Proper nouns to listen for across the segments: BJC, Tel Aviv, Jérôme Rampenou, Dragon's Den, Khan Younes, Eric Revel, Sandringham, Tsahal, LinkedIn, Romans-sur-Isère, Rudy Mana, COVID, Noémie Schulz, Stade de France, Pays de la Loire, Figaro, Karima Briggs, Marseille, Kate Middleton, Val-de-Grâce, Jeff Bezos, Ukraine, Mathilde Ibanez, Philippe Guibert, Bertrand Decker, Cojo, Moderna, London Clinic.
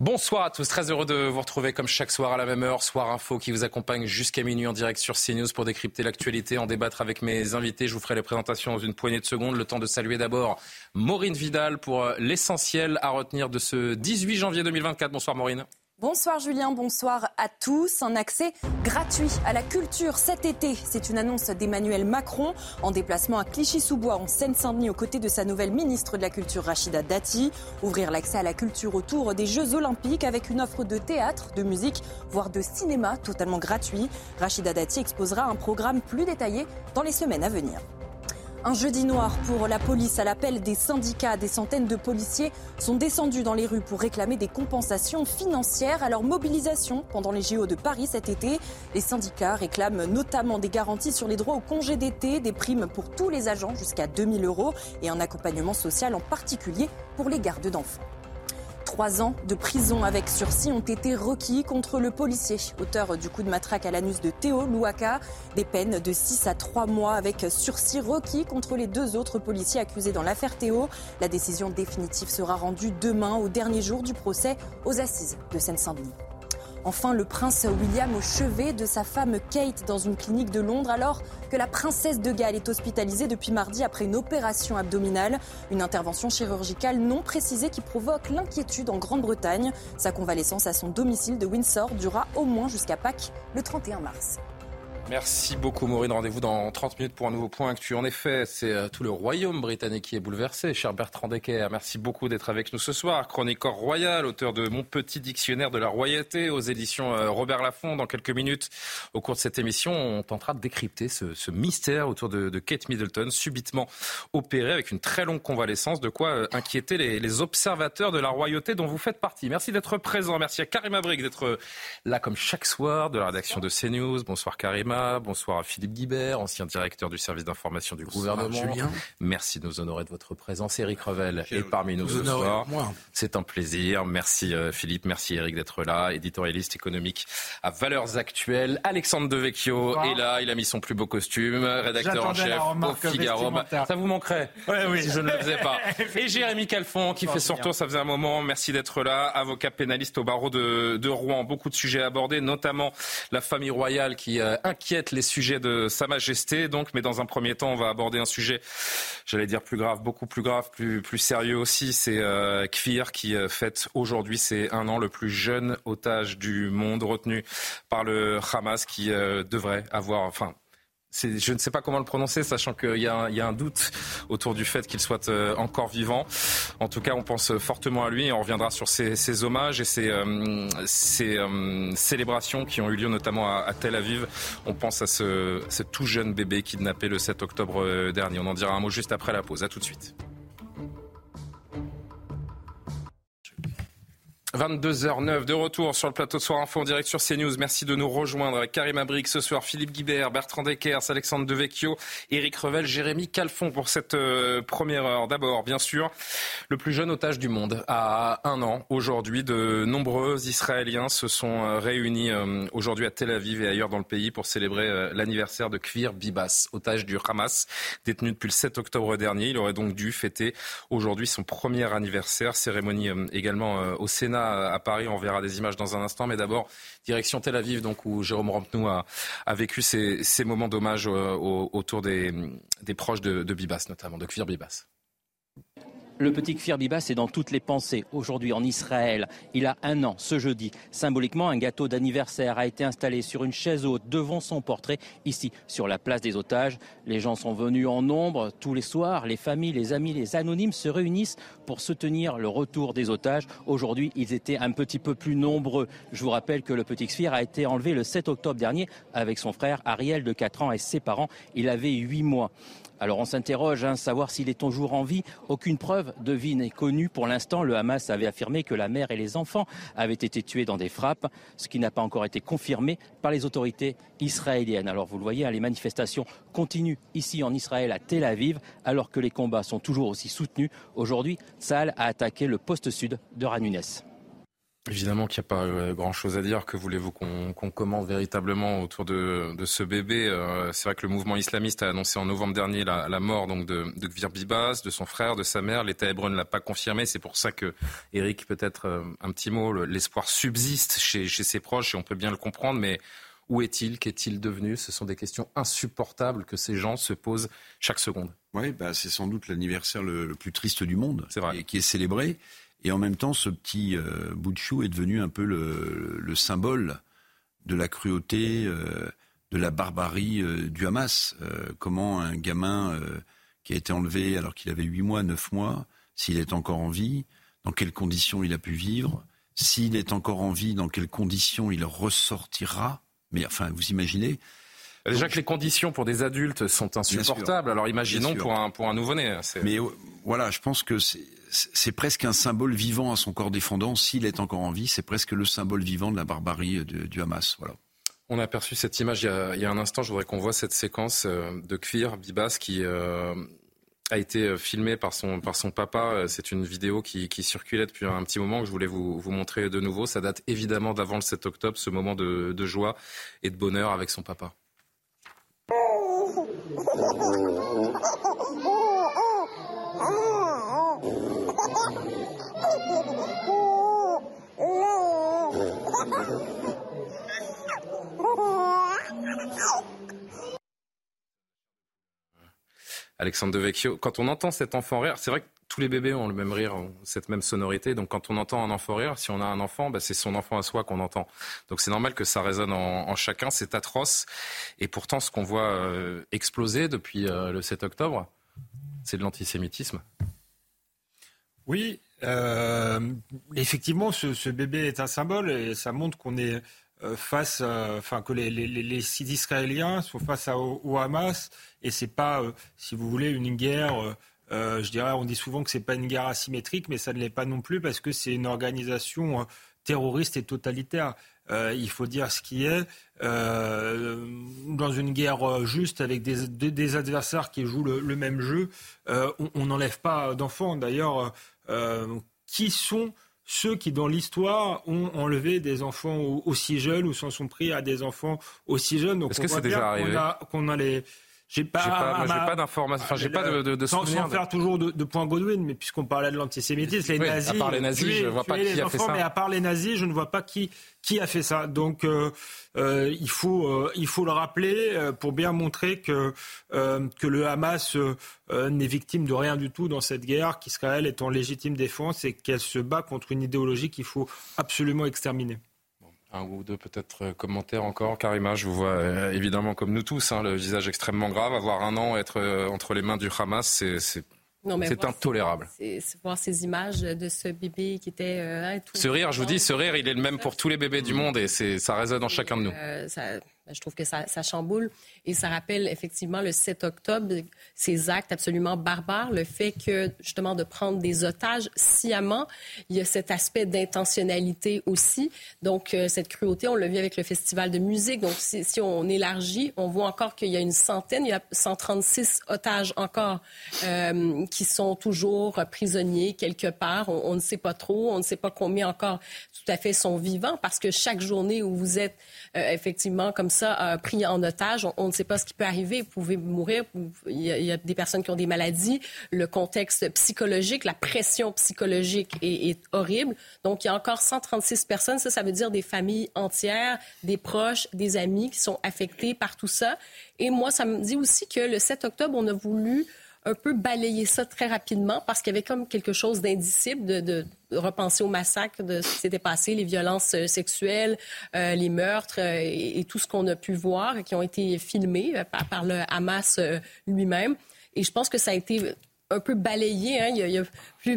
Bonsoir à tous, très heureux de vous retrouver comme chaque soir à la même heure, Soir Info qui vous accompagne jusqu'à minuit en direct sur CNews pour décrypter l'actualité, en débattre avec mes invités. Je vous ferai les présentations dans une poignée de secondes. Le temps de saluer d'abord Maureen Vidal pour l'essentiel à retenir de ce 18 janvier 2024. Bonsoir Maureen. Bonsoir Julien, bonsoir à tous. Un accès gratuit à la culture cet été, c'est une annonce d'Emmanuel Macron en déplacement à Clichy-sous-Bois en Seine-Saint-Denis aux côtés de sa nouvelle ministre de la Culture Rachida Dati. Ouvrir l'accès à la culture autour des Jeux Olympiques avec une offre de théâtre, de musique, voire de cinéma totalement gratuit. Rachida Dati exposera un programme plus détaillé dans les semaines à venir. Un jeudi noir pour la police. À l'appel des syndicats, des centaines de policiers sont descendus dans les rues pour réclamer des compensations financières à leur mobilisation pendant les JO de Paris cet été. Les syndicats réclament notamment des garanties sur les droits au congé d'été, des primes pour tous les agents jusqu'à 2 000 € et un accompagnement social en particulier pour les gardes d'enfants. 3 ans de prison avec sursis ont été requis contre le policier, auteur du coup de matraque à l'anus de Théo Luhaka. Des peines de 6 à 3 mois avec sursis requis contre les 2 autres policiers accusés dans l'affaire Théo. La décision définitive sera rendue demain au dernier jour du procès aux assises de Seine-Saint-Denis. Enfin, le prince William au chevet de sa femme Kate dans une clinique de Londres alors que la princesse de Galles est hospitalisée depuis mardi après une opération abdominale. Une intervention chirurgicale non précisée qui provoque l'inquiétude en Grande-Bretagne. Sa convalescence à son domicile de Windsor durera au moins jusqu'à Pâques le 31 mars. Merci beaucoup Maureen, rendez-vous dans 30 minutes pour un nouveau point actu. En effet, c'est tout le royaume britannique qui est bouleversé. Cher Bertrand Decker, merci beaucoup d'être avec nous ce soir. Chroniqueur royal, auteur de Mon petit dictionnaire de la royauté aux éditions Robert Laffont. Dans quelques minutes, au cours de cette émission, on tentera de décrypter ce mystère autour de Kate Middleton, subitement opérée avec une très longue convalescence. De quoi inquiéter les observateurs de la royauté dont vous faites partie. Merci d'être présent. Merci à Karima Briggs d'être là comme chaque soir de la rédaction de CNews. Bonsoir Karima. Bonsoir à Philippe Guibert, ancien directeur du service d'information du gouvernement. Julien. Merci de nous honorer de votre présence. Eric Revel est parmi nous ce soir. C'est un plaisir. Merci Philippe, merci Eric d'être là. Éditorialiste économique à Valeurs Actuelles. Alexandre Devecchio est là, il a mis son plus beau costume. Rédacteur en chef au Figaro. Ça vous manquerait ? Oui, je ne le faisais pas. Et Jérémy Calfon qui fait son tour, ça faisait un moment. Merci d'être là. Avocat pénaliste au barreau de Rouen. Beaucoup de sujets abordés, notamment la famille royale qui inquiète les sujets de Sa Majesté. Donc, mais dans un premier temps, on va aborder un sujet, j'allais dire plus grave, beaucoup plus grave, plus sérieux aussi. C'est Kfir qui fête aujourd'hui ses 1 an, le plus jeune otage du monde retenu par le Hamas qui devrait avoir... je ne sais pas comment le prononcer, sachant qu'il y a un doute autour du fait qu'il soit encore vivant. En tout cas, on pense fortement à lui et on reviendra sur ces hommages et ces célébrations qui ont eu lieu notamment à Tel Aviv. On pense à ce tout jeune bébé kidnappé le 7 octobre dernier. On en dira un mot juste après la pause. À tout de suite. 22h09, de retour sur le plateau de Soir Info en direct sur CNews. Merci de nous rejoindre avec Karima Briggs ce soir, Philippe Guibert, Bertrand Decker, Alexandre Devecchio, Éric Revel, Jérémy Calfon pour cette première heure. D'abord, bien sûr, le plus jeune otage du monde. À 1 an, aujourd'hui, de nombreux Israéliens se sont réunis aujourd'hui à Tel Aviv et ailleurs dans le pays pour célébrer l'anniversaire de Kfir Bibas, otage du Hamas, détenu depuis le 7 octobre dernier. Il aurait donc dû fêter aujourd'hui son premier anniversaire. Cérémonie également au Sénat à Paris, on verra des images dans un instant, mais d'abord direction Tel Aviv, donc où Jérôme Rampenou a vécu ces moments d'hommage autour des proches de Bibas, notamment de Kfir Bibas. Le petit Kfir Bibas est dans toutes les pensées aujourd'hui en Israël. Il a 1 an ce jeudi. Symboliquement, un gâteau d'anniversaire a été installé sur une chaise haute devant son portrait, ici sur la place des otages. Les gens sont venus en nombre tous les soirs. Les familles, les amis, les anonymes se réunissent pour soutenir le retour des otages. Aujourd'hui, ils étaient un petit peu plus nombreux. Je vous rappelle que le petit Kfir a été enlevé le 7 octobre dernier avec son frère Ariel de 4 ans et ses parents. Il avait 8 mois. Alors on s'interroge, savoir s'il est toujours en vie. Aucune preuve de vie n'est connue. Pour l'instant, le Hamas avait affirmé que la mère et les enfants avaient été tués dans des frappes, ce qui n'a pas encore été confirmé par les autorités israéliennes. Alors vous le voyez, les manifestations continuent ici en Israël, à Tel Aviv, alors que les combats sont toujours aussi soutenus. Aujourd'hui, Tsahal a attaqué le poste sud de Khan Younes. Évidemment qu'il n'y a pas grand-chose à dire. Que voulez-vous qu'on commente véritablement autour de ce bébé? C'est vrai que le mouvement islamiste a annoncé en novembre dernier la mort donc de Kfir Bibas, de son frère, de sa mère. L'État hébreu ne l'a pas confirmé. C'est pour ça que, Eric, peut-être un petit mot, l'espoir subsiste chez ses proches et on peut bien le comprendre. Mais où est-il? Qu'est-il devenu? Ce sont des questions insupportables que ces gens se posent chaque seconde. Oui, c'est sans doute l'anniversaire le plus triste du monde, c'est vrai, et qui est célébré. Et en même temps, ce petit bout de chou est devenu un peu le symbole de la cruauté, de la barbarie du Hamas. Comment un gamin qui a été enlevé alors qu'il avait 8 mois, 9 mois, s'il est encore en vie, dans quelles conditions il a pu vivre, s'il est encore en vie, dans quelles conditions il ressortira. Mais enfin, vous imaginez. Déjà que les conditions pour des adultes sont insupportables, alors imaginons pour un nouveau-né. Mais voilà, je pense que c'est presque un symbole vivant à son corps défendant. S'il est encore en vie, c'est presque le symbole vivant de la barbarie du Hamas. Voilà. On a aperçu cette image il y a un instant. Je voudrais qu'on voit cette séquence de Kfir Bibas qui a été filmée par son papa. C'est une vidéo qui circulait depuis un petit moment que je voulais vous montrer de nouveau. Ça date évidemment d'avant le 7 octobre, ce moment de joie et de bonheur avec son papa. Alexandre Devecchio, quand on entend cet enfant rire, c'est vrai que tous les bébés ont le même rire, ont cette même sonorité. Donc quand on entend un enfant rire, si on a un enfant, c'est son enfant à soi qu'on entend. Donc c'est normal que ça résonne en chacun, c'est atroce. Et pourtant, ce qu'on voit exploser depuis le 7 octobre, c'est de l'antisémitisme. Oui, effectivement, ce bébé est un symbole et ça montre qu'on est que les Israéliens sont face au Hamas, et c'est pas, si vous voulez, une guerre. Je dirais, on dit souvent que c'est pas une guerre asymétrique, mais ça ne l'est pas non plus parce que c'est une organisation terroriste et totalitaire. Il faut dire ce qui est. Dans une guerre juste avec des adversaires qui jouent le même jeu, on n'enlève pas d'enfants. D'ailleurs, qui sont ceux qui, dans l'histoire, ont enlevé des enfants aussi jeunes ou s'en sont pris à des enfants aussi jeunes. Donc, est-ce que c'est déjà arrivé qu'on a les... J'ai pas d'informations. Enfin, j'ai pas de souvenirs. Sans faire toujours de point Godwin, mais puisqu'on parlait de l'antisémitisme, les nazis. À part les nazis, je vois pas qui a fait ça. Mais à part les nazis, je ne vois pas qui a fait ça. Donc, il faut le rappeler pour bien montrer que le Hamas n'est victime de rien du tout dans cette guerre, qu'Israël est en légitime défense et qu'elle se bat contre une idéologie qu'il faut absolument exterminer. Un ou deux peut-être commentaires encore. Karima, je vous vois évidemment comme nous tous, le visage extrêmement grave. Avoir un an, être entre les mains du Hamas, c'est intolérable. C'est voir ces images de ce bébé qui était... ce rire, je vous dis, il est le même pour tous les bébés du monde et ça résonne en chacun de nous. Je trouve que ça chamboule et ça rappelle effectivement le 7 octobre, ces actes absolument barbares, le fait que justement de prendre des otages sciemment, il y a cet aspect d'intentionnalité aussi. Donc cette cruauté, on le vit avec le festival de musique. Donc si on élargit, on voit encore qu'il y a il y a 136 otages encore qui sont toujours prisonniers quelque part. On ne sait pas trop, on ne sait pas combien encore tout à fait sont vivants parce que chaque journée où vous êtes effectivement comme ça, pris en otage, on ne sait pas ce qui peut arriver. Vous pouvez mourir. Il y a des personnes qui ont des maladies. Le contexte psychologique, la pression psychologique est horrible. Donc, il y a encore 136 personnes. Ça veut dire des familles entières, des proches, des amis qui sont affectés par tout ça. Et moi, ça me dit aussi que le 7 octobre, on a voulu un peu balayer ça très rapidement parce qu'il y avait comme quelque chose d'indicible de repenser au massacre de ce qui s'était passé, les violences sexuelles, les meurtres et tout ce qu'on a pu voir qui ont été filmés par le Hamas lui-même. Et je pense que ça a été un peu balayé. Hein. Il y a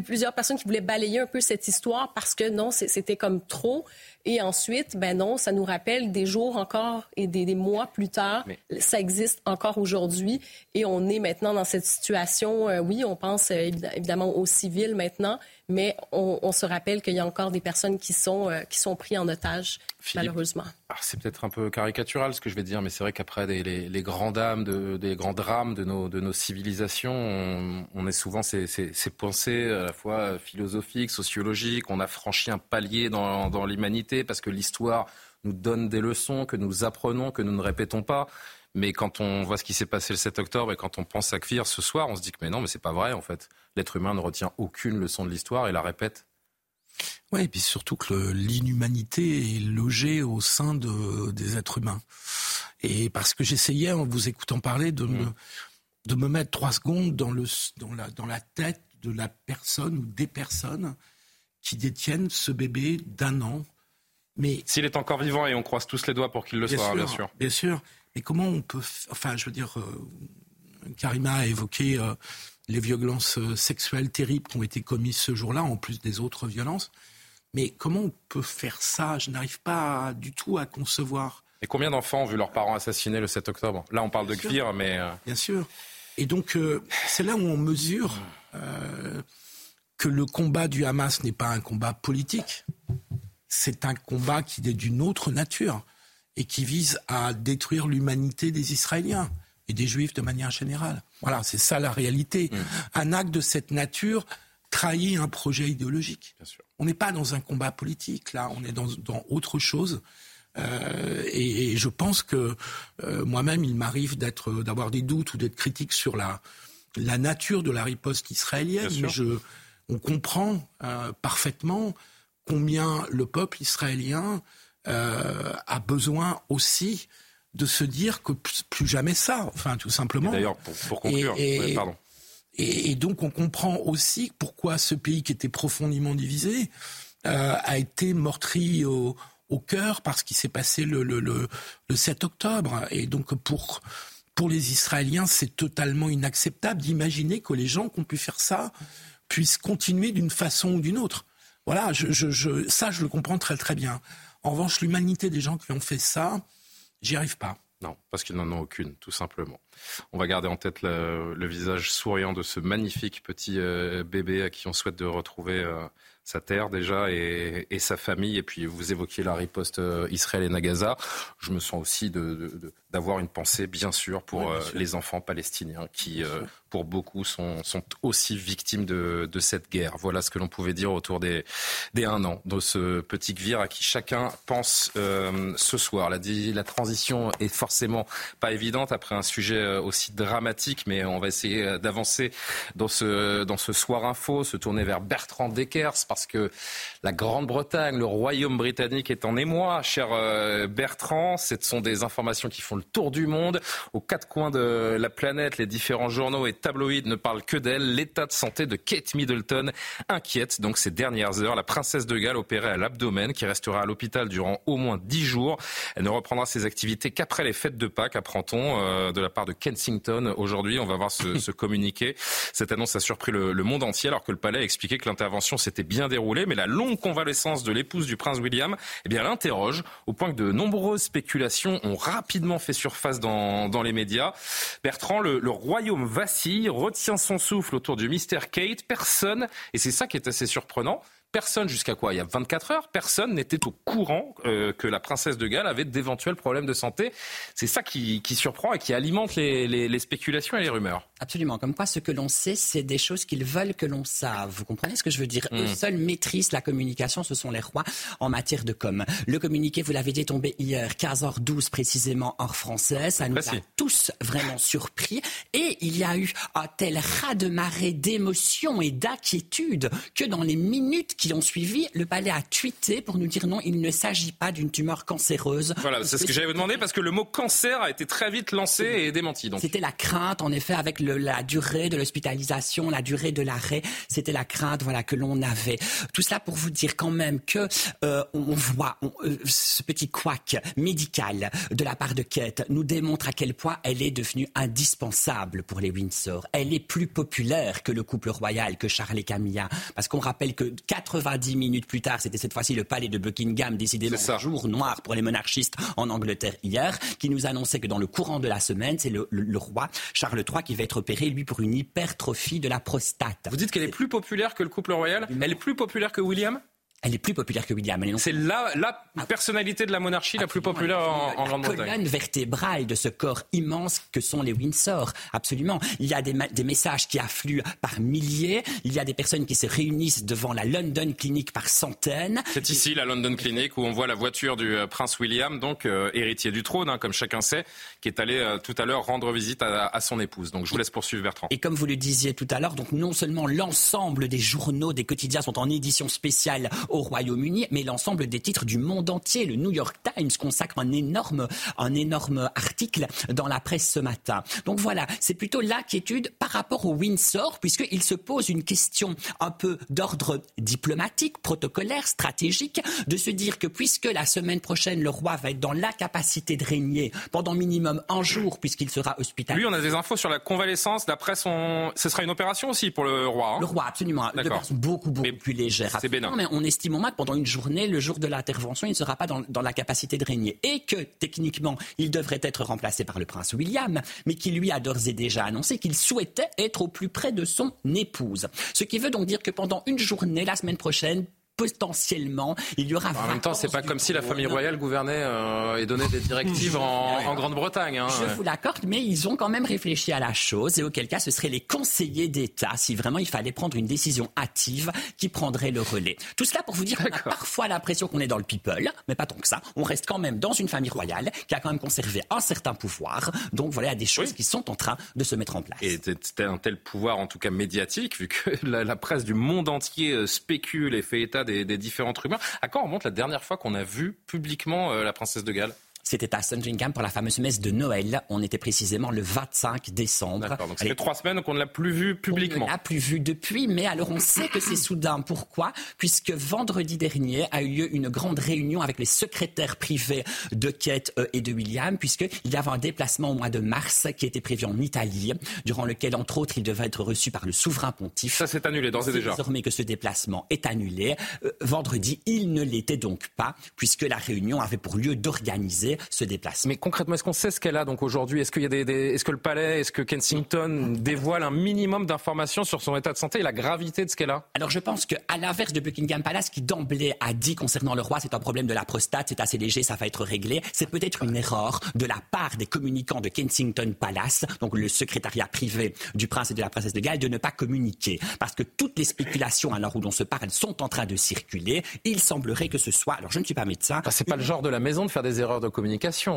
plusieurs personnes qui voulaient balayer un peu cette histoire parce que non, c'était comme trop. Et ensuite, ben non, ça nous rappelle des jours encore et des mois plus tard. Mais... ça existe encore aujourd'hui. Et on est maintenant dans cette situation. Oui, on pense évidemment aux civils maintenant, mais on se rappelle qu'il y a encore des personnes qui sont prises en otage, Philippe, malheureusement. Alors c'est peut-être un peu caricatural ce que je vais dire, mais c'est vrai qu'après les grands drames de nos civilisations, on est souvent ces pensées à la fois philosophiques, sociologiques. On a franchi un palier dans l'humanité parce que l'histoire nous donne des leçons que nous apprenons, que nous ne répétons pas. Mais quand on voit ce qui s'est passé le 7 octobre et quand on pense à Kfir ce soir, on se dit que mais non, mais c'est pas vrai en fait. L'être humain ne retient aucune leçon de l'histoire et la répète. Oui, et puis surtout que l'inhumanité est logée au sein des êtres humains. Et parce que j'essayais, en vous écoutant parler, de me mettre 3 secondes dans la tête de la personne ou des personnes qui détiennent ce bébé d'1 an. Mais s'il est encore vivant, et on croise tous les doigts pour qu'il le soit, bien sûr. Bien sûr. Mais comment on peut... Enfin, je veux dire, Karima a évoqué les violences sexuelles terribles qui ont été commises ce jour-là, en plus des autres violences. Mais comment on peut faire ça ? Je n'arrive pas du tout à concevoir. Et combien d'enfants ont vu leurs parents assassinés le 7 octobre ? Là, on parle bien de Kfir, mais... Bien sûr. Et donc, c'est là où on mesure que le combat du Hamas n'est pas un combat politique. C'est un combat qui est d'une autre nature et qui vise à détruire l'humanité des Israéliens et des Juifs de manière générale. Voilà, c'est ça la réalité. Mmh. Un acte de cette nature trahit un projet idéologique. Bien sûr. On n'est pas dans un combat politique, là, on est dans autre chose. Et je pense que moi-même, il m'arrive d'avoir des doutes ou d'être critique sur la nature de la riposte israélienne. Mais on comprend parfaitement combien le peuple israélien a besoin aussi de se dire que plus jamais ça, enfin tout simplement. Et d'ailleurs, pour conclure, pardon. Et donc on comprend aussi pourquoi ce pays qui était profondément divisé a été meurtri au cœur par ce qui s'est passé le 7 octobre. Et donc pour les Israéliens, c'est totalement inacceptable d'imaginer que les gens qui ont pu faire ça puissent continuer d'une façon ou d'une autre. Voilà, ça je le comprends très très bien. En revanche, l'humanité des gens qui ont fait ça, j'y arrive pas. Non, parce qu'ils n'en ont aucune, tout simplement. On va garder en tête le visage souriant de ce magnifique petit bébé à qui on souhaite de retrouver sa terre déjà et sa famille. Et puis vous évoquiez la riposte israélienne à Gaza. Je me sens aussi d'avoir une pensée, bien sûr, pour les enfants palestiniens qui, pour beaucoup, sont aussi victimes de cette guerre. Voilà ce que l'on pouvait dire autour des 1 an, de ce petit Kfir à qui chacun pense ce soir. La transition est forcément pas évidente après un sujet aussi dramatique, mais on va essayer d'avancer dans ce Soir Info, se tourner vers Bertrand Decker, parce que la Grande-Bretagne, le Royaume britannique est en émoi, cher Bertrand. Ce sont des informations qui font le tour du monde. Aux 4 coins de la planète, les différents journaux et tabloïds ne parlent que d'elle. L'état de santé de Kate Middleton inquiète donc ces dernières heures. La princesse de Galles, opérée à l'abdomen, qui restera à l'hôpital durant au moins 10 jours. Elle ne reprendra ses activités qu'après les fêtes de Pâques, apprend-on, de la part de Kensington aujourd'hui. On va voir ce communiqué. Cette annonce a surpris le monde entier, alors que le palais a expliqué que l'intervention s'était bien déroulée, mais la longue convalescence de l'épouse du prince William, eh bien, l'interroge, au point que de nombreuses spéculations ont rapidement fait surface dans les médias. Bertrand, le royaume vacille, retient son souffle autour du mystère Kate. Personne, et c'est ça qui est assez surprenant, personne, jusqu'à quoi ? Il y a 24 heures, personne n'était au courant que la princesse de Galles avait d'éventuels problèmes de santé. C'est ça qui surprend et qui alimente les spéculations et les rumeurs. Absolument. Comme quoi, ce que l'on sait, c'est des choses qu'ils veulent que l'on save. Vous comprenez ce que je veux dire ? Eux seuls maîtrisent la communication. Ce sont les rois en matière de com. Le communiqué, vous l'avez dit, est tombé hier, 15h12 précisément, heure française. Ça nous a tous vraiment surpris. Et il y a eu un tel raz-de-marée d'émotions et d'inquiétudes que dans les minutes qui ont suivi, le palais a tweeté pour nous dire non, il ne s'agit pas d'une tumeur cancéreuse. Voilà, c'est ce que j'allais vous demander parce que le mot cancer a été très vite lancé et démenti. Donc. C'était la crainte, en effet, avec la durée de l'hospitalisation, la durée de l'arrêt, c'était la crainte que l'on avait. Tout cela pour vous dire quand même que on voit ce petit couac médical de la part de Kate nous démontre à quel point elle est devenue indispensable pour les Windsor. Elle est plus populaire que le couple royal, que Charles et Camilla. Parce qu'on rappelle que 90 minutes plus tard, c'était cette fois-ci le palais de Buckingham, décidément un jour noir pour les monarchistes en Angleterre hier, qui nous annonçait que dans le courant de la semaine, c'est le roi Charles III qui va être opéré, lui, pour une hypertrophie de la prostate. Vous dites qu'elle est plus populaire que le couple royal ? Elle est plus populaire que William ? Elle est plus populaire que William. C'est la personnalité de la monarchie la plus populaire en Grande-Bretagne. La colonne vertébrale de ce corps immense que sont les Windsor. Absolument. Il y a des messages qui affluent par milliers. Il y a des personnes qui se réunissent devant la London Clinic par centaines. C'est ici la London Clinic où on voit la voiture du prince William, donc héritier du trône, comme chacun sait, qui est allé tout à l'heure rendre visite à son épouse. Donc je vous laisse poursuivre, Bertrand. Et comme vous le disiez tout à l'heure, donc non seulement l'ensemble des journaux, des quotidiens sont en édition spéciale au Royaume-Uni, mais l'ensemble des titres du monde entier. Le New York Times consacre un énorme article dans la presse ce matin. Donc voilà, c'est plutôt l'inquiétude par rapport au Windsor, puisqu'il se pose une question un peu d'ordre diplomatique, protocolaire, stratégique, de se dire que puisque la semaine prochaine, le roi va être dans l'incapacité de régner pendant minimum un jour, puisqu'il sera hospitalisé. Lui, on a des infos sur la convalescence. D'après ce sera une opération aussi pour le roi. Le roi, absolument. D'accord. De personnes beaucoup plus légères. C'est bénin. Mais on estimons que pendant une journée, le jour de l'intervention, il ne sera pas dans la capacité de régner. Et que, techniquement, il devrait être remplacé par le prince William, mais qui lui a d'ores et déjà annoncé qu'il souhaitait être au plus près de son épouse. Ce qui veut donc dire que pendant une journée, la semaine prochaine, potentiellement, il y aura... En même temps, c'est pas comme si la famille royale gouvernait et donnait des directives en Grande-Bretagne. Je vous l'accorde, mais ils ont quand même réfléchi à la chose, et auquel cas, ce seraient les conseillers d'État, si vraiment il fallait prendre une décision hâtive, qui prendrait le relais. Tout cela pour vous dire qu'on a parfois l'impression qu'on est dans le people, mais pas tant que ça. On reste quand même dans une famille royale qui a quand même conservé un certain pouvoir. Donc voilà, il y a des choses qui sont en train de se mettre en place. Et c'était un tel pouvoir, en tout cas médiatique, vu que la presse du monde entier spécule et fait état des différentes rumeurs. À quand remonte la dernière fois qu'on a vu publiquement la princesse de Galles ? C'était à Sandringham pour la fameuse messe de Noël. On était précisément le 25 décembre. D'accord, donc ça fait 3 semaines qu'on ne l'a plus vue publiquement. On ne l'a plus vue depuis, mais alors on sait que c'est soudain. Pourquoi ? Puisque vendredi dernier a eu lieu une grande réunion avec les secrétaires privés de Kate et de William, puisqu'il y avait un déplacement au mois de mars qui était prévu en Italie, durant lequel, entre autres, il devait être reçu par le souverain pontife. Ça s'est annulé d'ores et déjà. Désormais que ce déplacement est annulé. Vendredi, il ne l'était donc pas, puisque la réunion avait pour lieu d'organiser se déplace. Mais concrètement, est-ce qu'on sait ce qu'elle a donc aujourd'hui ? Est-ce qu'il y a est-ce que le palais, est-ce que Kensington dévoile un minimum d'informations sur son état de santé et la gravité de ce qu'elle a ? Alors je pense qu'à l'inverse de Buckingham Palace, qui d'emblée a dit concernant le roi, c'est un problème de la prostate, c'est assez léger, ça va être réglé, c'est peut-être une erreur de la part des communicants de Kensington Palace, donc le secrétariat privé du prince et de la princesse de Galles, de ne pas communiquer. Parce que toutes les spéculations à l'heure où l'on se parle sont en train de circuler. Il semblerait que ce soit, alors je ne suis pas médecin... c'est pas le genre de la maison de faire des erreurs de communication.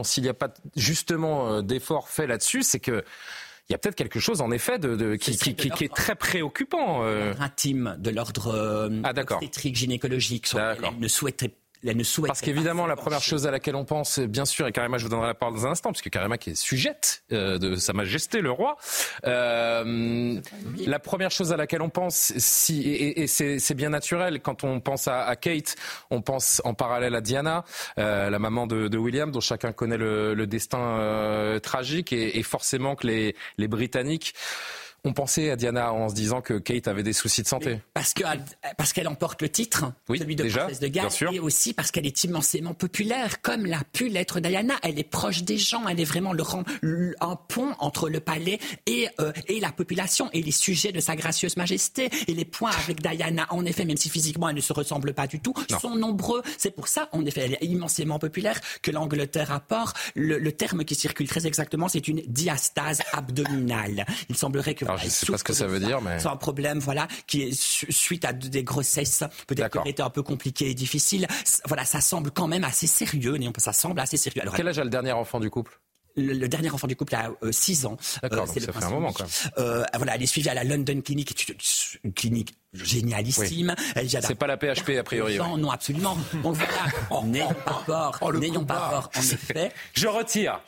S'il n'y a pas justement d'efforts faits là-dessus, c'est que il y a peut-être quelque chose, en effet, qui est très préoccupant. Intime, de l'ordre obstétrique, gynécologique. Elle ne souhaiterait parce qu'évidemment, la première chose à laquelle on pense, bien sûr, et Karima, je vous donnerai la parole dans un instant, puisque Karima qui est sujette de Sa Majesté le Roi, la première chose à laquelle on pense, c'est bien naturel, quand on pense à Kate, on pense en parallèle à Diana, la maman de William, dont chacun connaît le destin tragique, et forcément que les Britanniques... On pensait à Diana en se disant que Kate avait des soucis de santé. Parce qu'elle emporte le titre, celui de princesse de Galles, et aussi parce qu'elle est immensément populaire, comme l'a pu l'être Diana. Elle est proche des gens, elle est vraiment un pont entre le palais et la population, et les sujets de Sa Gracieuse Majesté. Et les points avec Diana, en effet, même si physiquement elle ne se ressemble pas du tout, sont nombreux. C'est pour ça, en effet, elle est immensément populaire, que l'Angleterre apporte. Le terme qui circule très exactement, c'est une diastase abdominale. Il semblerait que... Je ne sais pas ce que ça veut dire, mais... C'est un problème qui est suite à des grossesses, peut-être qui ont été un peu compliquées et difficiles. Ça semble quand même assez sérieux. Alors, quel âge a le dernier enfant du couple ? Le dernier enfant du couple a 6 ans. D'accord, donc ça fait un moment quand même. Voilà, elle est suivie à la London Clinic, une clinique génialissime. Oui. Elle c'est pas la PHP a priori. Non, non, absolument. Donc voilà, n'ayons pas peur, en effet. Je retire.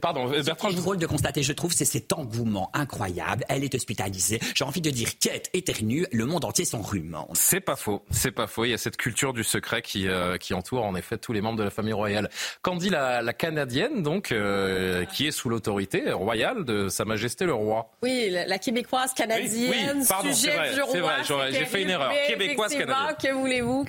Pardon, Bertrand, ce qui est drôle de constater, je trouve, c'est cet engouement incroyable. Elle est hospitalisée. J'ai envie de dire Kate éternue, le monde entier s'enrhume. C'est pas faux. Il y a cette culture du secret qui entoure en effet tous les membres de la famille royale. Qu'en dit la Canadienne, donc, qui est sous l'autorité royale de Sa Majesté le Roi. Oui, la Québécoise canadienne, oui, pardon, sujet du roi. C'est vrai, j'ai fait une erreur. Québécoise canadienne. Que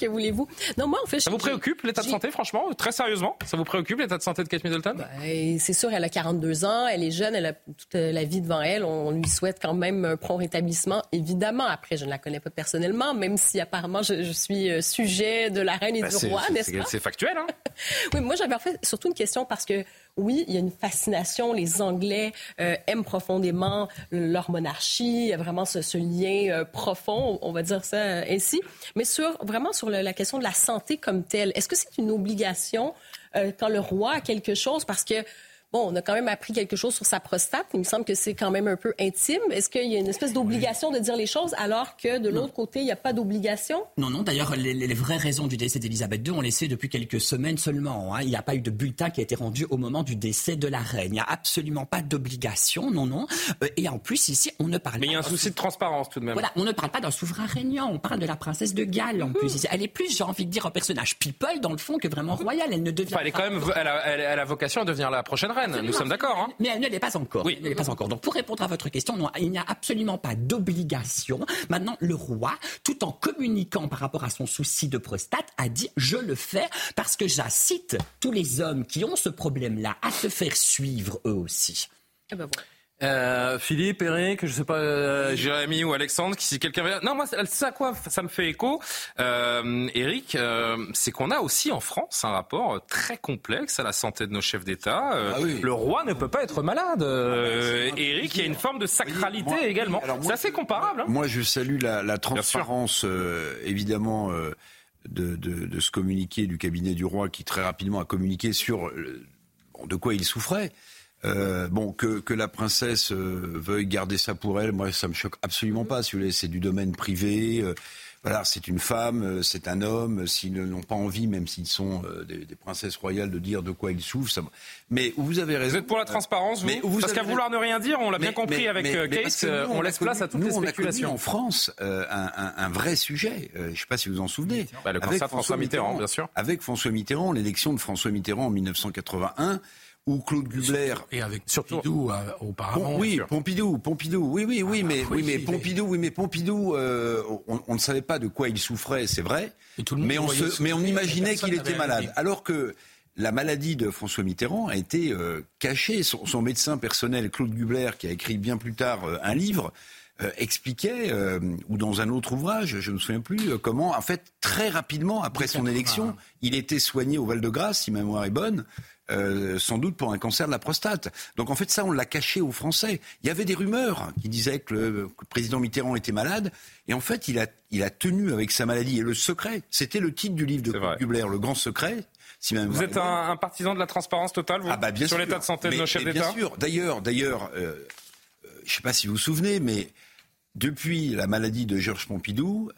voulez-vous? Non, moi, en fait, ça vous préoccupe l'état de santé, franchement, très sérieusement? Ça vous préoccupe l'état de santé de Kate Middleton? Et c'est sûr, elle a 42 ans, elle est jeune, elle a toute la vie devant elle. On lui souhaite quand même un prompt rétablissement, évidemment. Après, je ne la connais pas personnellement, même si apparemment je suis sujet de la reine et du roi, n'est-ce pas? C'est factuel, hein? Oui, moi j'avais en fait surtout une question parce que, oui, il y a une fascination. Les Anglais aiment profondément leur monarchie. Il y a vraiment ce lien profond, on va dire ça ainsi. Mais sur la question de la santé comme telle, est-ce que c'est une obligation quand le roi a quelque chose? Parce que, bon, on a quand même appris quelque chose sur sa prostate. Il me semble que c'est quand même un peu intime. Est-ce qu'il y a une espèce d'obligation de dire les choses alors que, de l'autre côté, il n'y a pas d'obligation? Non. D'ailleurs, les vraies raisons du décès d'Élisabeth II, on les sait depuis quelques semaines seulement. Hein. Il n'y a pas eu de bulletin qui a été rendu au moment du décès de la reine. Il n'y a absolument pas d'obligation, non. Et en plus, ici, on ne parle pas... Mais il y a un souci de transparence, tout de même. Voilà, on ne parle pas d'un souverain régnant. On parle de la princesse de Galles, en plus. Ici. Elle est plus, j'ai envie de dire, un personnage people, dans le fond, que vraiment royale. Elle ne devient pas... Elle a vocation à devenir la prochaine reine. Absolument. Nous sommes d'accord. Hein. Mais elle ne l'est pas encore. Oui. Elle ne l'est pas encore. Donc, pour répondre à votre question, non, il n'y a absolument pas d'obligation. Maintenant, le roi, tout en communiquant par rapport à son souci de prostate, a dit « je le fais parce que j'incite tous les hommes qui ont ce problème-là à se faire suivre eux aussi ». Eh ben voilà. Philippe, Eric, je sais pas, Jérémy ou Alexandre, si quelqu'un veut... Non, moi, c'est à quoi ça me fait écho, Eric, c'est qu'on a aussi en France un rapport très complexe à la santé de nos chefs d'État. Oui. Le roi ne peut pas être malade. Eric, il y a une forme de sacralité également. C'est assez comparable. Hein. Moi, je salue la transparence, évidemment... de ce communiqué du cabinet du roi qui très rapidement a communiqué sur de quoi il souffrait. Que la princesse veuille garder ça pour elle, moi ça me choque absolument pas. Si vous voulez, c'est du domaine privé. Voilà, c'est une femme, c'est un homme. S'ils n'ont pas envie, même s'ils sont des princesses royales, de dire de quoi ils souffrent, ça... Mais vous avez raison. Vous êtes pour la transparence, vous. Parce qu'à vouloir ne rien dire, on l'a bien compris avec Kate. Nous, on laisse place à toutes les spéculations. On a connu en France un vrai sujet. Je ne sais pas si vous en souvenez. Le cancer de François Mitterrand, bien sûr. Avec François Mitterrand, l'élection de François Mitterrand en 1981. Ou Claude Gubler et avec surtout Pompidou auparavant. Pompidou. On ne savait pas de quoi il souffrait, c'est vrai. Mais on imaginait qu'il était malade. Alors que la maladie de François Mitterrand a été cachée. Son médecin personnel, Claude Gubler, qui a écrit bien plus tard un livre, expliquait ou dans un autre ouvrage, je ne me souviens plus, comment en fait très rapidement après son élection, il était soigné au Val-de-Grâce, si ma mémoire est bonne. Sans doute pour un cancer de la prostate. Donc en fait ça on l'a caché aux Français. Il y avait des rumeurs qui disaient que le président Mitterrand était malade et en fait il a tenu avec sa maladie. Et le secret, c'était le titre du livre de Gubler, Le Grand Secret. Si vous êtes un partisan de la transparence totale, vous, sur l'état de santé de nos chefs d'État. Bien sûr. D'ailleurs, je ne sais pas si vous vous souvenez, mais depuis la maladie de Georges Pompidou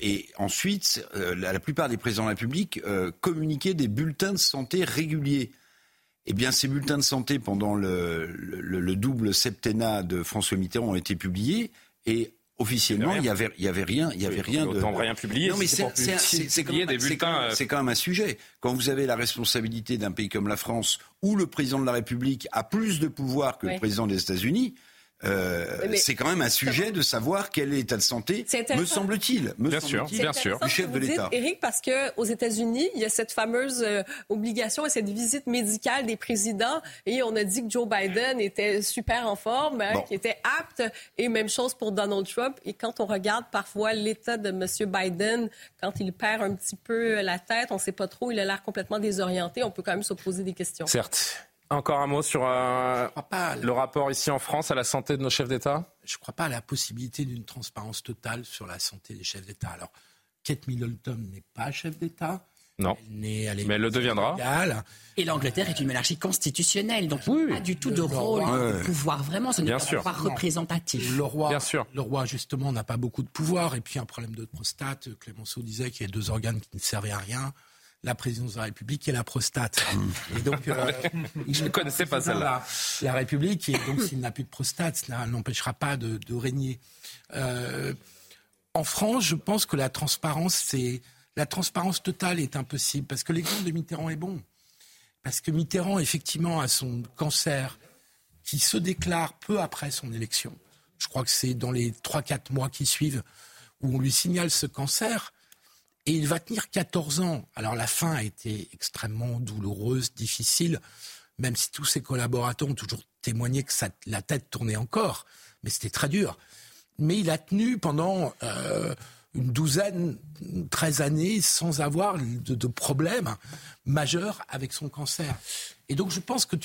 et ensuite la plupart des présidents de la République communiquaient des bulletins de santé réguliers. Eh bien, ces bulletins de santé pendant le double septennat de François Mitterrand ont été publiés et officiellement, il n'y avait rien de publié. Non, mais c'est quand même un sujet. Quand vous avez la responsabilité d'un pays comme la France, où le président de la République a plus de pouvoir que le président des États-Unis. C'est quand même un sujet de savoir quel est l'état de santé, me semble-t-il, du chef de l'État. Éric, parce qu'aux États-Unis, il y a cette fameuse obligation et cette visite médicale des présidents. Et on a dit que Joe Biden était super en forme, qu'il était apte. Et même chose pour Donald Trump. Et quand on regarde parfois l'état de M. Biden, quand il perd un petit peu la tête, on ne sait pas trop, il a l'air complètement désorienté. On peut quand même se poser des questions. Certes. Encore un mot sur le rapport ici en France à la santé de nos chefs d'État? Je ne crois pas à la possibilité d'une transparence totale sur la santé des chefs d'État. Alors, Kate Middleton n'est pas chef d'État. Non, mais elle le deviendra. Et l'Angleterre est une monarchie constitutionnelle, donc il n'y a pas du tout de rôle, de pouvoir, vraiment, ce n'est pas un pouvoir représentatif. Le roi, justement, n'a pas beaucoup de pouvoir, et puis un problème de prostate, Clémenceau disait qu'il y a deux organes qui ne servaient à rien, la présidence de la République et la prostate. Et donc, je ne connaissais pas celle-là. La République, et donc s'il n'a plus de prostate, cela n'empêchera pas de régner. En France, je pense que la transparence totale est impossible, parce que l'exemple de Mitterrand est bon. Parce que Mitterrand, effectivement, a son cancer qui se déclare peu après son élection. Je crois que c'est dans les 3-4 mois qui suivent où on lui signale ce cancer. Et il va tenir 14 ans. Alors la fin a été extrêmement douloureuse, difficile, même si tous ses collaborateurs ont toujours témoigné que la tête tournait encore. Mais c'était très dur. Mais il a tenu pendant une douzaine, 13 années sans avoir de problème majeur avec son cancer. Et donc je pense que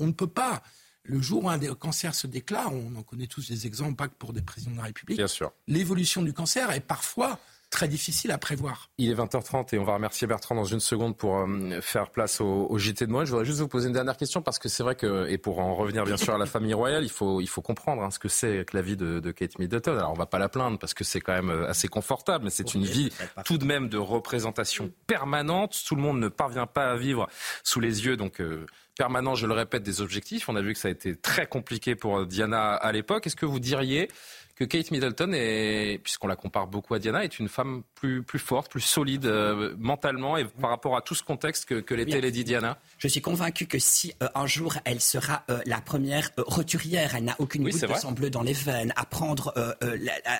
on ne peut pas, le jour où un cancer se déclare, on en connaît tous des exemples, pas que pour des présidents de la République, bien sûr. L'évolution du cancer est parfois très difficile à prévoir. Il est 20h30 et on va remercier Bertrand dans une seconde pour faire place au JT de Noël. Je voudrais juste vous poser une dernière question parce que c'est vrai que, et pour en revenir bien sûr à la famille royale, il faut comprendre ce que c'est que la vie de Kate Middleton. Alors on ne va pas la plaindre parce que c'est quand même assez confortable, mais c'est une vie tout de même de représentation permanente. Tout le monde ne parvient pas à vivre sous les yeux, donc permanent, je le répète, des objectifs. On a vu que ça a été très compliqué pour Diana à l'époque. Est-ce que vous diriez que Kate Middleton, puisqu'on la compare beaucoup à Diana, est une femme plus forte, plus solide mentalement et par rapport à tout ce contexte que l'était Lady Diana? Je suis convaincue que si un jour elle sera la première roturière, elle n'a aucune goutte de sang bleu dans les veines, à prendre,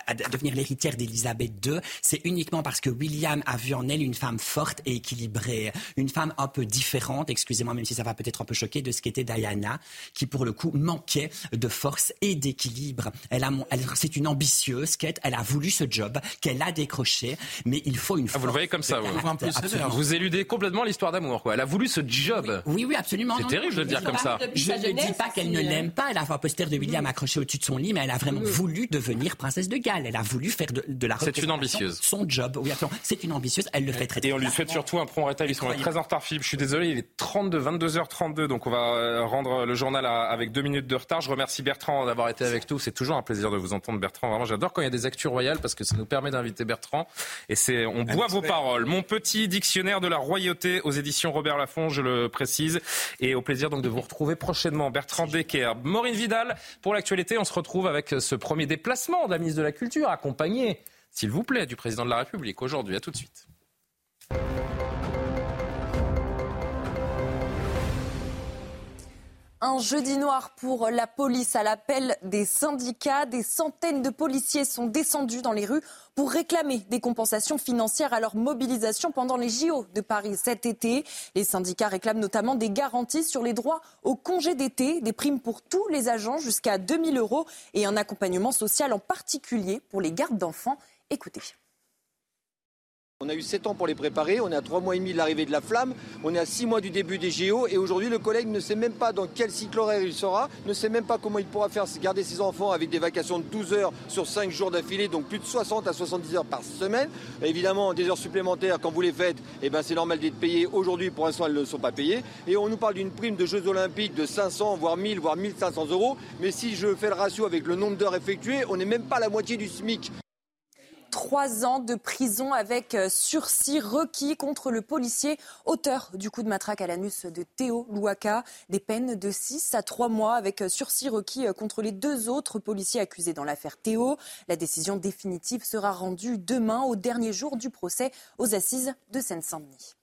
à devenir l'héritière d'Elisabeth II, c'est uniquement parce que William a vu en elle une femme forte et équilibrée, une femme un peu différente, excusez-moi, même si ça va peut-être un peu choquer, de ce qu'était Diana, qui pour le coup manquait de force et d'équilibre. C'est une ambitieuse, Kate, elle a voulu ce job, qu'elle a décroché, mais il faut une force. Vous le voyez comme ça, vous éludez complètement l'histoire d'amour, quoi. Elle a voulu ce job. Oui, absolument. C'est terrible de le dire comme ça. Je ne dis pas qu'elle ne l'aime pas, elle a un poster de William accroché au-dessus de son lit, mais elle a vraiment voulu devenir princesse de Galles, elle a voulu faire de la représentation. C'est une ambitieuse. Son job, oui, absolument. C'est une ambitieuse, elle le fait très bien. Et on lui souhaite surtout un prompt rétablissement. Ils sont très en retard, Philippe, je suis désolé, il est 22h32, donc on va rendre le journal avec 2 minutes de retard. Je remercie Bertrand d'avoir été avec nous, c'est toujours un plaisir de vous entendre. Bertrand, vraiment, j'adore quand il y a des actus royales parce que ça nous permet d'inviter Bertrand. Et on boit vos paroles. Mon petit dictionnaire de la royauté aux éditions Robert Laffont, je le précise. Et au plaisir donc de vous retrouver prochainement. Bertrand Decker, Maureen Vidal pour l'actualité. On se retrouve avec ce premier déplacement de la ministre de la Culture, accompagné, s'il vous plaît, du président de la République aujourd'hui. À tout de suite. Un jeudi noir pour la police à l'appel des syndicats. Des centaines de policiers sont descendus dans les rues pour réclamer des compensations financières à leur mobilisation pendant les JO de Paris cet été. Les syndicats réclament notamment des garanties sur les droits au congé d'été, des primes pour tous les agents jusqu'à 2 000 € et un accompagnement social en particulier pour les gardes d'enfants. Écoutez. On a eu 7 ans pour les préparer, on est à 3 mois et demi de l'arrivée de la flamme, on est à 6 mois du début des JO et aujourd'hui le collègue ne sait même pas dans quel cycle horaire il sera, ne sait même pas comment il pourra faire garder ses enfants avec des vacations de 12 heures sur 5 jours d'affilée, donc plus de 60 à 70 heures par semaine. Évidemment, des heures supplémentaires, quand vous les faites, c'est normal d'être payé. Aujourd'hui, pour l'instant, elles ne sont pas payées. Et on nous parle d'une prime de Jeux Olympiques de 500, voire 1000, voire 1500 €. Mais si je fais le ratio avec le nombre d'heures effectuées, on n'est même pas à la moitié du SMIC. 3 ans de prison avec sursis requis contre le policier auteur du coup de matraque à l'anus de Théo Luhaka. Des peines de 6 à 3 mois avec sursis requis contre les 2 autres policiers accusés dans l'affaire Théo. La décision définitive sera rendue demain au dernier jour du procès aux assises de Seine-Saint-Denis.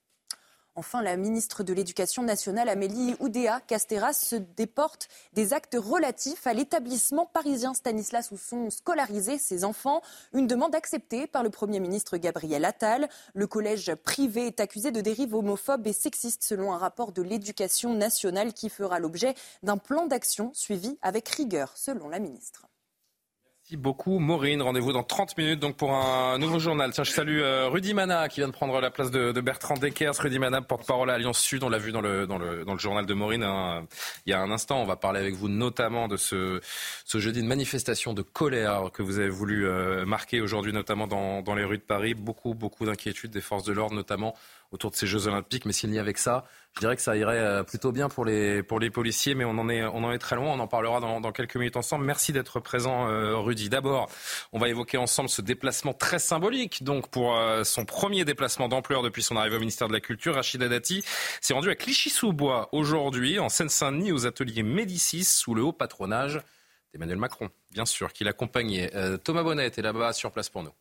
Enfin, la ministre de l'Éducation nationale, Amélie Oudéa-Castéra, se déporte des actes relatifs à l'établissement parisien Stanislas où sont scolarisés ses enfants. Une demande acceptée par le Premier ministre Gabriel Attal. Le collège privé est accusé de dérives homophobes et sexistes selon un rapport de l'Éducation nationale qui fera l'objet d'un plan d'action suivi avec rigueur, selon la ministre. Merci beaucoup Maureen, rendez-vous dans 30 minutes donc pour un nouveau journal. Tiens, je salue Rudy Mana qui vient de prendre la place de Bertrand Deckers. Rudy Mana, porte-parole à Alliance Sud, on l'a vu dans le journal de Maureen il y a un instant. On va parler avec vous notamment de ce jeudi de manifestation de colère que vous avez voulu marquer aujourd'hui, notamment dans les rues de Paris. Beaucoup d'inquiétudes des forces de l'ordre, notamment autour de ces Jeux Olympiques. Mais s'il n'y avait que ça, je dirais que ça irait plutôt bien pour les policiers. Mais on en est très loin. On en parlera dans quelques minutes ensemble. Merci d'être présent, Rudy. D'abord, on va évoquer ensemble ce déplacement très symbolique. Donc, pour son premier déplacement d'ampleur depuis son arrivée au ministère de la Culture, Rachida Dati s'est rendue à Clichy-sous-Bois aujourd'hui, en Seine-Saint-Denis, aux ateliers Médicis, sous le haut patronage d'Emmanuel Macron, bien sûr, qui l'accompagnait. Thomas Bonnet est là-bas sur place pour nous.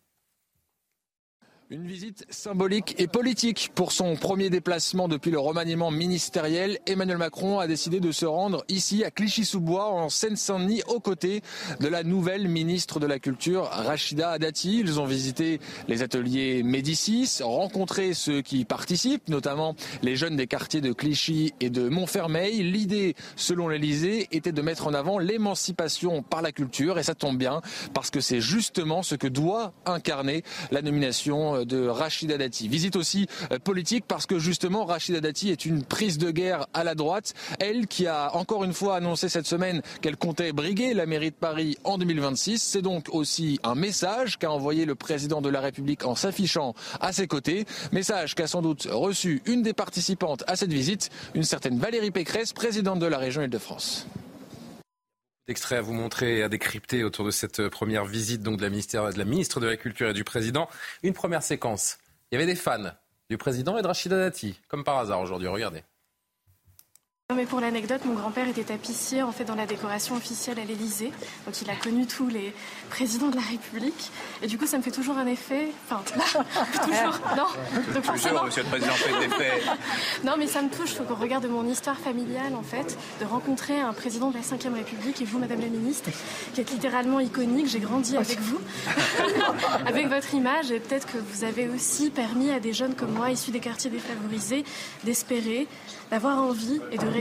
Une visite symbolique et politique. Pour son premier déplacement depuis le remaniement ministériel, Emmanuel Macron a décidé de se rendre ici à Clichy-sous-Bois, en Seine-Saint-Denis, aux côtés de la nouvelle ministre de la Culture, Rachida Dati. Ils ont visité les ateliers Médicis, rencontré ceux qui participent, notamment les jeunes des quartiers de Clichy et de Montfermeil. L'idée, selon l'Elysée, était de mettre en avant l'émancipation par la culture, et ça tombe bien, parce que c'est justement ce que doit incarner la nomination de Rachida Dati. Visite aussi politique parce que justement Rachida Dati est une prise de guerre à la droite. Elle qui a encore une fois annoncé cette semaine qu'elle comptait briguer la mairie de Paris en 2026. C'est donc aussi un message qu'a envoyé le président de la République en s'affichant à ses côtés. Message qu'a sans doute reçu une des participantes à cette visite, une certaine Valérie Pécresse, présidente de la région Île-de-France. D'extraits à vous montrer et à décrypter autour de cette première visite donc de la ministre de la Culture et du Président. Une première séquence. Il y avait des fans du Président et de Rachida Dati, comme par hasard aujourd'hui. Regardez. Non mais pour l'anecdote, mon grand-père était tapissier en fait dans la décoration officielle à l'Elysée. Donc il a connu tous les présidents de la République. Et du coup, ça me fait toujours un effet. Enfin, toujours. Non. Donc, forcément... Monsieur le Président fait des faits. Non, mais ça me touche. Faut qu'on regarde mon histoire familiale en fait, de rencontrer un président de la 5e République et vous, Madame la Ministre, qui êtes littéralement iconique. J'ai grandi avec vous, avec votre image, et peut-être que vous avez aussi permis à des jeunes comme moi, issus des quartiers défavorisés, d'espérer, d'avoir envie et de réussir.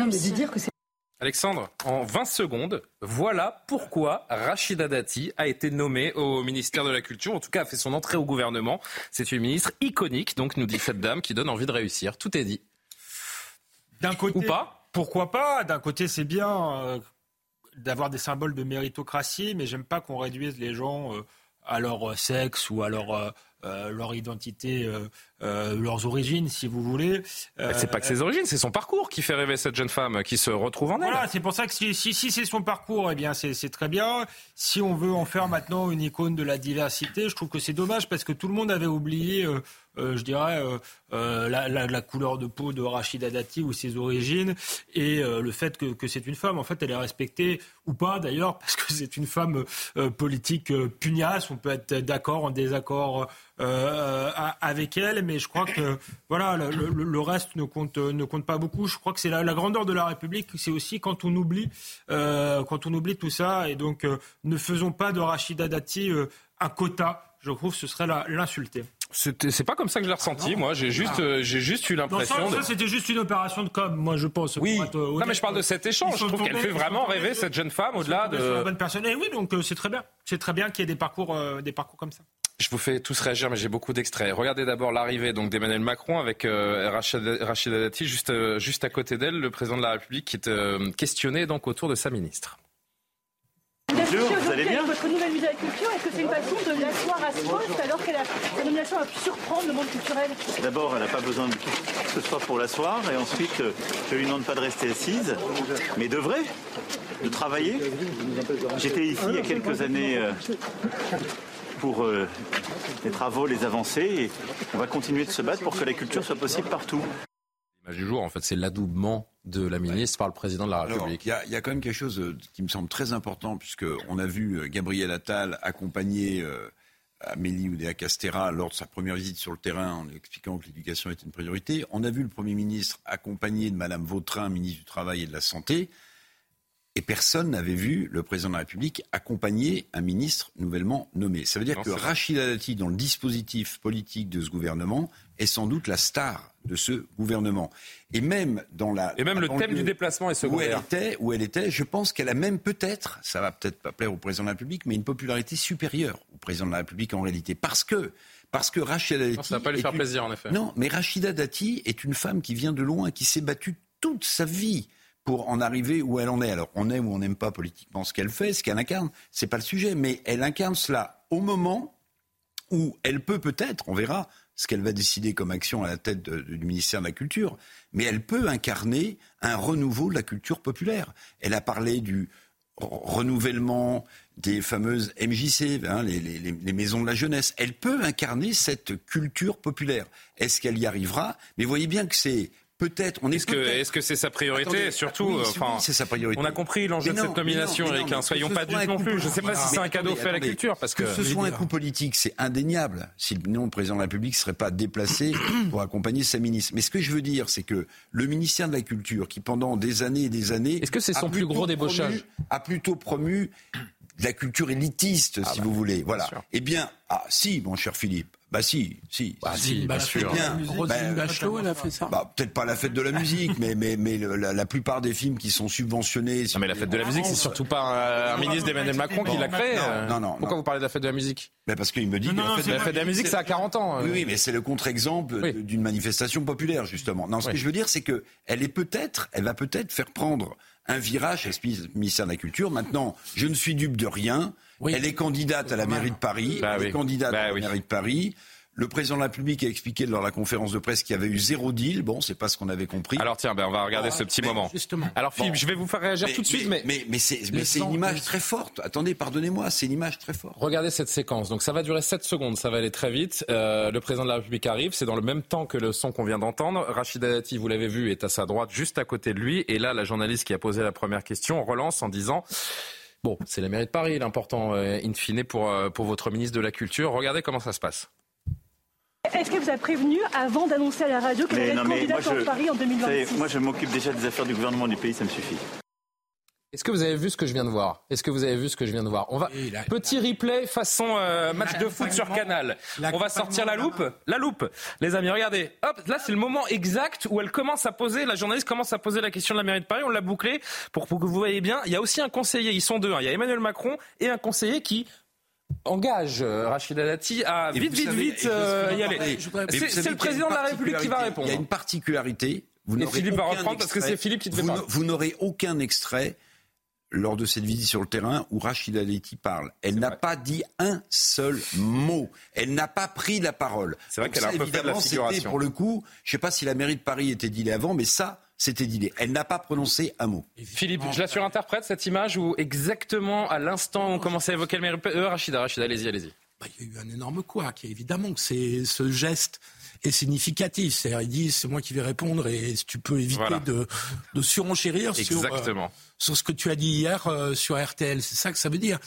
Alexandre, en 20 secondes, voilà pourquoi Rachida Dati a été nommée au ministère de la Culture, en tout cas a fait son entrée au gouvernement. C'est une ministre iconique, donc nous dit cette dame, qui donne envie de réussir. Tout est dit. D'un côté, ou pas. Pourquoi pas ? D'un côté, c'est bien d'avoir des symboles de méritocratie, mais j'aime pas qu'on réduise les gens à leur sexe ou à leur identité, leurs origines, si vous voulez. C'est pas que ses origines, c'est son parcours qui fait rêver cette jeune femme qui se retrouve en elle. Voilà, c'est pour ça que si c'est son parcours, eh bien c'est très bien. Si on veut en faire maintenant une icône de la diversité, je trouve que c'est dommage parce que tout le monde avait oublié, je dirais, la couleur de peau de Rachida Dati ou ses origines et le fait que c'est une femme. En fait, elle est respectée ou pas d'ailleurs parce que c'est une femme politique pugnace. On peut être d'accord, en désaccord avec elle, mais je crois que voilà, le reste ne compte pas beaucoup. Je crois que c'est la grandeur de la République, c'est aussi quand on oublie tout ça. Et donc, ne faisons pas de Rachida Dati un quota. Je trouve que ce serait l'insulter. C'est pas comme ça que je l'ai ressenti, moi. J'ai juste eu l'impression. Dans ça, c'était juste une opération de com', moi, je pense. Oui. Non, mais je parle de cet échange. Je trouve qu'elle fait vraiment rêver cette jeune femme au-delà de. C'est la bonne personne. Et oui, donc c'est très bien. C'est très bien qu'il y ait des parcours comme ça. Je vous fais tous réagir, mais j'ai beaucoup d'extraits. Regardez d'abord l'arrivée donc d'Emmanuel Macron avec Rachida Dati juste à côté d'elle, le président de la République qui est questionné donc autour de sa ministre. Vous allez bien ? Votre nouvelle ministre de la Culture, est-ce que c'est une façon de l'asseoir à ce poste alors que la nomination a pu surprendre le monde culturel ? D'abord, elle n'a pas besoin de ce soir pour l'asseoir, et ensuite, je lui demande pas de rester assise, mais de vrai, de travailler. J'étais ici il y a quelques années pour les travaux, les avancées, et on va continuer de se battre pour que la culture soit possible partout. L'image du jour, en fait, c'est l'adoubement de la ministre par le président de la République. Alors, il y a quand même quelque chose qui me semble très important, puisqu'on a vu Gabriel Attal accompagner Amélie Oudéa-Castéra lors de sa première visite sur le terrain en expliquant que l'éducation était une priorité. On a vu le Premier ministre accompagné de Madame Vautrin, ministre du Travail et de la Santé. Et personne n'avait vu le président de la République accompagner un ministre nouvellement nommé. Ça veut dire que Rachida Dati, dans le dispositif politique de ce gouvernement, est sans doute la star de ce gouvernement. Et même dans la... Et même le thème du déplacement est secondaire. Où elle était, je pense qu'elle a même peut-être, ça va peut-être pas plaire au président de la République, mais une popularité supérieure au président de la République en réalité. Parce que Rachida Dati... Non, ça va pas lui faire plaisir, en effet. Non, mais Rachida Dati est une femme qui vient de loin, qui s'est battue toute sa vie pour en arriver où elle en est. Alors, on aime ou on n'aime pas politiquement ce qu'elle fait, ce qu'elle incarne, c'est pas le sujet, mais elle incarne cela au moment où elle peut peut-être, on verra ce qu'elle va décider comme action à la tête du ministère de la Culture, mais elle peut incarner un renouveau de la culture populaire. Elle a parlé du renouvellement des fameuses MJC, hein, les maisons de la jeunesse. Elle peut incarner cette culture populaire. Est-ce qu'elle y arrivera ? Mais voyez bien que c'est... Peut-être. Est-ce que c'est sa priorité? Attendez, surtout, oui, enfin, oui, c'est sa priorité. On a compris l'enjeu de cette nomination, Eric. Soyons pas dupes non plus. Je ne sais pas si c'est un cadeau fait à la culture. Parce que ce soit un coup politique, c'est indéniable. Sinon, le président de la République ne serait pas déplacé pour accompagner sa ministre. Mais ce que je veux dire, c'est que le ministère de la Culture, qui pendant des années et des années. Est-ce que c'est son plus gros débauchage ? A plutôt promu de la culture élitiste, si vous voulez. Voilà. Eh bien, ah si, mon cher Philippe. Bah si, bien sûr. Roselyne Bachelot, elle a fait ça. Peut-être pas la fête de la musique, mais la plupart des films qui sont subventionnés. Non, mais la fête de la musique, c'est surtout pas un ministre d'Emmanuel Macron qui l'a créé. Non. Pourquoi vous parlez de la fête de la musique ? Parce qu'il me dit que la fête de la musique, c'est à 40 ans. Oui, mais c'est le contre-exemple d'une manifestation populaire, justement. Non, ce que je veux dire, c'est que elle va peut-être faire prendre un virage à ce ministère de la Culture. Maintenant, je ne suis dupe de rien. Oui. Elle est candidate à la mairie de Paris. Le président de la République a expliqué lors de la conférence de presse qu'il y avait eu 0 deal. Bon, c'est pas ce qu'on avait compris. Alors tiens, on va regarder ce petit moment. Justement. Alors Philippe, je vais vous faire réagir tout de suite. Mais c'est une image très forte. Attendez, pardonnez-moi, c'est une image très forte. Regardez cette séquence. Donc ça va durer 7 secondes, ça va aller très vite. Le président de la République arrive, c'est dans le même temps que le son qu'on vient d'entendre. Rachida Dati, vous l'avez vu, est à sa droite, juste à côté de lui. Et là, la journaliste qui a posé la première question relance en disant... Bon, c'est la mairie de Paris, l'important, in fine, pour votre ministre de la Culture. Regardez comment ça se passe. Est-ce que vous avez prévenu avant d'annoncer à la radio que vous êtes candidate à Paris en 2026 ? Moi, je m'occupe déjà des affaires du gouvernement du pays, ça me suffit. Est-ce que vous avez vu ce que je viens de voir ? On va petit replay façon match de foot sur Canal. On va sortir la loupe. Les amis, regardez. Hop, là c'est le moment exact où elle commence à poser. La journaliste commence à poser la question de la mairie de Paris. On l'a bouclée pour que vous voyez bien. Il y a aussi un conseiller. Ils sont 2. Il y a Emmanuel Macron et un conseiller qui engage Rachida Dati à vite y aller. C'est le président de la République qui va répondre. Il y a une particularité. Vous n'aurez aucun extrait lors de cette visite sur le terrain où Rachida Dati parle. Elle n'a pas dit un seul mot. Elle n'a pas pris la parole. C'est vrai qu'elle a un peu fait de la figuration. Pour le coup, je ne sais pas si la mairie de Paris était dealée avant, mais ça, c'était dealé. Elle n'a pas prononcé un mot. Philippe, je la surinterprète, cette image, où exactement à l'instant où on commençait à évoquer la mairie de Paris... Rachida, allez-y. Il y a eu un énorme couac. Évidemment que c'est ce geste... est significatif. C'est-à-dire, ils disent, c'est moi qui vais répondre et tu peux éviter de surenchérir sur ce que tu as dit hier sur RTL. C'est ça que ça veut dire.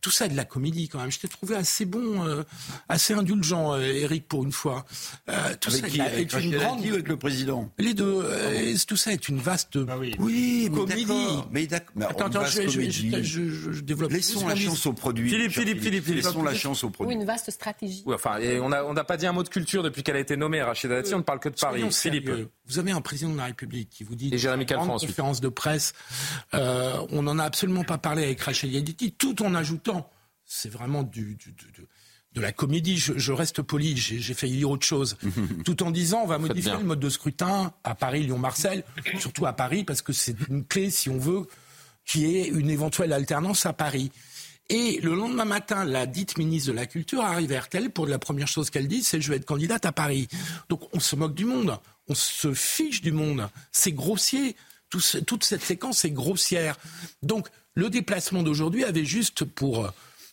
Tout ça est de la comédie quand même. Je t'ai trouvé assez bon, assez indulgent, Eric, pour une fois. Tout avec ça qui, avec une grande... avec le président. Les deux. Tout ça est une vaste comédie. Je développe. Laissons la chance au produit. Philippe. Laissons la chance au produit. Une vaste stratégie. Oui, enfin, on n'a pas dit un mot de culture depuis qu'elle a été nommée, Rachida Dati. On ne parle que de Paris. Philippe, vous avez un président de la République qui vous dit. Et Jérémy Calfon ensuite. Conférence de presse. On n'en a absolument pas parlé avec Rachida Dati, tout en ajoutant. C'est vraiment de la comédie. Je reste poli, j'ai failli dire autre chose. Tout en disant, on va modifier le mode de scrutin à Paris, Lyon, Marseille, surtout à Paris, parce que c'est une clé, si on veut, qui est une éventuelle alternance à Paris. Et le lendemain matin, la dite ministre de la Culture arrive à RTL pour la première chose qu'elle dit, c'est « je vais être candidate à Paris ». Donc on se moque du monde, on se fiche du monde. C'est grossier, toute cette séquence est grossière. Donc... le déplacement d'aujourd'hui avait juste pour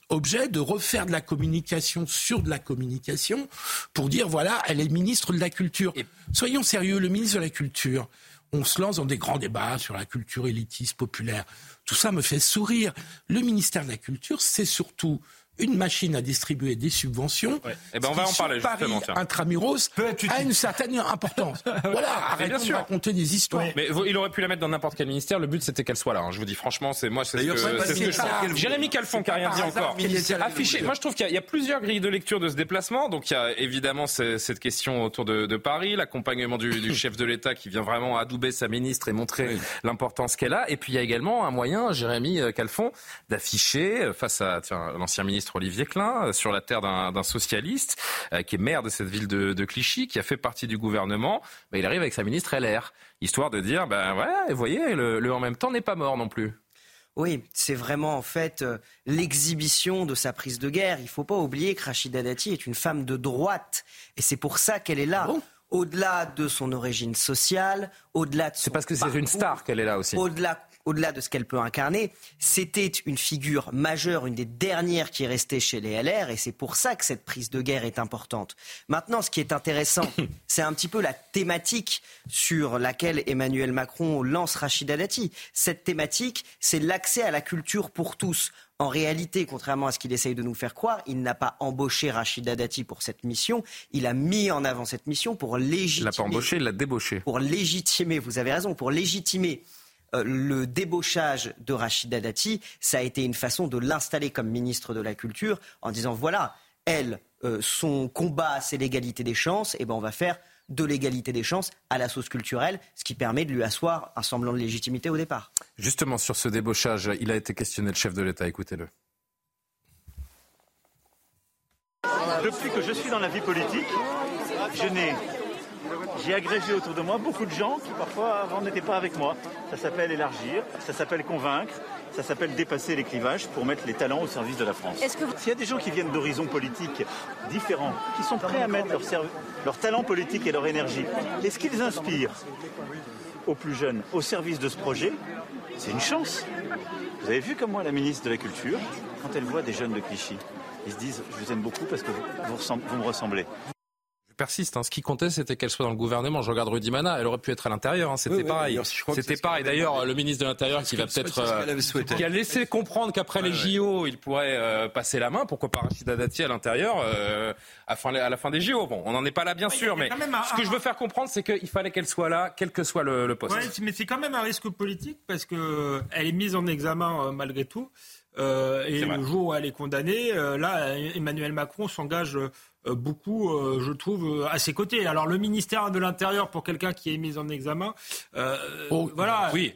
objet de refaire de la communication sur de la communication pour dire, voilà, elle est ministre de la Culture. Soyons sérieux, le ministre de la Culture, on se lance dans des grands débats sur la culture élitiste, populaire. Tout ça me fait sourire. Le ministère de la Culture, c'est surtout... une machine à distribuer des subventions. Ouais. Et ben on va en parler justement. Paris intramuros a une certaine importance. Voilà, arrêtez de raconter des histoires. Ouais. Mais il aurait pu la mettre dans n'importe quel ministère. Le but c'était qu'elle soit là. Je vous dis franchement, c'est ce que je pense. Jérémy Calfon qui a rien dit encore. Affiché. Moi je trouve qu'il y a plusieurs grilles de lecture de ce déplacement. Donc il y a évidemment cette question autour de Paris, l'accompagnement du chef de l'État qui vient vraiment adouber sa ministre et montrer l'importance qu'elle a. Et puis il y a également un moyen, Jérémy Calfon, d'afficher face à l'ancien ministre Olivier Klein, sur la terre d'un socialiste qui est maire de cette ville de Clichy, qui a fait partie du gouvernement, il arrive avec sa ministre LR, histoire de dire, vous voyez, le en même temps n'est pas mort non plus. Oui, c'est vraiment en fait l'exhibition de sa prise de guerre. Il ne faut pas oublier que Rachida Dati est une femme de droite et c'est pour ça qu'elle est là. Ah bon ? Au-delà de son origine sociale, au-delà de son c'est parce que parcours, c'est une star qu'elle est là aussi. Au-delà de ce qu'elle peut incarner, c'était une figure majeure, une des dernières qui est restée chez les LR, et c'est pour ça que cette prise de guerre est importante. Maintenant, ce qui est intéressant, c'est un petit peu la thématique sur laquelle Emmanuel Macron lance Rachida Dati. Cette thématique, c'est l'accès à la culture pour tous. En réalité, contrairement à ce qu'il essaye de nous faire croire, il n'a pas embauché Rachida Dati pour cette mission. Il a mis en avant cette mission pour légitimer... Il l'a pas embauché, il l'a débauché. Pour légitimer, vous avez raison, pour légitimer... le débauchage de Rachida Dati, ça a été une façon de l'installer comme ministre de la Culture en disant voilà, elle, son combat c'est l'égalité des chances, et ben on va faire de l'égalité des chances à la sauce culturelle, ce qui permet de lui asseoir un semblant de légitimité au départ. Justement sur ce débauchage, il a été questionné le chef de l'État, écoutez-le. Depuis que je suis dans la vie politique, j'ai agrégé autour de moi beaucoup de gens qui parfois avant n'étaient pas avec moi. Ça s'appelle élargir, ça s'appelle convaincre, ça s'appelle dépasser les clivages pour mettre les talents au service de la France. S'il y a des gens qui viennent d'horizons politiques différents, qui sont prêts à mettre leur talent politique et leur énergie, et ce qu'ils inspirent aux plus jeunes au service de ce projet, c'est une chance. Vous avez vu comme moi la ministre de la Culture, quand elle voit des jeunes de Clichy, ils se disent « je vous aime beaucoup parce que vous me ressemblez ». Persiste. Ce qui comptait, c'était qu'elle soit dans le gouvernement. Je regarde Rudy Mana, elle aurait pu être à l'intérieur. C'était pareil. C'était pareil. D'ailleurs, le ministre de l'Intérieur qui va peut-être, qui a laissé comprendre qu'après les JO, il pourrait passer la main. Pourquoi pas Rachida Dati à l'intérieur à la fin des JO. Bon, on n'en est pas là, bien sûr. Mais ce que je veux faire comprendre, c'est qu'il fallait qu'elle soit là, quel que soit le poste. Ouais, mais c'est quand même un risque politique parce que elle est mise en examen malgré tout. Et le jour où elle est condamnée, là, Emmanuel Macron s'engage. Beaucoup, je trouve, à ses côtés. Alors, le ministère de l'Intérieur, pour quelqu'un qui est mis en examen, oui,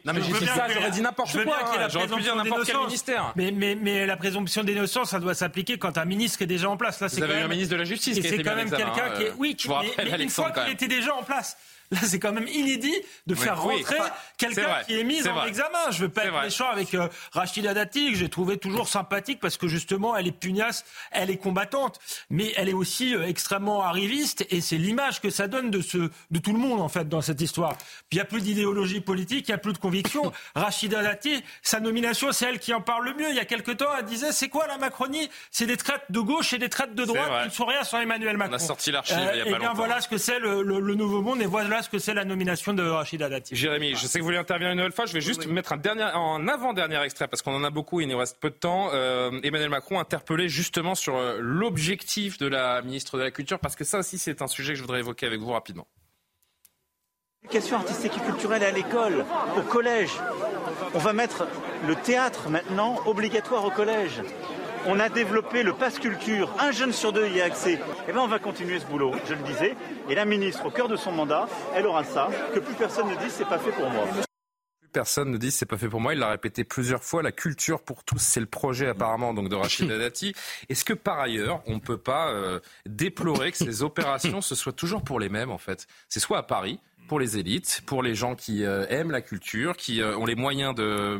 non, mais j'ai dit ça, j'aurais dit n'importe quoi, j'aurais pu dire n'importe quel ministère. Mais la présomption d'innocence, ça doit s'appliquer quand un ministre est déjà en place. Là, vous avez eu un ministre de la Justice qui a été mis en examen. C'est quand même quelqu'un qui est... Oui, mais une fois qu'il était déjà en place... Là, c'est quand même inédit de faire rentrer quelqu'un qui est mis en examen. Je ne veux pas être méchant avec Rachida Dati, que j'ai trouvé toujours sympathique parce que justement, elle est pugnace, elle est combattante, mais elle est aussi extrêmement arriviste et c'est l'image que ça donne de tout le monde en fait dans cette histoire. Puis il n'y a plus d'idéologie politique, il n'y a plus de conviction. Rachida Dati, sa nomination, c'est elle qui en parle le mieux. Il y a quelque temps, elle disait c'est quoi la Macronie ? C'est des traites de gauche et des traites de droite qui ne sont rien sans Emmanuel Macron. On a sorti l'archive il y a pas longtemps. Et bien voilà ce que c'est le nouveau monde et voilà ce que c'est la nomination de Rachida Dati. Jérémy, je sais que vous voulez intervenir une nouvelle fois, je vais juste mettre un avant-dernier extrait, parce qu'on en a beaucoup, il nous reste peu de temps. Emmanuel Macron interpellé justement sur l'objectif de la ministre de la Culture, parce que ça aussi c'est un sujet que je voudrais évoquer avec vous rapidement. L'éducation artistique et culturelle à l'école, au collège. On va mettre le théâtre maintenant obligatoire au collège. On a développé le pass culture, un jeune sur deux y a accès. Eh bien on va continuer ce boulot, je le disais. Et la ministre, au cœur de son mandat, elle aura ça, que plus personne ne dise c'est pas fait pour moi. Personne ne dit c'est pas fait pour moi. Il l'a répété plusieurs fois. La culture pour tous, c'est le projet apparemment donc de Rachida Dati. Est-ce que par ailleurs, on ne peut pas déplorer que ces opérations ce soit toujours pour les mêmes en fait ? C'est soit à Paris, pour les élites, pour les gens qui aiment la culture, qui ont les moyens de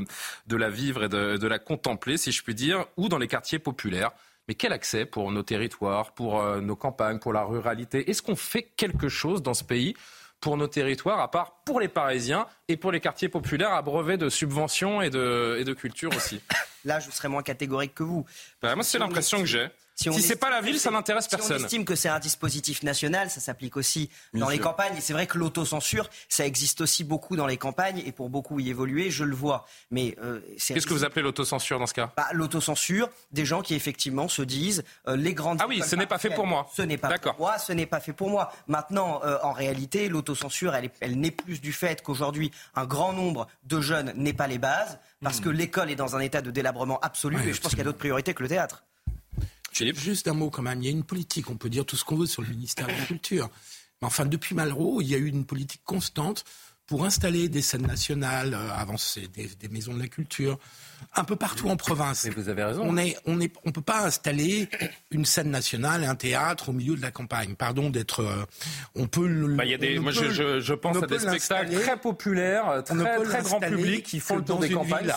la vivre et de la contempler, si je puis dire, ou dans les quartiers populaires. Mais quel accès pour nos territoires, pour nos campagnes, pour la ruralité ? Est-ce qu'on fait quelque chose dans ce pays ? Pour nos territoires, à part pour les Parisiens et pour les quartiers populaires, abreuvés de subventions et de culture aussi. Là, je serais moins catégorique que vous. Moi, c'est l'impression que j'ai. Si c'est pas la ville, ça n'intéresse personne. Si on estime que c'est un dispositif national, ça s'applique aussi dans les campagnes. Et c'est vrai que l'autocensure, ça existe aussi beaucoup dans les campagnes et pour beaucoup y évoluer, je le vois. Mais qu'est-ce que vous appelez l'autocensure dans ce cas ? L'autocensure des gens qui effectivement se disent les grandes. Ah oui, ce n'est pas fait pour moi. Ce n'est pas fait pour moi. Maintenant, en réalité, l'autocensure, elle n'est plus du fait qu'aujourd'hui un grand nombre de jeunes n'aient pas les bases parce que l'école est dans un état de délabrement absolu. Et je pense qu'il y a d'autres priorités que le théâtre. Philippe. Juste un mot quand même, il y a une politique, on peut dire tout ce qu'on veut sur le ministère de la Culture, mais enfin depuis Malraux, il y a eu une politique constante pour installer des scènes nationales, avancer des maisons de la culture, un peu partout en province. Mais vous avez raison. On peut pas installer une scène nationale et un théâtre au milieu de la campagne. Pardon d'être. On peut. Je pense à des spectacles très populaires, très grand public qui font le tour des campagnes.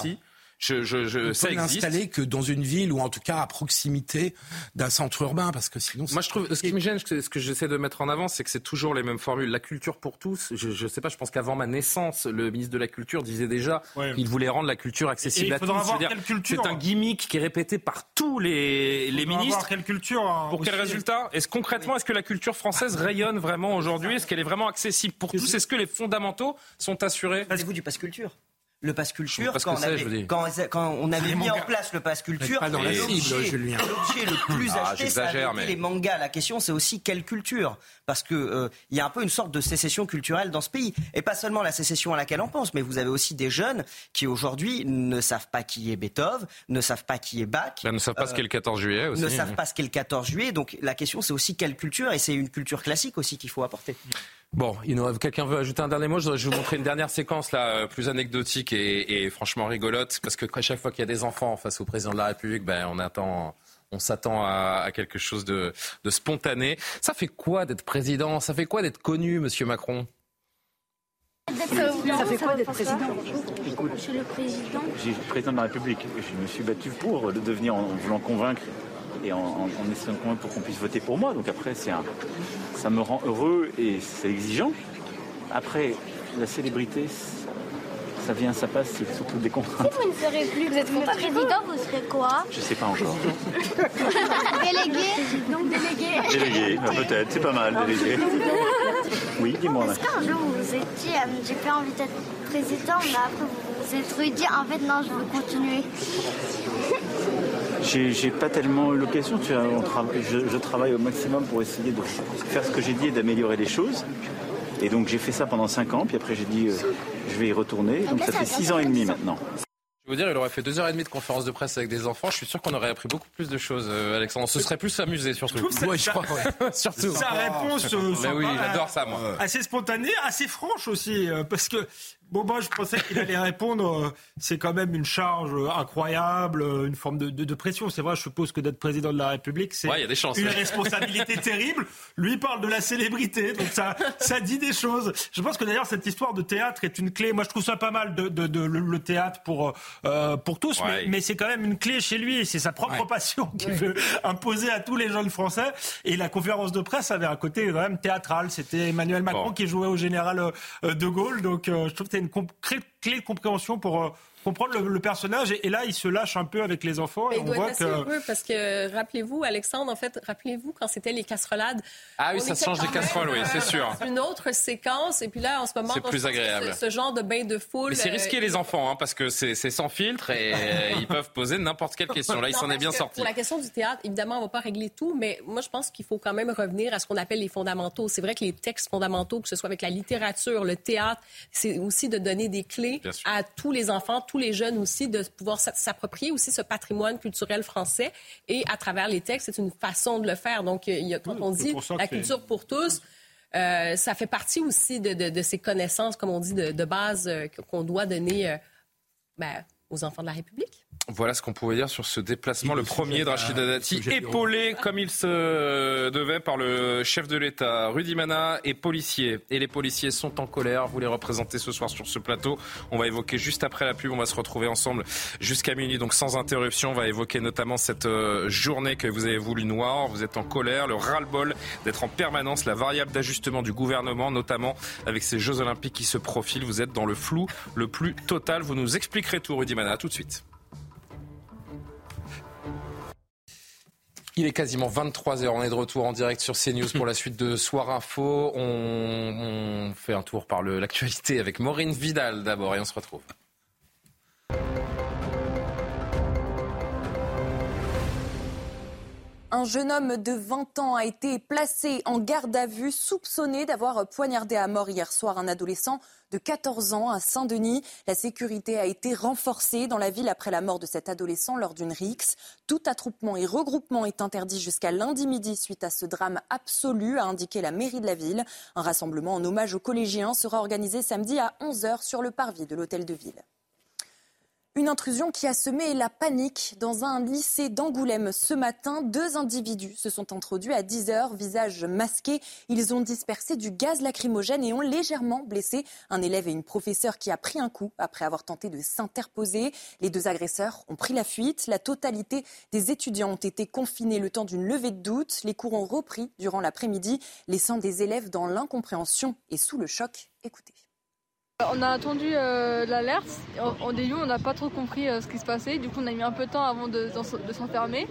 Ça existe. On ne peut l'installer que dans une ville ou en tout cas à proximité d'un centre urbain, parce que sinon... Moi, je trouve, ce qui me gêne, ce que j'essaie de mettre en avant, c'est que c'est toujours les mêmes formules. La culture pour tous, je ne sais pas, je pense qu'avant ma naissance, le ministre de la Culture disait déjà qu'il voulait rendre la culture accessible à tous. C'est un gimmick qui est répété par tous les ministres. Quelle culture, pour quel résultat? Est-ce concrètement, est-ce que la culture française rayonne vraiment aujourd'hui? Est-ce qu'elle est vraiment accessible pour tous? Est-ce que les fondamentaux sont assurés? Passez-vous du pass culture. Le pass culture, quand on avait mis en place le pass culture, pas dans la cible, Julien. L'objet le plus acheté, ça a été les mangas. La question, c'est aussi quelle culture, parce que il y a un peu une sorte de sécession culturelle dans ce pays, et pas seulement la sécession à laquelle on pense, mais vous avez aussi des jeunes qui aujourd'hui ne savent pas qui est Beethoven, ne savent pas qui est Bach, ne savent pas ce qu'est le 14 juillet aussi. Ne savent pas ce qu'est le 14 juillet, donc la question, c'est aussi quelle culture, et c'est une culture classique aussi qu'il faut apporter. Bon, quelqu'un veut ajouter un dernier mot? Je vais vous montrer une dernière séquence là, plus anecdotique et franchement rigolote, parce que à chaque fois qu'il y a des enfants face au président de la République, on s'attend à quelque chose de spontané. Ça fait quoi d'être président? Ça fait quoi d'être connu, monsieur Macron? Ça fait quoi d'être président? Monsieur le président. J'ai président de la République. Je me suis battu pour le devenir en voulant convaincre. Et en essayant de convaincre pour qu'on puisse voter pour moi. Donc après, ça me rend heureux et c'est exigeant. Après, la célébrité, ça vient, ça passe, c'est surtout des contraintes. Si vous ne serez plus, vous êtes pas président, vous serez quoi? Je sais pas encore. Délégué? Donc délégué, peut-être, c'est pas mal, délégué. Oui, dis-moi. Est-ce qu'un jour vous étiez, j'ai pas envie d'être président, mais après vous êtes redit, en fait non, je veux continuer. J'ai pas tellement eu l'occasion. Je travaille au maximum pour essayer de faire ce que j'ai dit et d'améliorer les choses. Et donc j'ai fait ça pendant 5 ans. Puis après j'ai dit je vais y retourner. Donc ça fait 6 ans et demi maintenant. Je vais vous dire, il aurait fait 2h30 de conférence de presse avec des enfants. Je suis sûr qu'on aurait appris beaucoup plus de choses, Alexandre. On se serait plus amusé, surtout. Je crois. Ouais. Surtout. Sa réponse, mais oui, j'adore ça, moi. Assez spontanée, assez franche aussi, parce que je pensais qu'il allait répondre. C'est quand même une charge incroyable, une forme de pression. C'est vrai, je suppose que d'être président de la République, c'est une responsabilité terrible. Lui parle de la célébrité, donc ça dit des choses. Je pense que d'ailleurs cette histoire de théâtre est une clé. Moi, je trouve ça pas mal de le théâtre pour tous, mais c'est quand même une clé chez lui. C'est sa propre passion qu'il veut imposer à tous les jeunes Français. Et la conférence de presse avait un côté quand même théâtral. C'était Emmanuel Macron qui jouait au général de Gaulle. Donc je trouve que c'est une clé de compréhension pour comprendre le personnage. Et là, il se lâche un peu avec les enfants. Et on voit que... un peu, parce que rappelez-vous, Alexandre, en fait, rappelez-vous quand c'était les casserolades. Ah oui, ça change des casseroles, oui, c'est sûr. Une autre séquence. Et puis là, en ce moment, c'est plus agréable. Ce genre de bain de foule. Mais c'est risqué, les enfants, parce que c'est sans filtre et ils peuvent poser n'importe quelle question. Là, il s'en est bien sorti. Pour la question du théâtre, évidemment, on ne va pas régler tout, mais moi, je pense qu'il faut quand même revenir à ce qu'on appelle les fondamentaux. C'est vrai que les textes fondamentaux, que ce soit avec la littérature, le théâtre, c'est aussi de donner des clés à tous les enfants, tous les jeunes aussi, de pouvoir s'approprier aussi ce patrimoine culturel français. Et à travers les textes, c'est une façon de le faire. Donc, quand on dit la culture pour tous, ça fait partie aussi de ces connaissances, comme on dit, de base qu'on doit donner aux enfants de la République. Voilà ce qu'on pouvait dire sur ce déplacement, le premier de Rachida Dati, épaulé comme il se devait par le chef de l'État. Rudy Mana est policier et les policiers sont en colère. Vous les représentez ce soir sur ce plateau. On va évoquer juste après la pub, on va se retrouver ensemble jusqu'à minuit, donc sans interruption. On va évoquer notamment cette journée que vous avez voulu noire. Vous êtes en colère, le ras-le-bol d'être en permanence la variable d'ajustement du gouvernement, notamment avec ces Jeux Olympiques qui se profilent. Vous êtes dans le flou le plus total. Vous nous expliquerez tout, Rudy Mana, tout de suite. Il est quasiment 23h, on est de retour en direct sur CNews pour la suite de Soir Info. On fait un tour par l'actualité avec Maureen Vidal d'abord et on se retrouve. Un jeune homme de 20 ans a été placé en garde à vue, soupçonné d'avoir poignardé à mort hier soir un adolescent de 14 ans à Saint-Denis. La sécurité a été renforcée dans la ville après la mort de cet adolescent lors d'une rixe. Tout attroupement et regroupement est interdit jusqu'à lundi midi suite à ce drame absolu, a indiqué la mairie de la ville. Un rassemblement en hommage aux collégiens sera organisé samedi à 11h sur le parvis de l'hôtel de ville. Une intrusion qui a semé la panique dans un lycée d'Angoulême. Ce matin, deux individus se sont introduits à 10h, visage masqué. Ils ont dispersé du gaz lacrymogène et ont légèrement blessé un élève et une professeure qui a pris un coup après avoir tenté de s'interposer. Les deux agresseurs ont pris la fuite. La totalité des étudiants ont été confinés le temps d'une levée de doute. Les cours ont repris durant l'après-midi, laissant des élèves dans l'incompréhension et sous le choc. Écoutez. On a attendu l'alerte. Au début, on n'a pas trop compris ce qui se passait. Du coup, on a mis un peu de temps avant de s'enfermer.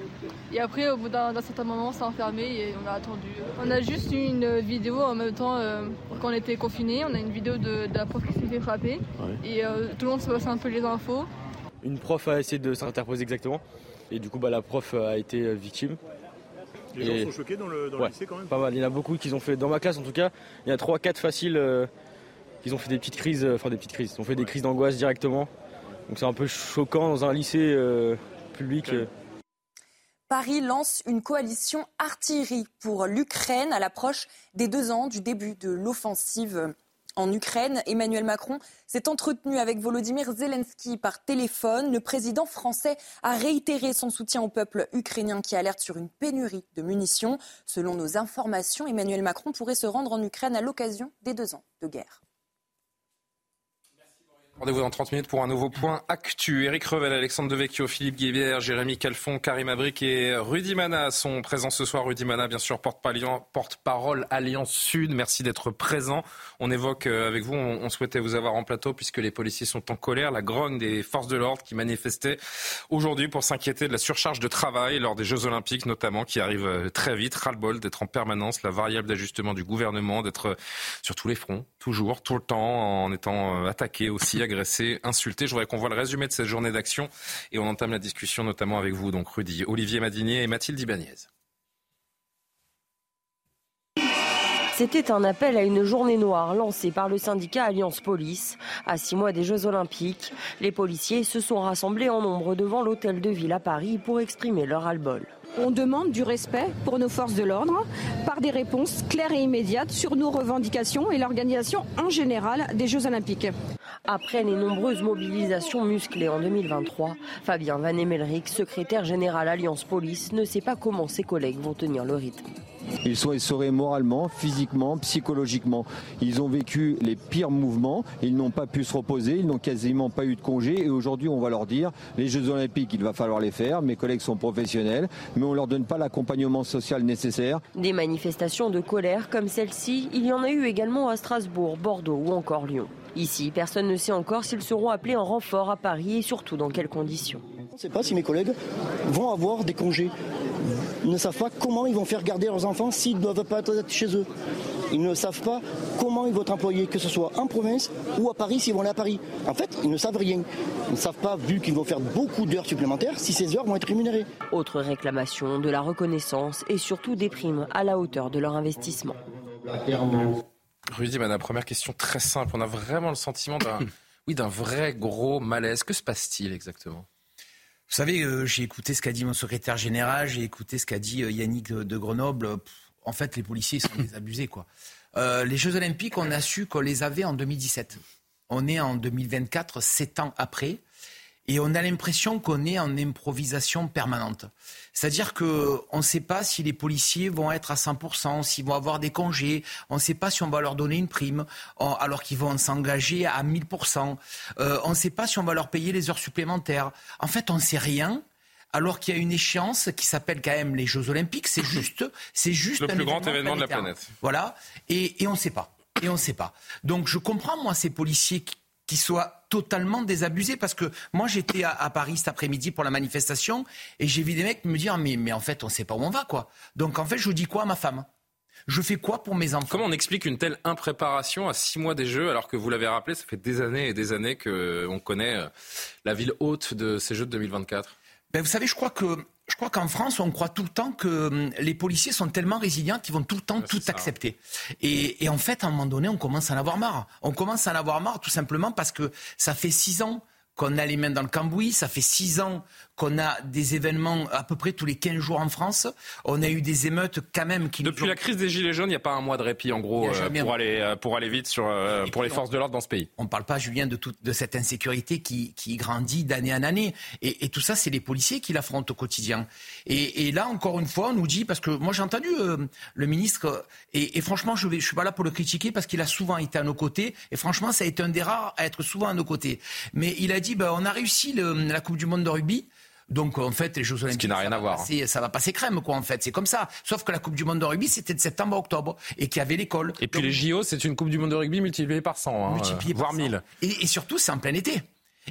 Et après, au bout d'un certain moment, on s'est enfermé et on a attendu. On a juste eu une vidéo en même temps qu'on était confinés. On a une vidéo de la prof qui s'est fait frapper. Ouais. Et tout le monde se passait un peu les infos. Une prof a essayé de s'interposer exactement. Et du coup, la prof a été victime. Les gens sont choqués dans le lycée quand même. Pas mal. Il y en a beaucoup qui ont fait, dans ma classe en tout cas, il y a 3-4 faciles... Ils ont fait des petites crises, ils ont fait des crises d'angoisse directement. Donc c'est un peu choquant dans un lycée public. Paris lance une coalition artillerie pour l'Ukraine à l'approche des 2 ans du début de l'offensive en Ukraine. Emmanuel Macron s'est entretenu avec Volodymyr Zelensky par téléphone. Le président français a réitéré son soutien au peuple ukrainien qui alerte sur une pénurie de munitions. Selon nos informations, Emmanuel Macron pourrait se rendre en Ukraine à l'occasion des 2 ans de guerre. Rendez-vous dans 30 minutes pour un nouveau point Actu. Eric Revel, Alexandre Devecchio, Philippe Guibert, Jérémy Calfon, Karima Briggs et Rudy Mana sont présents ce soir. Rudy Mana, bien sûr, porte-parole Alliance Sud. Merci d'être présent. On évoque avec vous, on souhaitait vous avoir en plateau puisque les policiers sont en colère. La grogne des forces de l'ordre qui manifestaient aujourd'hui pour s'inquiéter de la surcharge de travail lors des Jeux Olympiques notamment qui arrivent très vite. Ras-le-bol d'être en permanence la variable d'ajustement du gouvernement, d'être sur tous les fronts, toujours, tout le temps, en étant attaqué aussi, agressé, insulté. Je voudrais qu'on voit le résumé de cette journée d'action et on entame la discussion notamment avec vous, donc Rudy, Olivier Madinier et Mathilde Ibanez. C'était un appel à une journée noire lancée par le syndicat Alliance Police. À 6 mois des Jeux Olympiques, les policiers se sont rassemblés en nombre devant l'hôtel de ville à Paris pour exprimer leur ras-le-bol. On demande du respect pour nos forces de l'ordre par des réponses claires et immédiates sur nos revendications et l'organisation en général des Jeux Olympiques. Après les nombreuses mobilisations musclées en 2023, Fabien Van-Emmelric, secrétaire général Alliance Police, ne sait pas comment ses collègues vont tenir le rythme. Ils sont essorés moralement, physiquement, psychologiquement. Ils ont vécu les pires mouvements, ils n'ont pas pu se reposer, ils n'ont quasiment pas eu de congé. Et aujourd'hui, on va leur dire, les Jeux Olympiques, il va falloir les faire. Mes collègues sont professionnels, mais on ne leur donne pas l'accompagnement social nécessaire. Des manifestations de colère comme celle-ci, il y en a eu également à Strasbourg, Bordeaux ou encore Lyon. Ici, personne ne sait encore s'ils seront appelés en renfort à Paris et surtout dans quelles conditions. On ne sait pas si mes collègues vont avoir des congés. Ils ne savent pas comment ils vont faire garder leurs enfants s'ils ne doivent pas être chez eux. Ils ne savent pas comment ils vont être employés, que ce soit en province ou à Paris s'ils vont aller à Paris. En fait, ils ne savent rien. Ils ne savent pas, vu qu'ils vont faire beaucoup d'heures supplémentaires, si ces heures vont être rémunérées. Autre réclamation, de la reconnaissance et surtout des primes à la hauteur de leur investissement. Rudy, la première question très simple. On a vraiment le sentiment d'un vrai gros malaise. Que se passe-t-il exactement ? Vous savez, j'ai écouté ce qu'a dit mon secrétaire général, j'ai écouté ce qu'a dit Yannick de Grenoble. En fait, les policiers sont désabusés, quoi. Les Jeux Olympiques, on a su qu'on les avait en 2017. On est en 2024, 7 ans après, et on a l'impression qu'on est en improvisation permanente. C'est-à-dire qu'on ne sait pas si les policiers vont être à 100%, s'ils vont avoir des congés, on ne sait pas si on va leur donner une prime, alors qu'ils vont s'engager à 1000%, on ne sait pas si on va leur payer les heures supplémentaires. En fait, on ne sait rien, alors qu'il y a une échéance qui s'appelle quand même les Jeux Olympiques, c'est juste le plus grand événement de la planète. Voilà, et on ne sait pas, Donc je comprends, moi, ces policiers qui soient totalement désabusés, parce que moi j'étais à Paris cet après-midi pour la manifestation et j'ai vu des mecs me dire mais en fait on sait pas où on va, quoi. Donc en fait je dis quoi à ma femme ? Je fais quoi pour mes enfants ? Comment on explique une telle impréparation à 6 mois des Jeux, alors que vous l'avez rappelé, ça fait des années et des années qu'on connaît la ville hôte de ces Jeux de 2024 ? Vous savez, je crois qu'en France, on croit tout le temps que les policiers sont tellement résilients qu'ils vont tout le temps tout accepter. Et en fait, à un moment donné, on commence à en avoir marre. On commence à en avoir marre tout simplement parce que ça fait 6 ans qu'on a les mains dans le cambouis, ça fait 6 ans qu'on a des événements à peu près tous les 15 jours en France. On a eu des émeutes quand même qui... Depuis la crise des Gilets jaunes, il n'y a pas un mois de répit en gros pour aller vite pour les forces de l'ordre dans ce pays. On ne parle pas, Julien, de cette insécurité qui grandit d'année en année. Et tout ça, c'est les policiers qui l'affrontent au quotidien. Et là, encore une fois, on nous dit, parce que moi j'ai entendu le ministre, et franchement, je ne suis pas là pour le critiquer parce qu'il a souvent été à nos côtés. Et franchement, ça a été un des rares à être souvent à nos côtés. Mais il a dit, on a réussi la Coupe du Monde de rugby. Donc, en fait, les Jeux Olympiques, ça va passer crème, quoi, en fait. C'est comme ça. Sauf que la Coupe du Monde de rugby, c'était de septembre à octobre et qu'il y avait l'école. Et puis, donc, les JO, c'est une Coupe du Monde de rugby multipliée par 100, voire 1000. Et surtout, c'est en plein été.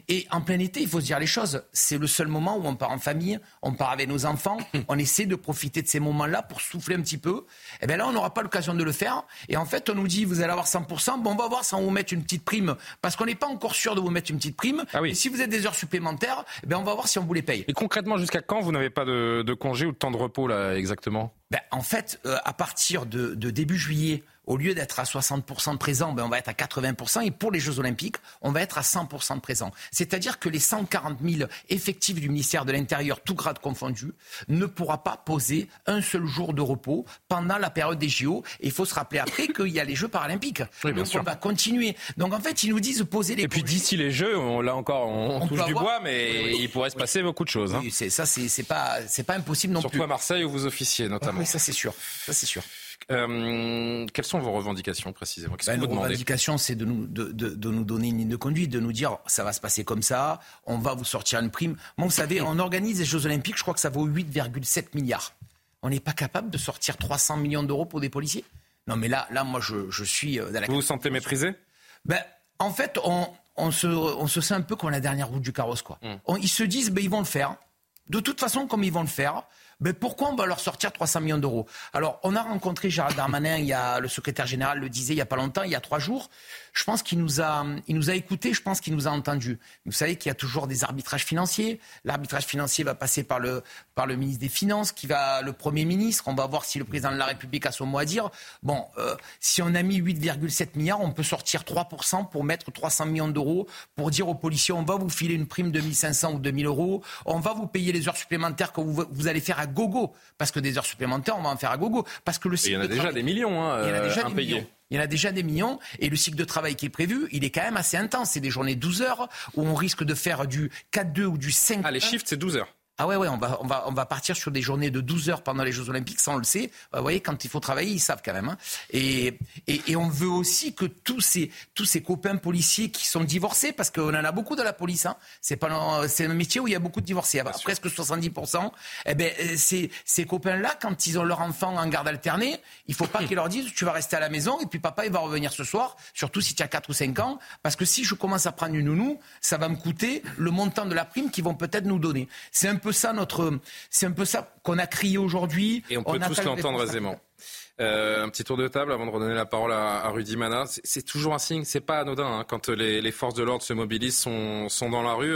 Et en plein été, il faut se dire les choses. C'est le seul moment où on part en famille, on part avec nos enfants, on essaie de profiter de ces moments-là pour souffler un petit peu. Et bien là, on n'aura pas l'occasion de le faire. Et en fait, on nous dit, vous allez avoir 100%. Bon, on va voir sans vous mettre une petite prime. Parce qu'on n'est pas encore sûr de vous mettre une petite prime. Ah oui. Et si vous êtes des heures supplémentaires, ben on va voir si on vous les paye. Et concrètement, jusqu'à quand vous n'avez pas de congé ou de temps de repos, là, exactement ? Ben, en fait, à partir de début juillet, au lieu d'être à 60% présent, ben on va être à 80%. Et pour les Jeux Olympiques, on va être à 100% présent. C'est-à-dire que les 140 000 effectifs du ministère de l'Intérieur, tout grade confondu, ne pourra pas poser un seul jour de repos pendant la période des JO. Et il faut se rappeler après qu'il y a les Jeux Paralympiques. Oui, bien sûr. On va continuer. Donc en fait, ils nous disent poser les... Et puis d'ici les Jeux, on touche du bois, mais il pourrait se passer beaucoup de choses. Hein. Oui, c'est pas impossible non plus. Surtout à Marseille où vous officiez, notamment. Oui, ça c'est sûr. Quelles sont vos revendications précisément ? Nos revendications, c'est de nous donner une ligne de conduite, de nous dire ça va se passer comme ça, on va vous sortir une prime. Bon, vous savez, on organise les Jeux Olympiques, je crois que ça vaut 8,7 milliards. On n'est pas capable de sortir 300 millions d'euros pour des policiers ? Non, mais là moi, je suis... Vous vous sentez méprisé ? En fait, on se sent un peu comme la dernière roue du carrosse, quoi. Ils se disent, ils vont le faire. De toute façon, comme ils vont le faire... Mais pourquoi on va leur sortir 300 millions d'euros ? Alors, on a rencontré Gérald Darmanin, le secrétaire général le disait il n'y a pas longtemps, il y a 3 jours. Je pense qu'il nous a écoutés, je pense qu'il nous a entendus. Vous savez qu'il y a toujours des arbitrages financiers. L'arbitrage financier va passer par le ministre des Finances, le Premier ministre. On va voir si le président de la République a son mot à dire. Bon, si on a mis 8,7 milliards, on peut sortir 3% pour mettre 300 millions d'euros pour dire aux policiers, on va vous filer une prime de 1500 ou 2000 euros, on va vous payer les heures supplémentaires que vous allez faire à gogo, parce que des heures supplémentaires, on va en faire à gogo. Parce que il y en a déjà des millions impayés. Il y en a déjà des millions, et le cycle de travail qui est prévu, il est quand même assez intense. C'est des journées 12 heures, où on risque de faire du 4-2 ou du 5-1. Ah, les shifts, c'est 12 heures. Ah ouais, on va partir sur des journées de 12 heures pendant les Jeux Olympiques, ça on le sait. Vous voyez, quand il faut travailler, ils savent quand même. Hein. Et on veut aussi que tous ces copains policiers qui sont divorcés, parce qu'on en a beaucoup dans la police, hein. C'est un métier où il y a beaucoup de divorcés, à presque 70%. Eh ben, ces copains-là, quand ils ont leur enfant en garde alternée, il faut pas qu'ils leur disent, tu vas rester à la maison, et puis papa, il va revenir ce soir, surtout si tu as 4 ou 5 ans, parce que si je commence à prendre une nounou, ça va me coûter le montant de la prime qu'ils vont peut-être nous donner. C'est un peu ça qu'on a crié aujourd'hui. Et on peut tous l'entendre aisément. Un petit tour de table avant de redonner la parole à Rudy Mana. C'est toujours un signe, c'est pas anodin hein, quand les forces de l'ordre se mobilisent, sont dans la rue.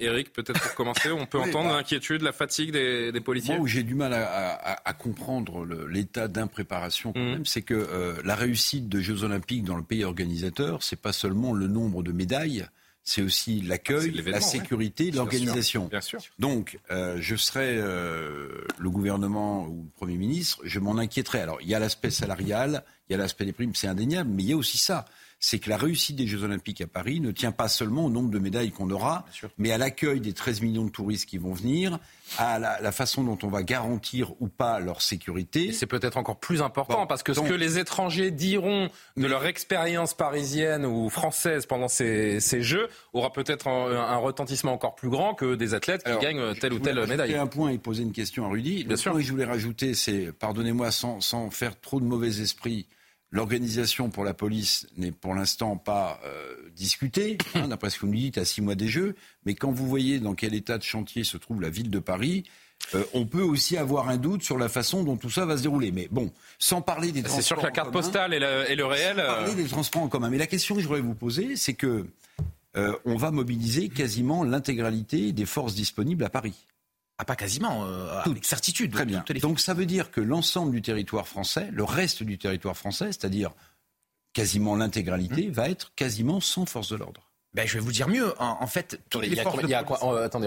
Eric, peut-être pour commencer, on peut entendre l'inquiétude, la fatigue des policiers. Moi où j'ai du mal à comprendre l'état d'impréparation quand même, c'est que la réussite de Jeux Olympiques dans le pays organisateur, c'est pas seulement le nombre de médailles. C'est aussi l'accueil, la sécurité, l'organisation. Bien sûr. Donc, je serais le gouvernement ou le Premier ministre, je m'en inquiéterais. Alors, il y a l'aspect salarial, il y a l'aspect des primes, c'est indéniable, mais il y a aussi ça. C'est que la réussite des Jeux Olympiques à Paris ne tient pas seulement au nombre de médailles qu'on aura, mais à l'accueil des 13 millions de touristes qui vont venir, à la façon dont on va garantir ou pas leur sécurité. Et c'est peut-être encore plus important, parce que ce que les étrangers diront de leur expérience parisienne ou française pendant ces Jeux aura peut-être un retentissement encore plus grand que des athlètes qui gagnent telle ou telle médaille. Je voulais rajouter un point et poser une question à Rudy. Bien sûr. Le point que je voulais rajouter, c'est, pardonnez-moi, sans faire trop de mauvais esprit, l'organisation pour la police n'est pour l'instant pas discutée, hein, d'après ce que vous nous dites, à 6 mois des Jeux. Mais quand vous voyez dans quel état de chantier se trouve la ville de Paris, on peut aussi avoir un doute sur la façon dont tout ça va se dérouler. Mais bon, sans parler des transports en commun... C'est sûr que la carte postale et le réel... Sans parler des transports en commun. Mais la question que je voudrais vous poser, c'est que on va mobiliser quasiment l'intégralité des forces disponibles à Paris. Ah, pas quasiment, avec certitude. Très bien. Donc ça veut dire que l'ensemble du territoire français, le reste du territoire français, c'est-à-dire quasiment l'intégralité, va être quasiment sans force de l'ordre. Ben, je vais vous dire mieux. En fait, attendez,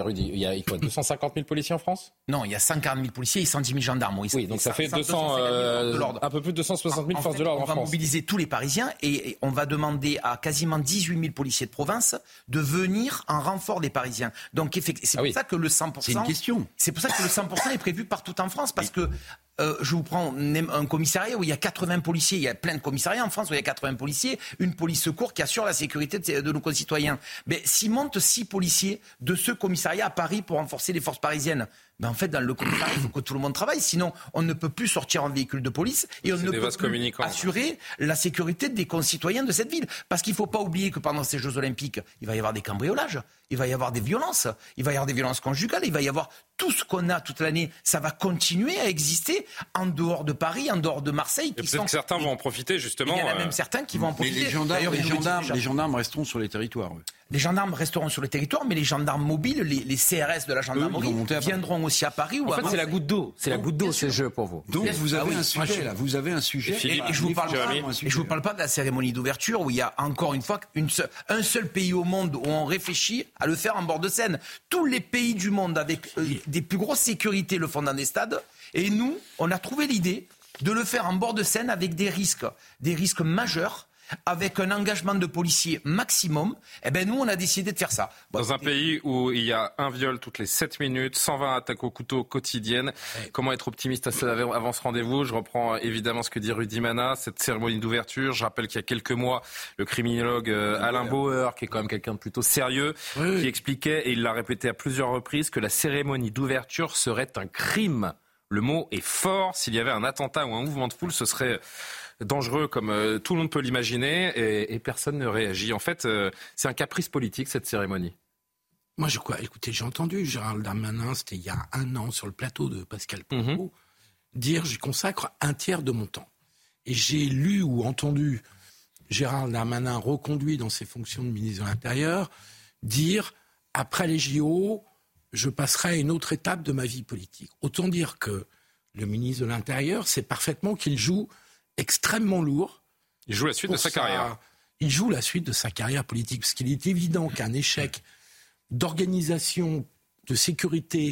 Rudy, il y a quoi, 250 000 policiers en France ? Non, il y a 140 000 policiers et 110 000 gendarmes. Oui, donc ça fait 200, un peu plus de 260 000 forces de l'ordre en France. On va mobiliser tous les Parisiens et on va demander à quasiment 18 000 policiers de province de venir en renfort des Parisiens. Donc c'est pour ça que le 100%... C'est une question. C'est pour ça que le 100% est prévu partout en France, parce que... je vous prends un commissariat où il y a 80 policiers. Il y a plein de commissariats en France où il y a 80 policiers. Une police secours qui assure la sécurité de nos concitoyens. Mais s'il monte 6 policiers de ce commissariat à Paris pour renforcer les forces parisiennes, ben en fait, dans le commissariat, il faut que tout le monde travaille. Sinon, on ne peut plus sortir en véhicule de police et on ne peut plus assurer la sécurité des concitoyens de cette ville. Parce qu'il ne faut pas oublier que pendant ces Jeux Olympiques, il va y avoir des cambriolages, il va y avoir des violences, il va y avoir des violences conjugales, il va y avoir tout ce qu'on a toute l'année. Ça va continuer à exister en dehors de Paris, en dehors de Marseille. Que certains vont en profiter, justement. Il y en a même certains qui vont en profiter. Mais les gendarmes resteront sur les territoires. Oui. Les gendarmes resteront sur le territoire, mais les gendarmes mobiles, les CRS de la gendarmerie, viendront aussi à Paris. En fait, c'est la goutte d'eau. C'est la goutte d'eau, ce jeu, pour vous. Donc, vous avez un sujet, là. Vous avez un sujet. Et je ne vous parle pas de la cérémonie d'ouverture où il y a, encore une fois, un seul pays au monde où on réfléchit à le faire en bord de Seine. Tous les pays du monde, avec des plus grosses sécurités, le font dans des stades. Et nous, on a trouvé l'idée de le faire en bord de Seine avec des risques majeurs, avec un engagement de policiers maximum. Eh bien, nous, on a décidé de faire ça. Dans un pays où il y a un viol toutes les 7 minutes, 120 attaques au couteau quotidiennes, comment être optimiste avant ce rendez-vous ? Je reprends évidemment ce que dit Rudy Mana, cette cérémonie d'ouverture. Je rappelle qu'il y a quelques mois, le criminologue Alain Bauer, qui est quand même quelqu'un de plutôt sérieux, qui expliquait, et il l'a répété à plusieurs reprises, que la cérémonie d'ouverture serait un crime. Le mot est fort. S'il y avait un attentat ou un mouvement de foule, ce serait... dangereux comme tout le monde peut l'imaginer et personne ne réagit. En fait, c'est un caprice politique, cette cérémonie. Moi, écoutez, j'ai entendu Gérald Darmanin, c'était il y a un an, sur le plateau de Pascal Praud, dire « je consacre un tiers de mon temps ». Et j'ai lu ou entendu Gérald Darmanin, reconduit dans ses fonctions de ministre de l'Intérieur, dire « après les JO, je passerai à une autre étape de ma vie politique ». Autant dire que le ministre de l'Intérieur sait parfaitement qu'il joue... extrêmement lourd. Il joue la suite de sa carrière. Il joue la suite de sa carrière politique, parce qu'il est évident qu'un échec d'organisation, de sécurité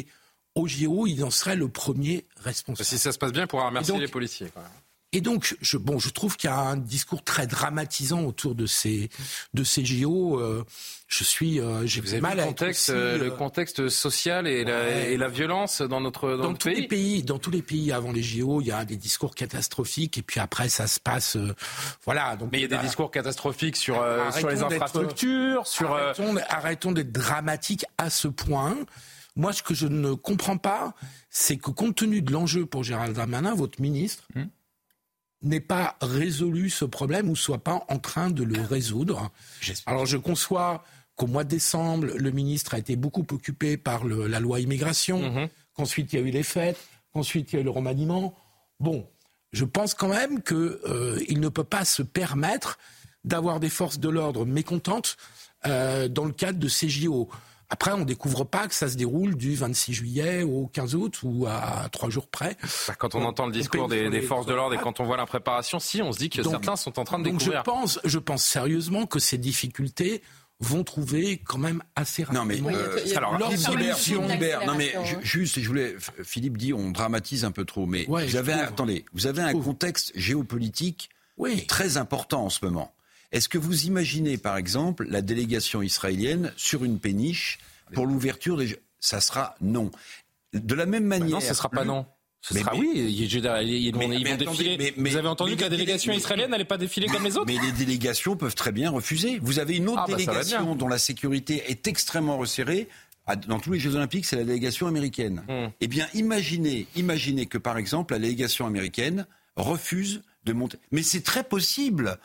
au JO, il en serait le premier responsable. Si ça se passe bien, il pourra remercier les policiers. Quand même. Et donc, je trouve qu'il y a un discours très dramatisant autour de ces JO. Le contexte social et la violence dans notre pays. Dans tous les pays avant les JO, il y a des discours catastrophiques et puis après ça se passe. Voilà. Donc, mais il y a des discours catastrophiques sur les infrastructures. Arrêtons d'être dramatiques à ce point. Moi, ce que je ne comprends pas, c'est que compte tenu de l'enjeu pour Gérald Darmanin, votre ministre. N'ait pas résolu ce problème ou soit pas en train de le résoudre. J'espère. Alors je conçois qu'au mois de décembre, le ministre a été beaucoup occupé par la loi immigration, qu'ensuite il y a eu les fêtes, qu'ensuite il y a eu le remaniement. Bon, je pense quand même qu'il ne peut pas se permettre d'avoir des forces de l'ordre mécontentes dans le cadre de ces JO. Après, on ne découvre pas que ça se déroule du 26 juillet au 15 août ou à 3 jours près. Quand on entend le discours des forces de l'ordre et quand on voit l'impréparation, on se dit que certains sont en train de découvrir. Je pense sérieusement que ces difficultés vont trouver quand même assez rapidement. Je voulais. Philippe dit on dramatise un peu trop, mais vous avez un contexte géopolitique très important en ce moment. Est-ce que vous imaginez, par exemple, la délégation israélienne sur une péniche pour l'ouverture des Jeux ? Ça sera non. De la même manière... non, ça ne sera pas non. Ils vont défiler. Vous avez entendu que la délégation israélienne n'allait pas défiler comme les autres ? Mais les délégations peuvent très bien refuser. Vous avez une autre délégation dont la sécurité est extrêmement resserrée. Dans tous les Jeux Olympiques, c'est la délégation américaine. Eh bien, imaginez que, par exemple, la délégation américaine refuse... de monter. Mais c'est très possible.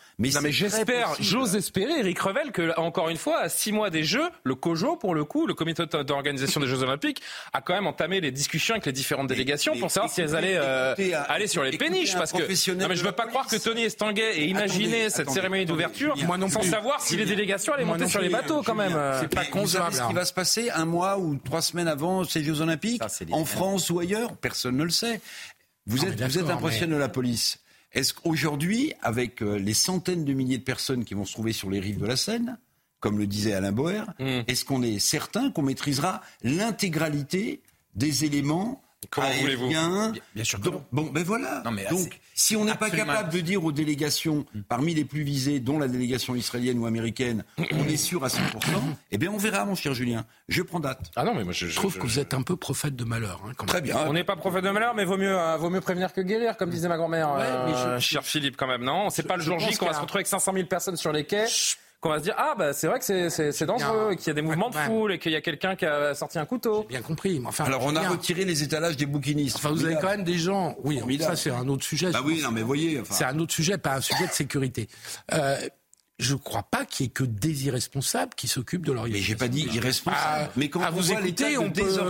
J'ose espérer, Eric Revel, que, encore une fois, à 6 mois des Jeux, le COJO, pour le coup, le comité d'organisation des Jeux Olympiques, a quand même entamé les discussions avec les différentes délégations pour savoir si elles allaient aller sur les péniches. Parce que je ne veux pas croire que Tony Estanguet ait imaginé cette cérémonie d'ouverture sans savoir si les délégations allaient monter sur les bateaux, quand même. C'est pas concevable. Vous savez ce qui va se passer 1 mois ou 3 semaines avant ces Jeux Olympiques, en France ou ailleurs ? Personne ne le sait. Vous êtes impressionné de la police. Est-ce qu'aujourd'hui, avec les centaines de milliers de personnes qui vont se trouver sur les rives de la Seine, comme le disait Alain Boer, est-ce qu'on est certain qu'on maîtrisera l'intégralité des éléments aériens? Bien sûr que non. Bon, ben voilà. Non, mais là, donc, si on n'est pas capable de dire aux délégations, parmi les plus visées, dont la délégation israélienne ou américaine, on est sûr à 100%, eh bien on verra, mon cher Julien. Je prends date. Ah non, mais moi, je trouve que vous êtes un peu prophète de malheur. Hein, quand très bien. On n'est pas prophète de malheur, mais vaut mieux prévenir que guérir, comme disait ma grand-mère. Ouais, cher Philippe, quand même, non. C'est pas le jour J qu'on va se retrouver avec 500 000 personnes sur les quais. Qu'on va se dire, ah bah c'est vrai que c'est dangereux, et qu'il y a des mouvements de foule, et qu'il y a quelqu'un qui a sorti un couteau. J'ai bien compris. Mais enfin, alors on a retiré les étalages des bouquinistes. Enfin, vous avez quand même des gens... Oui, ça c'est un autre sujet. Bah oui, non mais voyez... Enfin... C'est un autre sujet, pas un sujet de sécurité. Je ne crois pas qu'il n'y ait que des irresponsables qui s'occupent de l'organisation. Mais j'ai pas dit irresponsables. Mais quand vous écoutez, on peut se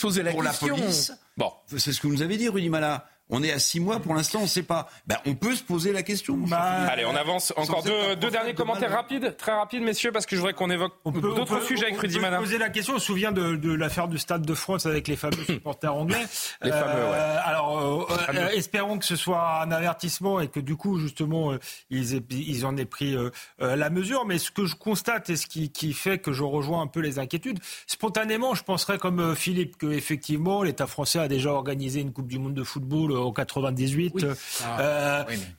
poser la question. Pour la police, bon, c'est ce que vous nous avez dit, Rudy Mala. On est à 6 mois pour l'instant, on ne sait pas. Ben, on peut se poser la question. Allez, on avance. Encore deux derniers commentaires rapides, très rapides, messieurs, parce que je voudrais qu'on évoque d'autres sujets avec Rudy Mana. On peut se poser la question. On se souvient de l'affaire du Stade de France avec les fameux supporters anglais. Les fameux, ouais. Alors, espérons que ce soit un avertissement et que du coup, justement, ils en aient pris la mesure. Mais ce que je constate et ce qui fait que je rejoins un peu les inquiétudes, spontanément, je penserais comme Philippe que effectivement, l'État français a déjà organisé une Coupe du Monde de football en 98, oui.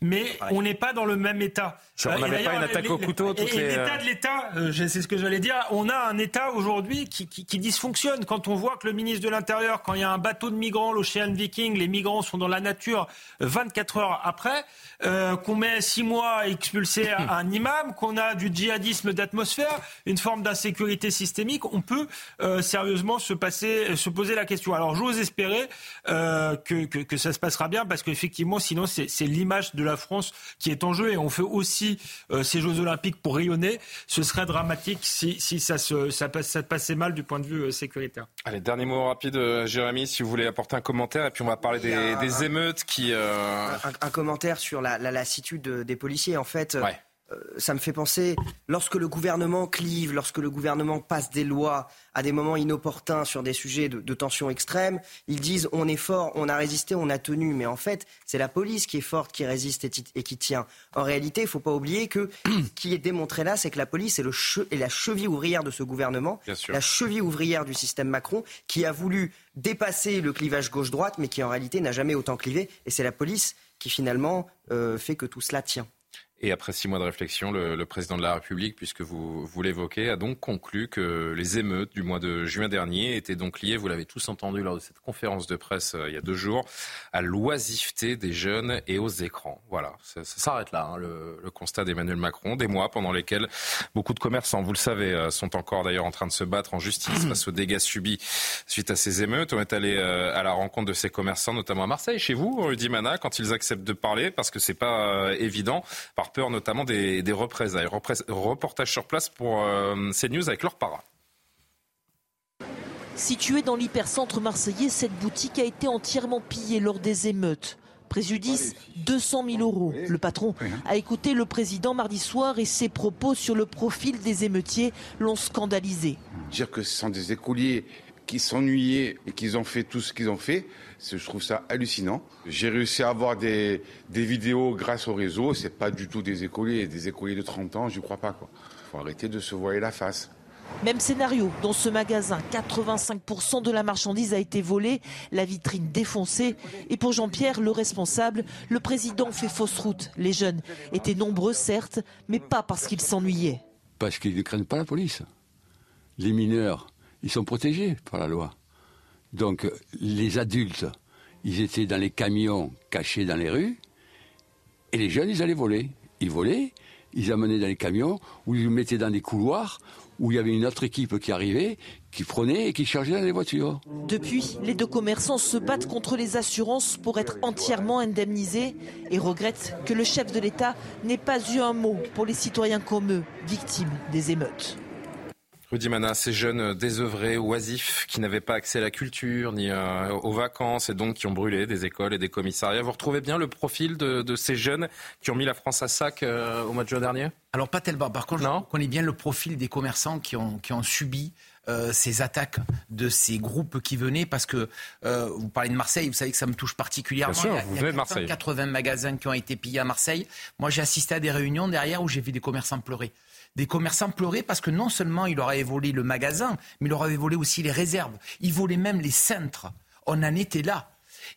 Mais on n'est pas dans le même état. On n'avait pas une attaque au couteau. L'état de l'État, c'est ce que j'allais dire, on a un État aujourd'hui qui dysfonctionne. Quand on voit que le ministre de l'Intérieur, quand il y a un bateau de migrants, l'Ocean Viking, les migrants sont dans la nature 24 heures après, qu'on met 6 mois à expulser un imam, qu'on a du djihadisme d'atmosphère, une forme d'insécurité systémique, on peut sérieusement se poser la question. Alors j'ose espérer que ça se passe sera bien, parce qu'effectivement, sinon, c'est l'image de la France qui est en jeu, et on fait aussi ces Jeux Olympiques pour rayonner. Ce serait dramatique si ça passait mal du point de vue sécuritaire. Allez, dernier mot rapide, Jérémy, si vous voulez apporter un commentaire, et puis on va parler des émeutes qui... Un commentaire sur la lassitude des policiers, en fait... Ouais. Ça me fait penser, lorsque le gouvernement clive, lorsque le gouvernement passe des lois à des moments inopportuns sur des sujets de tension extrême, ils disent on est fort, on a résisté, on a tenu. Mais en fait, c'est la police qui est forte, qui résiste et qui tient. En réalité, il ne faut pas oublier que ce qui est démontré là, c'est que la police est la cheville ouvrière de ce gouvernement, la cheville ouvrière du système Macron, qui a voulu dépasser le clivage gauche-droite, mais qui en réalité n'a jamais autant clivé. Et c'est la police qui finalement fait que tout cela tient. Et après 6 mois de réflexion, le président de la République, puisque vous l'évoquez, a donc conclu que les émeutes du mois de juin dernier étaient donc liées, vous l'avez tous entendu lors de cette conférence de presse il y a 2 jours, à l'oisiveté des jeunes et aux écrans. Voilà, ça s'arrête là, hein, le constat d'Emmanuel Macron. Des mois pendant lesquels beaucoup de commerçants, vous le savez, sont encore d'ailleurs en train de se battre en justice face aux dégâts subis suite à ces émeutes. On est allé à la rencontre de ces commerçants, notamment à Marseille, chez vous, Rudy Mana, quand ils acceptent de parler, parce que c'est pas évident, par peur notamment des représailles. Reportage sur place pour CNews avec leur para. Située dans l'hypercentre marseillais, cette boutique a été entièrement pillée lors des émeutes. Préjudice, 200 000 euros. Le patron a écouté le président mardi soir et ses propos sur le profil des émeutiers l'ont scandalisé. Dire que ce sont des écoliers qui s'ennuyaient et qu'ils ont fait tout ce qu'ils ont fait, je trouve ça hallucinant. J'ai réussi à avoir des vidéos grâce au réseau. C'est pas du tout des écoliers de 30 ans, je crois pas. Faut arrêter de se voiler la face. Même scénario dans ce magasin. 85% de la marchandise a été volée, la vitrine défoncée. Et pour Jean-Pierre, le responsable, le président fait fausse route. Les jeunes étaient nombreux, certes, mais pas parce qu'ils s'ennuyaient. Parce qu'ils ne craignent pas la police. Les mineurs, ils sont protégés par la loi. Donc les adultes, ils étaient dans les camions cachés dans les rues, et les jeunes, ils allaient voler. Ils volaient, ils amenaient dans les camions, ou ils les mettaient dans des couloirs, où il y avait une autre équipe qui arrivait, qui prenait et qui chargeait dans les voitures. Depuis, les deux commerçants se battent contre les assurances pour être entièrement indemnisés et regrettent que le chef de l'État n'ait pas eu un mot pour les citoyens comme eux, victimes des émeutes. Rudy Mana, ces jeunes désœuvrés, oisifs, qui n'avaient pas accès à la culture ni aux vacances et donc qui ont brûlé des écoles et des commissariats. Vous retrouvez bien le profil de ces jeunes qui ont mis la France à sac au mois de juin dernier ? Alors pas tellement. Par contre, on connaît bien le profil des commerçants qui ont subi ces attaques de ces groupes qui venaient, parce que vous parlez de Marseille, vous savez que ça me touche particulièrement. Bien sûr, il y a 80 magasins qui ont été pillés à Marseille. Moi, j'ai assisté à des réunions derrière où j'ai vu des commerçants pleurer. Des commerçants pleuraient parce que non seulement ils leur avaient volé le magasin, mais ils leur avaient volé aussi les réserves. Ils volaient même les cintres. On en était là.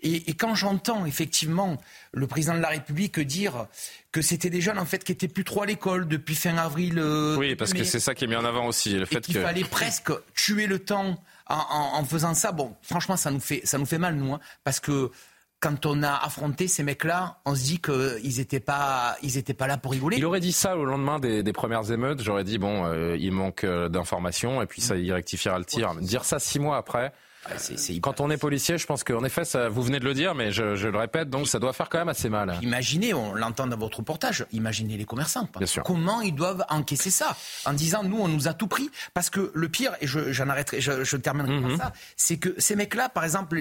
Et quand j'entends effectivement le président de la République dire que c'était des jeunes en fait qui étaient plus trop à l'école depuis fin avril. Oui, parce que c'est ça qui est mis en avant aussi, le fait qu'il fallait presque tuer le temps en faisant ça. Bon, franchement, ça nous fait mal nous, hein, parce que quand on a affronté ces mecs-là, on se dit qu'ils n'étaient pas là pour rigoler. Il aurait dit ça au lendemain des premières émeutes. J'aurais dit il manque d'informations et puis ça il rectifiera le tir. Dire ça 6 mois après. C'est quand on est policier, je pense qu'en effet, ça, vous venez de le dire, mais je le répète, donc ça doit faire quand même assez mal. Imaginez, on l'entend dans votre reportage, imaginez les commerçants. Comment ils doivent encaisser ça en disant, nous, on nous a tout pris. Parce que le pire, et je terminerai par ça, c'est que ces mecs-là, par exemple,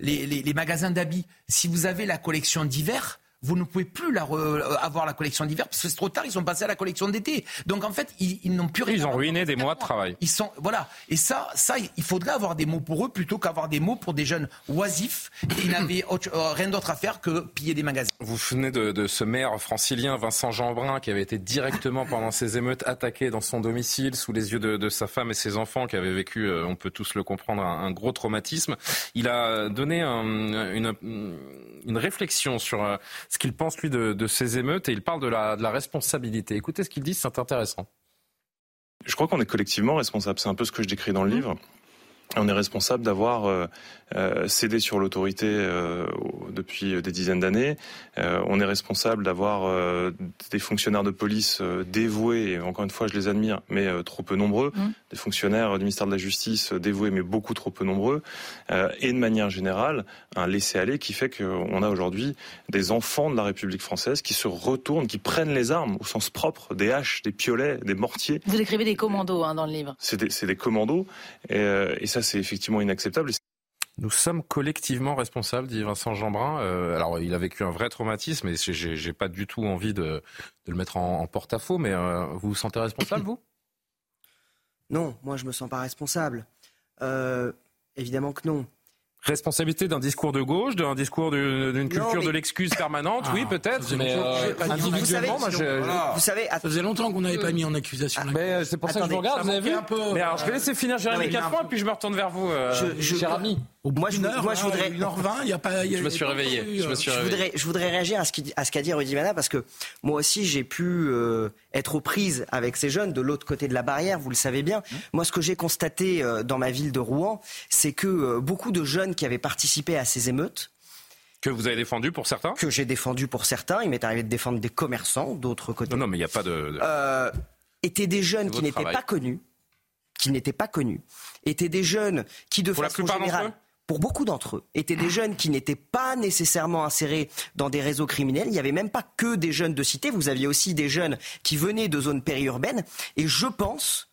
les magasins d'habits, si vous avez la collection d'hiver, vous ne pouvez plus avoir la collection d'hiver parce que c'est trop tard, ils sont passés à la collection d'été. Donc en fait, ils n'ont plus rien. Ils ont ruiné des mois de travail. Ils sont, voilà. Et ça, il faudrait avoir des mots pour eux plutôt qu'avoir des mots pour des jeunes oisifs qui n'avaient rien d'autre à faire que piller des magasins. Vous venez de ce maire francilien, Vincent Jeanbrun, qui avait été directement pendant ces émeutes attaqué dans son domicile sous les yeux de sa femme et ses enfants, qui avaient vécu, on peut tous le comprendre, un gros traumatisme. Il a donné une réflexion sur ce qu'il pense, lui, de ces émeutes, et il parle de la responsabilité. Écoutez ce qu'il dit, c'est intéressant. Je crois qu'on est collectivement responsable. C'est un peu ce que je décris dans le livre. On est responsable d'avoir cédé sur l'autorité depuis des dizaines d'années. On est responsable d'avoir des fonctionnaires de police dévoués, et encore une fois je les admire, mais trop peu nombreux. Des fonctionnaires du ministère de la Justice dévoués, mais beaucoup trop peu nombreux. Et de manière générale, un laisser-aller qui fait qu'on a aujourd'hui des enfants de la République française qui se retournent, qui prennent les armes au sens propre, des haches, des piolets, des mortiers. Vous décrivez des commandos dans le livre. C'est des commandos. Et ça, c'est effectivement inacceptable. Nous sommes collectivement responsables, dit Vincent Jeanbrun. Alors, il a vécu un vrai traumatisme et j'ai pas du tout envie de le mettre en porte-à-faux, mais vous vous sentez responsable, vous ? Non, moi, je me sens pas responsable. Évidemment que non. Responsabilité d'un discours de gauche, d'un discours d'une culture de l'excuse permanente, oui peut-être, mais individuellement, vous savez, ça faisait longtemps qu'on n'avait pas mis en accusation. Mais c'est pour ça que je vous regarde, vous avez vu un peu. Mais alors je vais laisser finir Jérémy Calfon et puis je me retourne vers vous, cher ami. Moi, je voudrais. 1h20, il y a pas. Je me suis réveillé. Je voudrais réagir à ce qu'a dit Rudy Mana, parce que moi aussi j'ai pu être aux prises avec ces jeunes de l'autre côté de la barrière. Vous le savez bien. Moi, ce que j'ai constaté dans ma ville de Rouen, c'est que beaucoup de jeunes qui avaient participé à ces émeutes. Que vous avez défendu pour certains. Que j'ai défendu pour certains. Il m'est arrivé de défendre des commerçants d'autres côtés. Non, mais il n'y a pas de. Étaient des jeunes qui n'étaient pas connus. Étaient des jeunes qui, de façon générale. Pour beaucoup d'entre eux, étaient des jeunes qui n'étaient pas nécessairement insérés dans des réseaux criminels. Il n'y avait même pas que des jeunes de cité. Vous aviez aussi des jeunes qui venaient de zones périurbaines. Et je pense,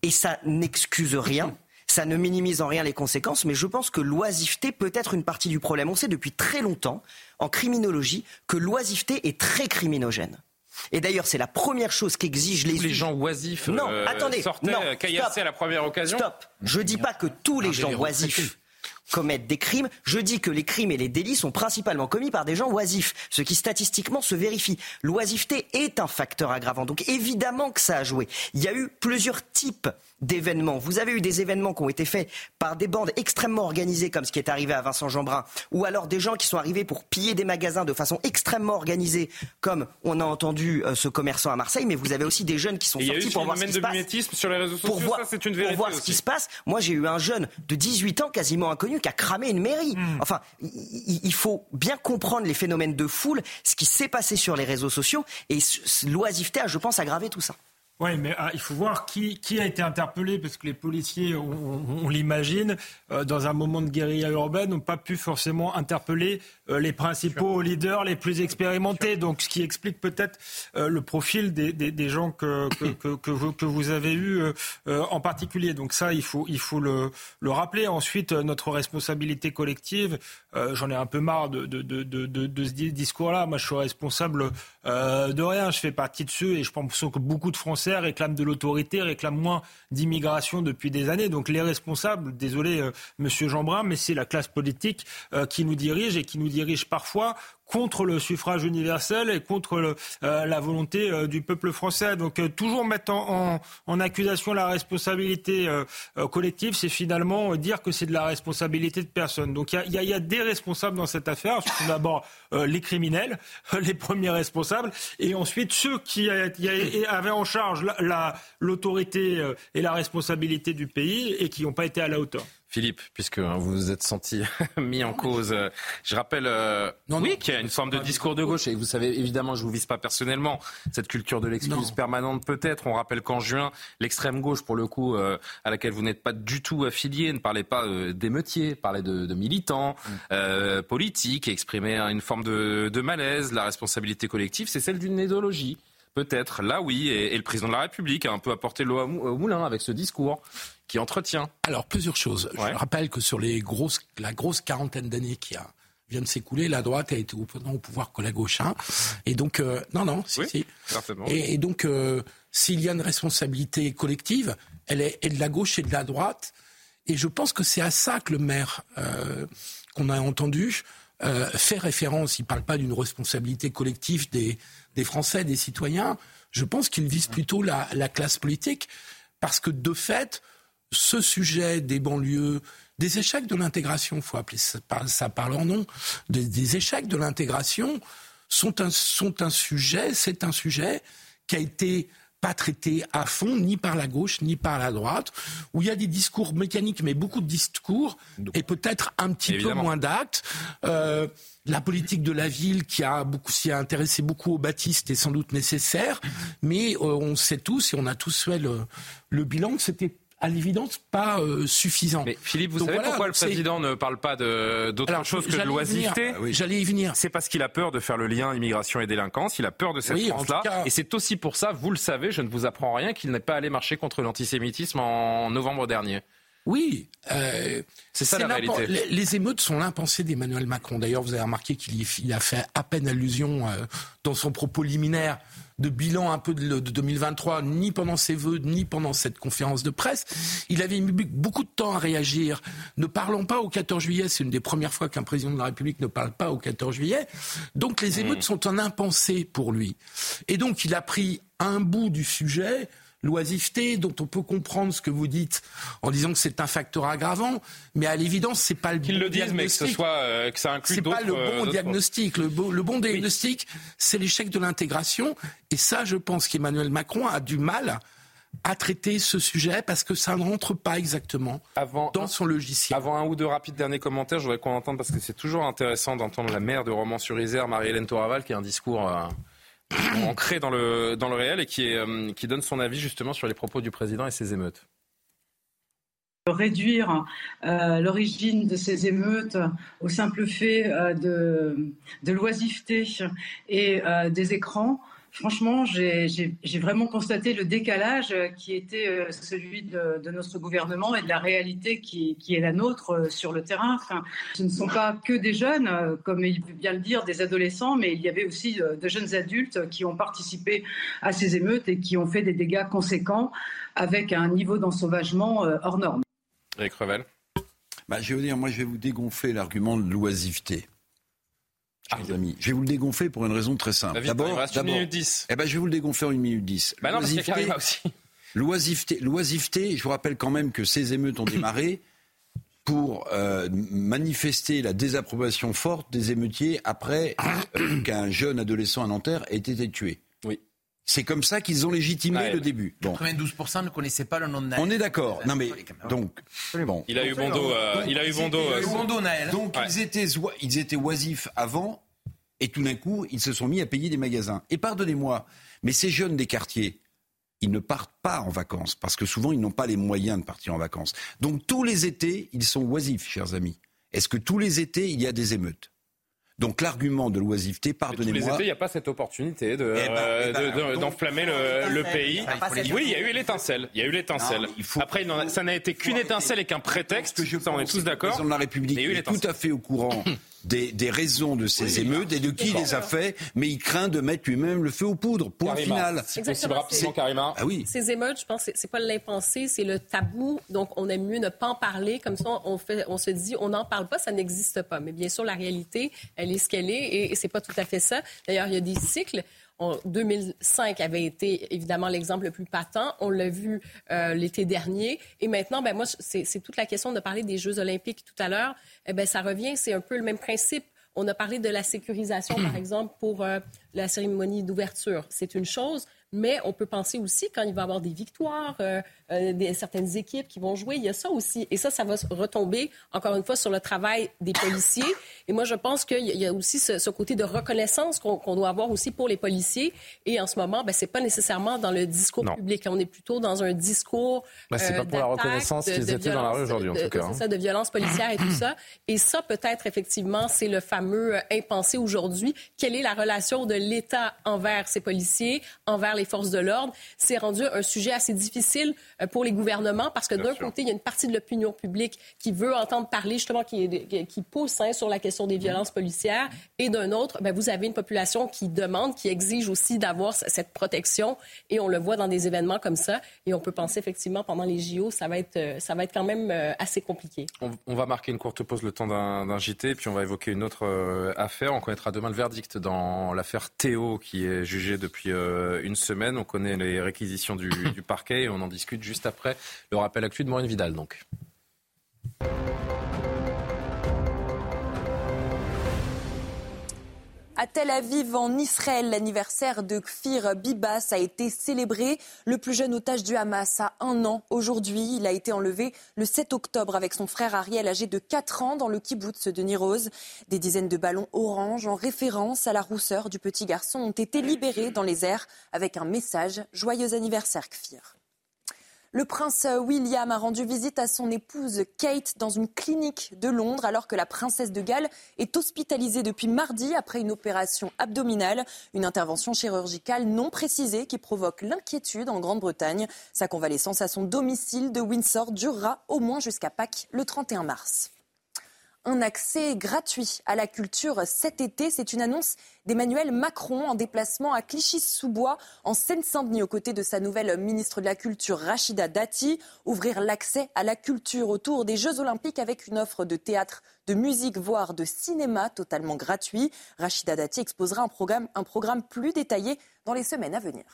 et ça n'excuse rien, ça ne minimise en rien les conséquences, mais je pense que l'oisiveté peut être une partie du problème. On sait depuis très longtemps, en criminologie, que l'oisiveté est très criminogène. Et d'ailleurs, c'est la première chose qu'exigent les... Tous les gens oisifs sortaient caillasser à la première occasion. Stop. Je ne dis pas que tous les gens oisifs commettent des crimes, je dis que les crimes et les délits sont principalement commis par des gens oisifs, ce qui statistiquement se vérifie. L'oisiveté est un facteur aggravant, donc évidemment que ça a joué. Il y a eu plusieurs types d'événements. Vous avez eu des événements qui ont été faits par des bandes extrêmement organisées, comme ce qui est arrivé à Vincent Jeanbrun, ou alors des gens qui sont arrivés pour piller des magasins de façon extrêmement organisée, comme on a entendu ce commerçant à Marseille, mais vous avez aussi des jeunes qui sont sortis pour voir ce qui se passe. Il y a eu un phénomène de mimétisme sur les réseaux sociaux, ça c'est une vérité. Pour voir ce qui se passe, moi j'ai eu un jeune de 18 ans, quasiment inconnu, qui a cramé une mairie. Enfin, il faut bien comprendre les phénomènes de foule, ce qui s'est passé sur les réseaux sociaux, et l'oisiveté a, je pense, aggravé tout ça. Oui, mais il faut voir qui a été interpellé, parce que les policiers, on l'imagine, dans un moment de guérilla urbaine, n'ont pas pu forcément interpeller les principaux leaders les plus expérimentés. Donc, ce qui explique peut-être le profil des gens que vous avez eu en particulier. Donc ça, il faut le rappeler. Ensuite, notre responsabilité collective. J'en ai un peu marre de ce discours-là. Moi, je suis responsable de rien. Je fais partie de ceux, et je pense que beaucoup de Français adversaires, réclament de l'autorité, réclament moins d'immigration depuis des années. Donc les responsables, désolé Monsieur Jeanbrun, mais c'est la classe politique qui nous dirige et qui nous dirige parfois contre le suffrage universel et contre la volonté du peuple français. Donc toujours mettre en accusation la responsabilité collective, c'est finalement dire que c'est de la responsabilité de personne. Donc il y a des responsables dans cette affaire. Ce sont d'abord les criminels, les premiers responsables, et ensuite ceux qui avaient en charge l'autorité et la responsabilité du pays et qui n'ont pas été à la hauteur. Philippe, puisque vous vous êtes senti mis en cause, je rappelle qu'il y a une forme de discours de gauche, et vous savez, évidemment, je ne vous vise pas personnellement, cette culture de l'excuse permanente peut-être. On rappelle qu'en juin, l'extrême gauche, pour le coup, à laquelle vous n'êtes pas du tout affilié, ne parlait pas d'émeutiers, parlait de militants, politiques, exprimait une forme de malaise. La responsabilité collective, c'est celle d'une idéologie, peut-être. Là, oui, et le président de la République a un peu apporté l'eau au moulin avec ce discours qui entretient. Alors, plusieurs choses. Ouais. Je rappelle que sur la grosse quarantaine d'années qui vient de s'écouler, la droite a été autant au pouvoir que la gauche. Hein. Et donc, Et donc, s'il y a une responsabilité collective, elle est de la gauche et de la droite. Et je pense que c'est à ça que le maire qu'on a entendu fait référence. Il ne parle pas d'une responsabilité collective des Français, des citoyens. Je pense qu'il vise plutôt la classe politique. Parce que de fait, ce sujet des banlieues, des échecs de l'intégration, il faut appeler ça par leur nom, des échecs de l'intégration c'est un sujet qui a été pas traité à fond, ni par la gauche, ni par la droite, où il y a des discours mécaniques, mais beaucoup de discours, et peut-être un petit peu moins d'actes. La politique de la ville qui s'y a intéressé beaucoup aux baptistes est sans doute nécessaire, mais on sait tous, et on a tous fait le bilan, que c'était à l'évidence pas suffisant. Mais Philippe, vous savez pourquoi le président ne parle pas d'autre chose que de l'oisiveté ? J'allais y venir. C'est parce qu'il a peur de faire le lien immigration et délinquance, il a peur de cette France-là. Et c'est aussi pour ça, vous le savez, je ne vous apprends rien, qu'il n'est pas allé marcher contre l'antisémitisme en novembre dernier. Oui. C'est ça la réalité. Les émeutes sont l'impensé d'Emmanuel Macron. D'ailleurs, vous avez remarqué qu'il a fait à peine allusion dans son propos liminaire de bilan un peu de 2023, ni pendant ses vœux, ni pendant cette conférence de presse. Il avait mis beaucoup de temps à réagir. Ne parlons pas au 14 juillet. C'est une des premières fois qu'un président de la République ne parle pas au 14 juillet. Donc les émeutes sont un impensé pour lui. Et donc il a pris un bout du sujet, l'oisiveté, dont on peut comprendre ce que vous dites en disant que c'est un facteur aggravant, mais à l'évidence, c'est pas le bon diagnostic. Qu'ils le disent, mais que ça inclut d'autres... C'est pas le bon diagnostic. Le bon diagnostic, c'est l'échec de l'intégration. Et ça, je pense qu'Emmanuel Macron a du mal à traiter ce sujet parce que ça ne rentre pas exactement dans son logiciel. Avant un ou deux rapides derniers commentaires, je voudrais qu'on entende, parce que c'est toujours intéressant d'entendre la maire de Romans-sur-Isère, Marie-Hélène Toraval, qui a un discours... ancré dans le réel et qui donne son avis justement sur les propos du président et ses émeutes. Réduire l'origine de ces émeutes au simple fait de l'oisiveté et des écrans, franchement, j'ai vraiment constaté le décalage qui était celui de notre gouvernement et de la réalité qui est la nôtre sur le terrain. Enfin, ce ne sont pas que des jeunes, comme il veut bien le dire, des adolescents, mais il y avait aussi de jeunes adultes qui ont participé à ces émeutes et qui ont fait des dégâts conséquents avec un niveau d'ensauvagement hors norme. Eric Revel. Je vais vous dégonfler l'argument de l'oisiveté. Mes amis, je vais vous le dégonfler pour une raison très simple. D'abord, 1 minute 10. Je vais vous le dégonfler en 1 minute 10. Non, parce qu'il y a Karima aussi. L'oisiveté, je vous rappelle quand même que ces émeutes ont démarré pour manifester la désapprobation forte des émeutiers après qu'un jeune adolescent à Nanterre ait été tué. Oui. C'est comme ça qu'ils ont légitimé le début. Bon. 92% ne connaissaient pas le nom de Naël. On est d'accord. Non mais donc bon. Il a eu bon dos, Naël. Donc ils étaient oisifs avant et tout d'un coup ils se sont mis à payer des magasins. Et pardonnez-moi, mais ces jeunes des quartiers, ils ne partent pas en vacances parce que souvent ils n'ont pas les moyens de partir en vacances. Donc tous les étés ils sont oisifs, chers amis. Est-ce que tous les étés il y a des émeutes ? Donc l'argument de l'oisiveté, pardonnez-moi... Tous les étés, il n'y a pas cette opportunité d'enflammer le pays. Oui, il y a eu l'étincelle. Après, ça n'a été qu'une étincelle et qu'un prétexte. On est tous d'accord. Le président de la République est tout à fait au courant des raisons de ces émeutes et de qui les a fait, mais il craint de mettre lui-même le feu aux poudres. Point final. Si possible rapidement, Karima. Ah oui. Ces émeutes, je pense, c'est pas l'impensé, c'est le tabou. Donc, on aime mieux ne pas en parler. Comme ça, on se dit, on n'en parle pas, ça n'existe pas. Mais bien sûr, la réalité, elle est ce qu'elle est et c'est pas tout à fait ça. D'ailleurs, il y a des cycles. 2005 avait été évidemment l'exemple le plus patent. On l'a vu l'été dernier. Et maintenant, ben moi, c'est toute la question de parler des Jeux olympiques tout à l'heure. Eh ben ça revient, c'est un peu le même principe. On a parlé de la sécurisation, par exemple, pour la cérémonie d'ouverture. C'est une chose, mais on peut penser aussi quand il va y avoir des victoires, certaines équipes qui vont jouer, il y a ça aussi. Et ça va retomber, encore une fois, sur le travail des policiers. Et moi, je pense qu'il y a aussi ce côté de reconnaissance qu'on doit avoir aussi pour les policiers. Et en ce moment, ben, c'est pas nécessairement dans le discours public. On est plutôt dans un discours c'est pas pour la reconnaissance qu'ils étaient dans la rue aujourd'hui, en tout cas. C'est ça, de violence policière et tout ça. Et ça, peut-être, effectivement, c'est le fameux impensé aujourd'hui. Quelle est la relation de l'État envers ses policiers, envers les forces de l'ordre? C'est rendu un sujet assez difficile pour les gouvernements parce que d'un côté, il y a une partie de l'opinion publique qui veut entendre parler, justement, qui pousse sur la question des violences policières. Et d'un autre, vous avez une population qui demande, qui exige aussi d'avoir cette protection. Et on le voit dans des événements comme ça. Et on peut penser, effectivement, pendant les JO, ça va être quand même assez compliqué. On va marquer une courte pause, le temps d'un JT, puis on va évoquer une autre affaire. On connaîtra demain le verdict dans l'affaire Théo qui est jugée depuis une semaine. On connaît les réquisitions du parquet et on en discute juste après le rappel actuel de Maureen Vidal. Donc. À Tel Aviv, en Israël, l'anniversaire de Kfir Bibas a été célébré. Le plus jeune otage du Hamas a 1 an aujourd'hui. Il a été enlevé le 7 octobre avec son frère Ariel, âgé de 4 ans, dans le kibboutz de Niroz. Des dizaines de ballons orange en référence à la rousseur du petit garçon ont été libérés dans les airs avec un message « Joyeux anniversaire Kfir ». Le prince William a rendu visite à son épouse Kate dans une clinique de Londres alors que la princesse de Galles est hospitalisée depuis mardi après une opération abdominale, une intervention chirurgicale non précisée qui provoque l'inquiétude en Grande-Bretagne. Sa convalescence à son domicile de Windsor durera au moins jusqu'à Pâques le 31 mars. Un accès gratuit à la culture cet été, c'est une annonce d'Emmanuel Macron en déplacement à Clichy-sous-Bois, en Seine-Saint-Denis, aux côtés de sa nouvelle ministre de la Culture, Rachida Dati. Ouvrir l'accès à la culture autour des Jeux Olympiques avec une offre de théâtre, de musique, voire de cinéma totalement gratuit. Rachida Dati exposera un programme plus détaillé dans les semaines à venir.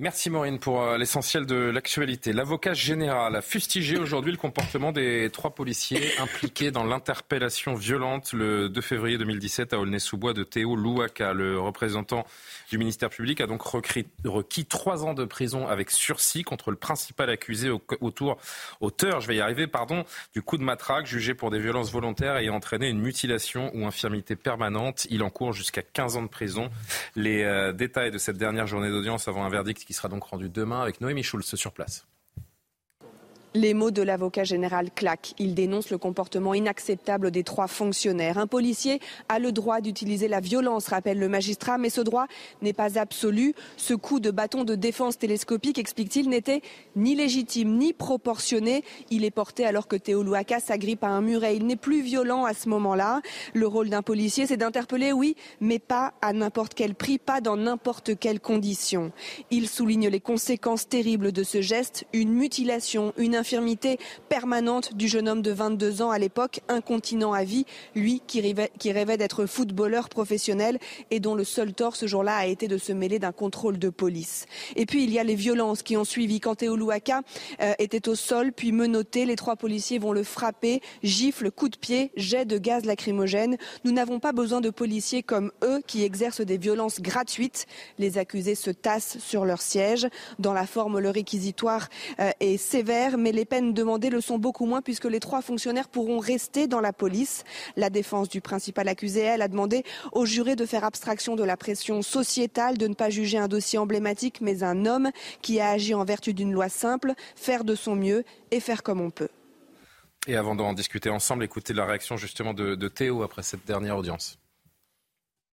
Merci Maureen pour l'essentiel de l'actualité. L'avocat général a fustigé aujourd'hui le comportement des 3 policiers impliqués dans l'interpellation violente le 2 février 2017 à Aulnay-sous-Bois de Théo Luhaka. Le représentant du ministère public a donc requis 3 ans de prison avec sursis contre le principal accusé auteur du coup de matraque jugé pour des violences volontaires ayant entraîné une mutilation ou infirmité permanente. Il encourt jusqu'à 15 ans de prison. Les détails de cette dernière journée d'audience avant un verdict qui sera donc rendu demain avec Noémie Schulz sur place. Les mots de l'avocat général claquent. Il dénonce le comportement inacceptable des 3 fonctionnaires. Un policier a le droit d'utiliser la violence, rappelle le magistrat, mais ce droit n'est pas absolu. Ce coup de bâton de défense télescopique, explique-t-il, n'était ni légitime ni proportionné. Il est porté alors que Théo Luhaka s'agrippe à un muret. Il n'est plus violent à ce moment-là. Le rôle d'un policier, c'est d'interpeller, oui, mais pas à n'importe quel prix, pas dans n'importe quelle condition. Il souligne les conséquences terribles de ce geste, une mutilation, une infirmité permanente du jeune homme de 22 ans à l'époque, incontinent à vie, lui qui rêvait d'être footballeur professionnel et dont le seul tort ce jour-là a été de se mêler d'un contrôle de police. Et puis il y a les violences qui ont suivi. Quand Théo Luhaka était au sol puis menotté, les 3 policiers vont le frapper, gifles, coups de pied, jets de gaz lacrymogène. Nous n'avons pas besoin de policiers comme eux qui exercent des violences gratuites. Les accusés se tassent sur leur siège. Dans la forme, le réquisitoire est sévère, mais les peines demandées le sont beaucoup moins puisque les 3 fonctionnaires pourront rester dans la police. La défense du principal accusé, elle, a demandé aux jurés de faire abstraction de la pression sociétale, de ne pas juger un dossier emblématique mais un homme qui a agi en vertu d'une loi simple, faire de son mieux et faire comme on peut. Et avant d'en discuter ensemble, écoutez la réaction justement de Théo après cette dernière audience.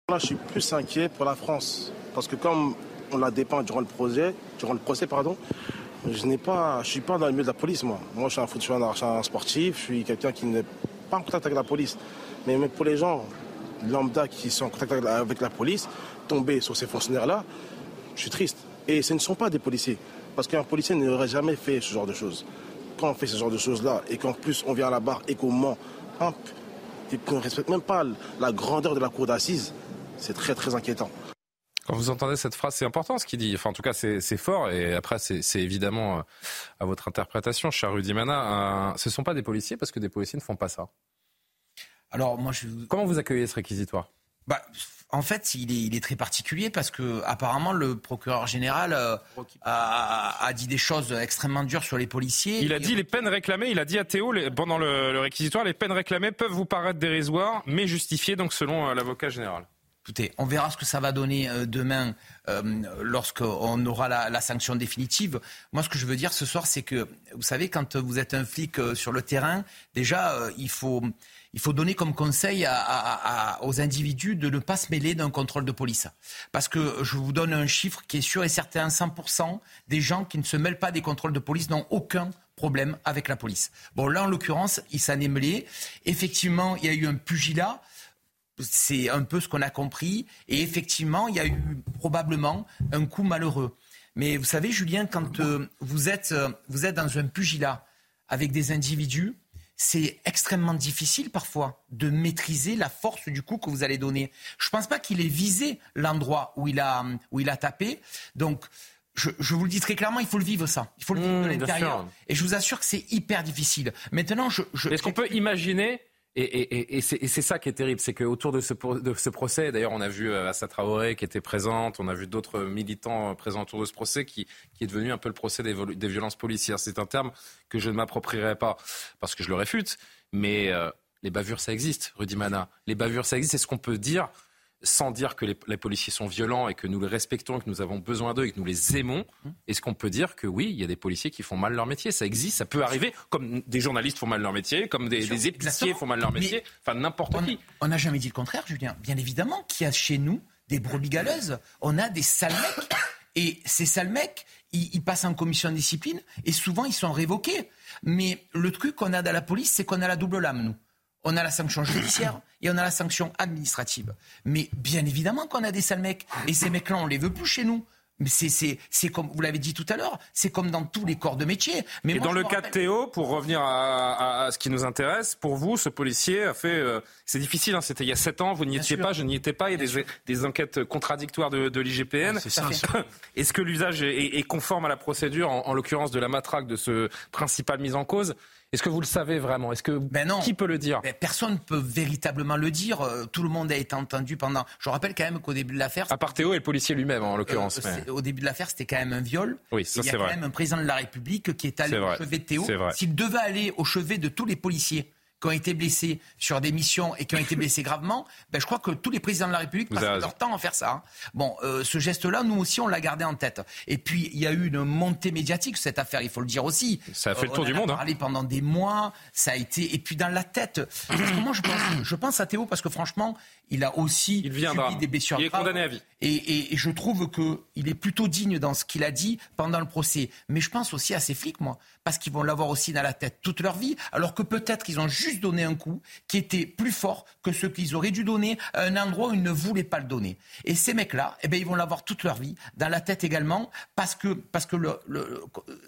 Là, je suis plus inquiet pour la France parce que comme on l'a dépeint durant le procès, je ne suis pas dans le milieu de la police, moi. Moi, je suis un sportif, je suis quelqu'un qui n'est pas en contact avec la police, mais pour les gens lambda qui sont en contact avec la police, tomber sur ces fonctionnaires-là, je suis triste. Et ce ne sont pas des policiers, parce qu'un policier n'aurait jamais fait ce genre de choses. Quand on fait ce genre de choses-là, et qu'en plus on vient à la barre et qu'on ment, hein, et qu'on ne respecte même pas la grandeur de la cour d'assises, c'est très très inquiétant. Quand vous entendez cette phrase, c'est important ce qu'il dit. Enfin, en tout cas, c'est fort. Et après, c'est évidemment à votre interprétation, cher Rudimana. Ce ne sont pas des policiers parce que des policiers ne font pas ça. Alors, moi, comment vous accueillez ce réquisitoire ? En fait, il est très particulier parce que apparemment le procureur général a dit des choses extrêmement dures sur les policiers. Il a dit les peines réclamées, il a dit à Théo pendant le réquisitoire, les peines réclamées peuvent vous paraître dérisoires, mais justifiées donc selon l'avocat général. Écoutez, on verra ce que ça va donner demain lorsqu'on aura la sanction définitive. Moi, ce que je veux dire ce soir, c'est que vous savez, quand vous êtes un flic sur le terrain, déjà, il faut donner comme conseil aux individus de ne pas se mêler d'un contrôle de police. Parce que je vous donne un chiffre qui est sûr et certain, 100% des gens qui ne se mêlent pas des contrôles de police n'ont aucun problème avec la police. Bon, là, en l'occurrence, il s'en est mêlé. Effectivement, il y a eu un pugilat. C'est un peu ce qu'on a compris. Et effectivement, il y a eu probablement un coup malheureux. Mais vous savez, Julien, quand vous êtes dans un pugilat avec des individus, c'est extrêmement difficile parfois de maîtriser la force du coup que vous allez donner. Je ne pense pas qu'il ait visé l'endroit où il a tapé. Donc, je vous le dis très clairement, il faut le vivre ça. Il faut le vivre de l'intérieur. Et je vous assure que c'est hyper difficile. Maintenant, est-ce qu'on peut imaginer... Et c'est ça qui est terrible, c'est qu'autour de ce procès, d'ailleurs on a vu Assa Traoré qui était présente, on a vu d'autres militants présents autour de ce procès qui est devenu un peu le procès des violences policières. C'est un terme que je ne m'approprierai pas parce que je le réfute, mais les bavures ça existe, Rudimana. Les bavures ça existe, c'est ce qu'on peut dire sans dire que les policiers sont violents et que nous les respectons, que nous avons besoin d'eux et que nous les aimons. Est-ce qu'on peut dire que oui, il y a des policiers qui font mal leur métier ? Ça existe, ça peut arriver, comme des journalistes font mal leur métier, comme des épiciers font mal leur métier, enfin n'importe qui. On n'a jamais dit le contraire, Julien. Bien évidemment qu'il y a chez nous des brebis galeuses, on a des sales mecs, et ces sales mecs, ils passent en commission de discipline et souvent ils sont révoqués. Mais le truc qu'on a dans la police, c'est qu'on a la double lame, nous. On a la sanction judiciaire et on a la sanction administrative. Mais bien évidemment qu'on a des sales mecs. Et ces mecs-là, on ne les veut plus chez nous. Mais c'est comme, vous l'avez dit tout à l'heure, c'est comme dans tous les corps de métier. Mais et moi, dans le cas de Théo, pour revenir à ce qui nous intéresse, pour vous, ce policier a fait... c'est difficile, hein, c'était il y a 7 ans, vous n'y étiez pas, je n'y étais pas. Il y a des enquêtes contradictoires de l'IGPN. Ah, est-ce que l'usage est conforme à la procédure, en l'occurrence de la matraque de ce principal mis en cause ? Est-ce que vous le savez vraiment ? Est-ce que non. Qui peut le dire ? Personne ne peut véritablement le dire. Tout le monde a été entendu pendant... Je rappelle quand même qu'au début de l'affaire... À part Théo et le policier lui-même, en l'occurrence. Au début de l'affaire, c'était quand même un viol. Oui, ça, c'est vrai. Il y a quand même un président de la République qui est allé au chevet de Théo. S'il devait aller au chevet de tous les policiers qui ont été blessés sur des missions et qui ont été blessés gravement, je crois que tous les présidents de la République passent leur temps à faire ça. Hein. Bon, ce geste-là, nous aussi, on l'a gardé en tête. Et puis, il y a eu une montée médiatique, cette affaire, il faut le dire aussi. Ça a fait le tour du monde. On en a parlé pendant des mois, ça a été... Et puis, dans la tête, parce que moi, je pense à Théo, parce que franchement, il a aussi subi des blessures graves. Il est condamné à vie. Et je trouve qu'il est plutôt digne dans ce qu'il a dit pendant le procès. Mais je pense aussi à ces flics, moi, parce qu'ils vont l'avoir aussi dans la tête toute leur vie, alors que peut-être qu'ils ont juste donné un coup qui était plus fort que ce qu'ils auraient dû donner à un endroit où ils ne voulaient pas le donner. Et ces mecs-là, ils vont l'avoir toute leur vie, dans la tête également, parce que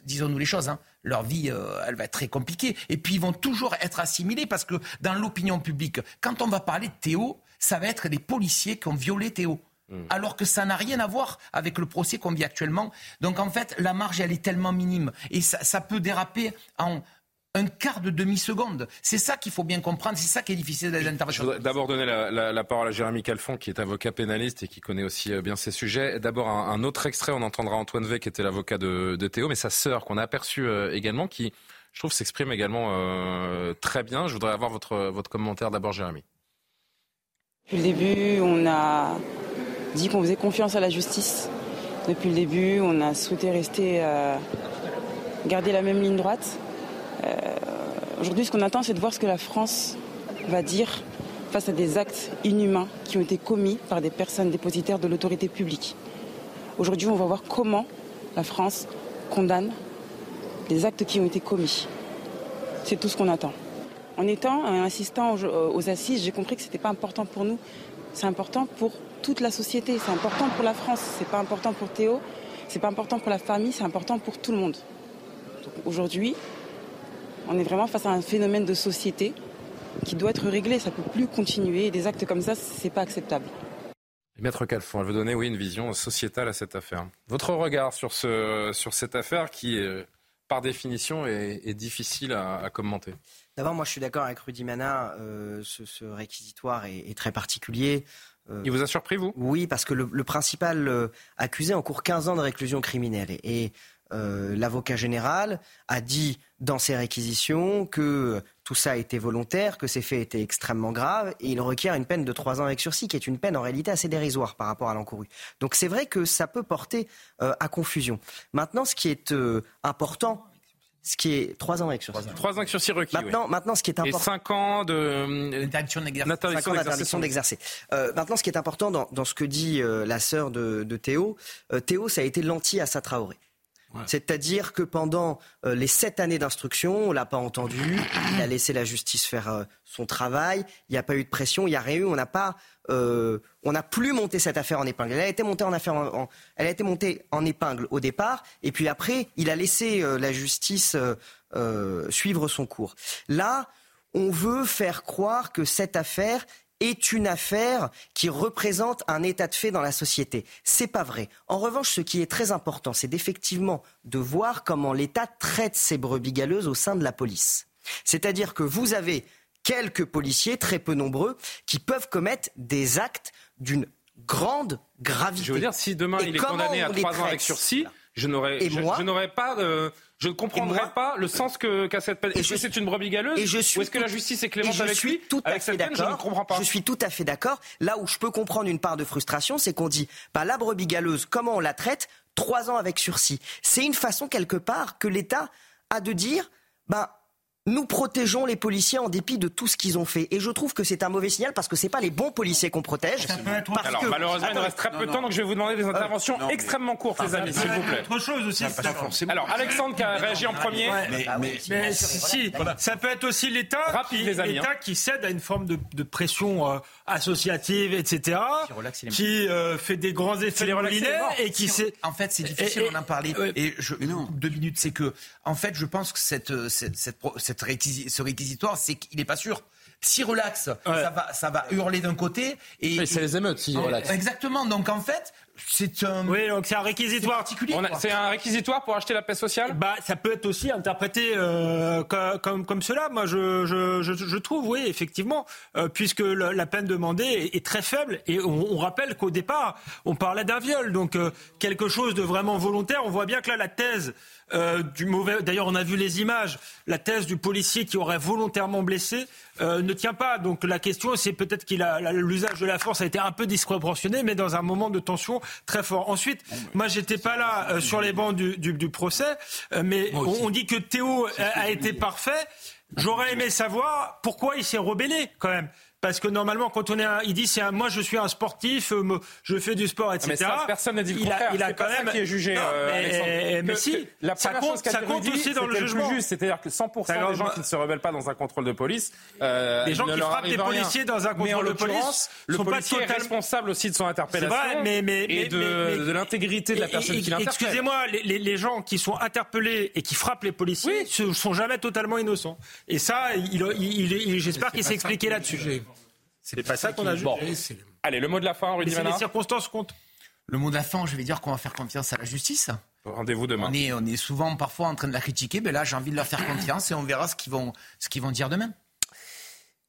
disons-nous les choses, hein, leur vie, elle va être très compliquée. Et puis, ils vont toujours être assimilés, parce que dans l'opinion publique, quand on va parler de Théo, ça va être des policiers qui ont violé Théo. Alors que ça n'a rien à voir avec le procès qu'on vit actuellement. Donc, en fait, la marge, elle est tellement minime. Et ça peut déraper en un quart de demi-seconde. C'est ça qu'il faut bien comprendre. C'est ça qui est difficile dans les interventions. Je voudrais d'abord donner la parole à Jérémy Calfon, qui est avocat pénaliste et qui connaît aussi bien ces sujets. D'abord, un autre extrait. On entendra Antoine V, qui était l'avocat de Théo, mais sa sœur, qu'on a aperçue également, qui, je trouve, s'exprime également très bien. Je voudrais avoir votre commentaire d'abord, Jérémy. Depuis le début, on a dit qu'on faisait confiance à la justice. Depuis le début, on a souhaité rester, garder la même ligne droite. Aujourd'hui, ce qu'on attend, c'est de voir ce que la France va dire face à des actes inhumains qui ont été commis par des personnes dépositaires de l'autorité publique. Aujourd'hui, on va voir comment la France condamne les actes qui ont été commis. C'est tout ce qu'on attend. En étant assistant aux assises, j'ai compris que ce n'était pas important pour nous. C'est important pour toute la société, c'est important pour la France, c'est pas important pour Théo, c'est pas important pour la famille, c'est important pour tout le monde. Aujourd'hui, on est vraiment face à un phénomène de société qui doit être réglé, ça ne peut plus continuer et des actes comme ça, ce n'est pas acceptable. Maître Calfon, elle veut donner une vision sociétale à cette affaire. Votre regard sur cette affaire qui, par définition, est difficile à commenter. D'abord, moi je suis d'accord avec Rudy Mana, ce réquisitoire est très particulier. Il vous a surpris, vous ? Oui, parce que le principal accusé encourt 15 ans de réclusion criminelle. Et l'avocat général a dit dans ses réquisitions que tout ça était volontaire, que ces faits étaient extrêmement graves, et il requiert une peine de 3 ans avec sursis, qui est une peine en réalité assez dérisoire par rapport à l'encouru. Donc c'est vrai que ça peut porter à confusion. Maintenant, ce qui est important... Ce qui est 3 ans avec sursis. 3 ans avec sursis requis. Maintenant, ce qui est important. Et 5 ans d'interdiction d'exercer. Maintenant, ce qui est important dans ce que dit la sœur de Théo, Théo, ça a été l'anti-Assa Traoré. Ouais. C'est-à-dire que pendant les 7 années d'instruction, on l'a pas entendu, il a laissé la justice faire son travail, il n'y a pas eu de pression, il n'y a rien eu, on n'a plus monté cette affaire en épingle. Elle a été montée en épingle au départ, et puis après, il a laissé la justice suivre son cours. Là, on veut faire croire que cette affaire est une affaire qui représente un état de fait dans la société. C'est pas vrai. En revanche, ce qui est très important, c'est effectivement de voir comment l'État traite ces brebis galeuses au sein de la police. C'est-à-dire que vous avez quelques policiers, très peu nombreux, qui peuvent commettre des actes d'une grande gravité. Je veux dire, si demain il est condamné à 3 ans avec sursis, je ne comprendrai pas le sens qu'a cette peine. Est-ce que c'est une brebis galeuse ou est-ce que la justice est clémente avec lui ? Avec cette peine, je ne comprends pas. Je suis tout à fait d'accord. Là où je peux comprendre une part de frustration, c'est qu'on dit la brebis galeuse, comment on la traite ? 3 ans avec sursis. C'est une façon quelque part que l'État a de dire nous protégeons les policiers en dépit de tout ce qu'ils ont fait. Et je trouve que c'est un mauvais signal parce que ce n'est pas les bons policiers qu'on protège. Alors, malheureusement, il nous reste très peu de temps, donc je vais vous demander des interventions extrêmement courtes, les amis, s'il vous plaît. Autre chose aussi, alors, Alexandre qui a réagi en premier. Ça peut être aussi l'État qui cède à une forme de pression associative, etc., qui fait des grands effets de moulinet et qui... En fait, c'est difficile, on en parlait. Et 2 minutes, c'est que... En fait, je pense que ce réquisitoire, c'est qu'il n'est pas sûr. S'il relaxe, ça va hurler d'un côté. Et c'est les émeutes s'il relaxe. Exactement. Donc en fait, c'est un... Oui, donc c'est un réquisitoire particulier. C'est un réquisitoire pour acheter la paix sociale ? Ça peut être aussi interprété comme cela, moi je trouve, oui, effectivement, puisque la peine demandée est très faible. Et on rappelle qu'au départ, on parlait d'un viol, donc quelque chose de vraiment volontaire. On voit bien que là, la thèse du mauvais... D'ailleurs, on a vu les images. La thèse du policier qui aurait volontairement blessé ne tient pas. Donc la question, c'est peut-être que l'usage de la force a été un peu disproportionné, mais dans un moment de tension très fort. Ensuite, moi, j'étais pas là sur les bancs du procès, mais on dit que Théo a été parfait. J'aurais aimé savoir pourquoi il s'est rebellé quand même. Parce que normalement, quand il dit moi je suis un sportif, je fais du sport, etc. Mais ça, personne n'a dit le contraire. Il a quand même qui est jugé. Mais si, ça compte aussi dans le jugement. Plus juste, c'est-à-dire que 100% des gens qui ne se rebellent pas dans un contrôle de police, les gens qui frappent des policiers dans un contrôle de police, le policier est responsable aussi de son interpellation et de l'intégrité de la personne qui l'interpelle. Excusez-moi, les gens qui sont interpellés et qui frappent les policiers ne sont jamais totalement innocents. Et ça, j'espère qu'il s'est expliqué là-dessus. C'est pas ça qu'on a jugé. Bon. Allez, le mot de la fin, Rudy Mana. Les circonstances comptent. Le mot de la fin, je vais dire qu'on va faire confiance à la justice. Rendez-vous demain. On est souvent, parfois, en train de la critiquer. Mais là, j'ai envie de leur faire confiance et on verra ce qu'ils vont dire demain.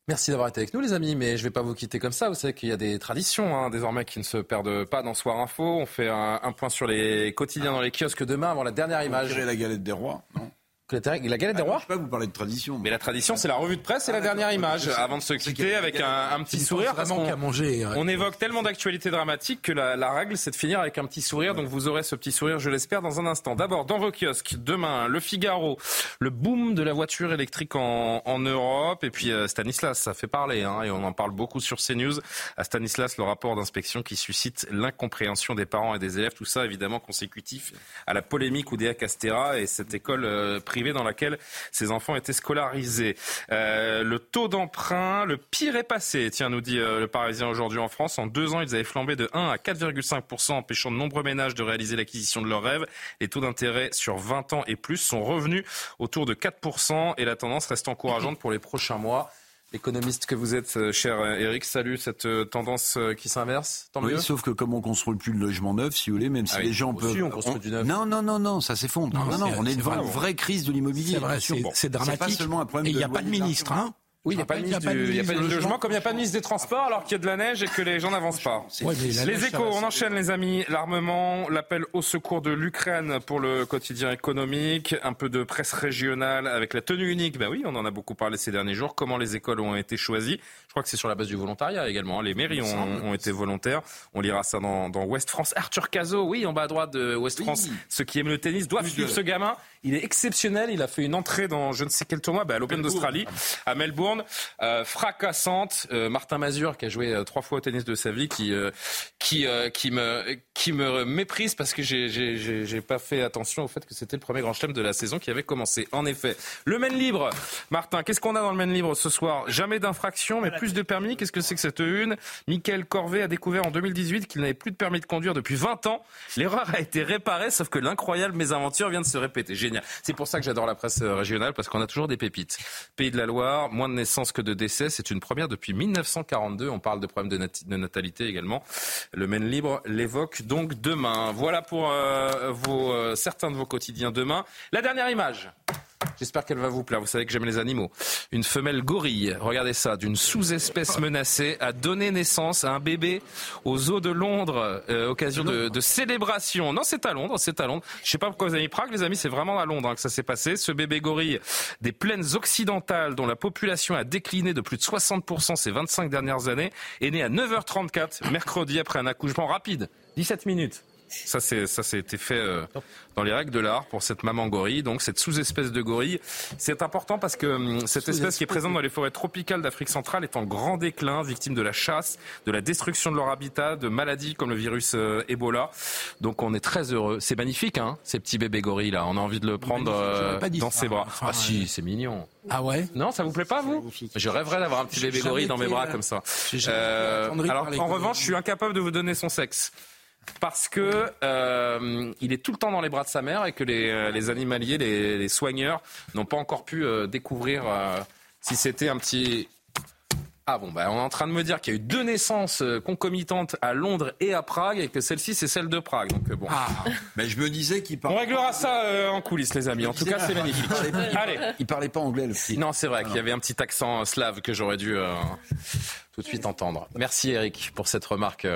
Merci d'avoir été avec nous, les amis. Mais je ne vais pas vous quitter comme ça. Vous savez qu'il y a des traditions, désormais, qui ne se perdent pas dans Soir Info. On fait un point sur les quotidiens dans les kiosques demain avant la dernière image. Vous tirez la galette des rois, non ? La galette des rois ? Je ne sais pas, vous parlez de tradition. Mais la tradition, c'est la revue de presse et la dernière image. Avant de se quitter avec un petit sourire, parce qu'on évoque tellement d'actualités dramatiques que la règle, c'est de finir avec un petit sourire. Donc vous aurez ce petit sourire, je l'espère, dans un instant. D'abord, dans vos kiosques, demain, le Figaro, le boom de la voiture électrique en Europe. Et puis Stanislas, ça fait parler, et on en parle beaucoup sur CNews. À Stanislas, le rapport d'inspection qui suscite l'incompréhension des parents et des élèves. Tout ça, évidemment, consécutif à la polémique Oudéa-Castéra et cette école privée privée dans laquelle ses enfants étaient scolarisés. Le taux d'emprunt, le pire est passé, tiens, nous dit le Parisien aujourd'hui en France. En 2 ans, ils avaient flambé de 1 à 4,5%, empêchant de nombreux ménages de réaliser l'acquisition de leurs rêves. Les taux d'intérêt sur 20 ans et plus sont revenus autour de 4% et la tendance reste encourageante pour les prochains mois. Économiste que vous êtes, cher Eric, salut cette tendance qui s'inverse, tant mieux. Oui, sauf que comme on construit plus de logements neufs, si vous voulez, même si les gens peuvent... Si on construit du neuf. Non, ça s'effondre. Non, on est devant une vraie crise de l'immobilier. C'est dramatique. C'est pas seulement un problème de... Et il n'y a pas de ministre, hein. Oui, il n'y a pas de ministre du logement, comme il n'y a pas de ministre des transports, alors qu'il y a de la neige et que les gens n'avancent pas. Les échos, on enchaîne les amis. L'armement, l'appel au secours de l'Ukraine pour le quotidien économique, un peu de presse régionale avec la tenue unique. Ben oui, on en a beaucoup parlé ces derniers jours. Comment les écoles ont été choisies. Je crois que c'est sur la base du volontariat également. Les mairies ont été volontaires. On lira ça dans Ouest France. Arthur Cazot, oui, en bas à droite de Ouest France. Ceux qui aiment le tennis doivent suivre ce gamin. Il est exceptionnel. Il a fait une entrée dans je ne sais quel tournoi, à l'Open d'Australie, à Melbourne. Fracassante, Martin Mazur qui a joué 3 fois au tennis de sa vie, qui me méprise parce que j'ai pas fait attention au fait que c'était le premier grand chelem de la saison qui avait commencé. En effet, le main libre, Martin, qu'est-ce qu'on a dans le main libre ce soir? Jamais d'infraction, mais plus de permis. Qu'est-ce que c'est que cette une? Michael Corvée a découvert en 2018 qu'il n'avait plus de permis de conduire depuis 20 ans. L'erreur a été réparée, sauf que l'incroyable mésaventure vient de se répéter. Génial. C'est pour ça que j'adore la presse régionale, parce qu'on a toujours des pépites. Pays de la Loire, moins de naissance que de décès, c'est une première depuis 1942. On parle de problèmes de natalité également. Le Maine Libre l'évoque donc demain. Voilà pour certains de vos quotidiens demain. La dernière image, j'espère qu'elle va vous plaire. Vous savez que j'aime les animaux. Une femelle gorille, regardez ça, d'une sous-espèce menacée, a donné naissance à un bébé aux zoo de Londres, occasion de célébration. Non, c'est à Londres. Je ne sais pas pourquoi vous avez mis Prague, les amis, c'est vraiment à Londres que ça s'est passé. Ce bébé gorille des plaines occidentales, dont la population a décliné de plus de 60% ces 25 dernières années, est né à 9h34, mercredi, après un accouchement rapide, 17 minutes. Ça, c'est été fait dans les règles de l'art pour cette maman gorille, donc cette sous-espèce de gorille. C'est important parce que cette espèce qui est présente dans les forêts tropicales d'Afrique centrale est en grand déclin, victime de la chasse, de la destruction de leur habitat, de maladies comme le virus Ebola. Donc on est très heureux. C'est magnifique, hein, ces petits bébés gorilles là. On a envie de le prendre dans ses bras. Ah si, c'est mignon. Ah ouais? Non, ça vous plaît pas, vous? Je rêverais d'avoir un petit bébé gorille dans mes bras comme ça. Alors en revanche, je suis incapable de vous donner son sexe. Parce que il est tout le temps dans les bras de sa mère et que les animaliers, les soigneurs n'ont pas encore pu découvrir si c'était un petit... Ah bon, bah on est en train de me dire qu'il y a eu 2 naissances concomitantes à Londres et à Prague et que celle-ci, c'est celle de Prague. Donc bon. Ah, mais je me disais qu'il parlait... On réglera ça en coulisses, les amis. En tout cas, c'est magnifique. Allez. Il parlait pas anglais, le petit. Non, c'est vrai qu'il y avait un petit accent slave que j'aurais dû tout de suite entendre. Merci, Eric, pour cette remarque...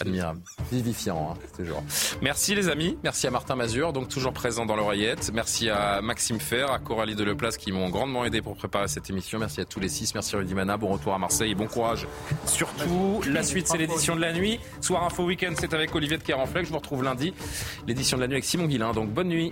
Admirable, vivifiant, hein, toujours. Merci les amis, merci à Martin Mazur, donc toujours présent dans l'oreillette. Merci à Maxime Fer, à Coralie Deleplace qui m'ont grandement aidé pour préparer cette émission. Merci à tous les 6, merci Rudy Mana, bon retour à Marseille et bon courage. Surtout, la suite c'est l'édition de la nuit. Soir Info Week-end, c'est avec Olivier de Kérenfleck. Je vous retrouve lundi. L'édition de la nuit avec Simon Guillain, donc bonne nuit.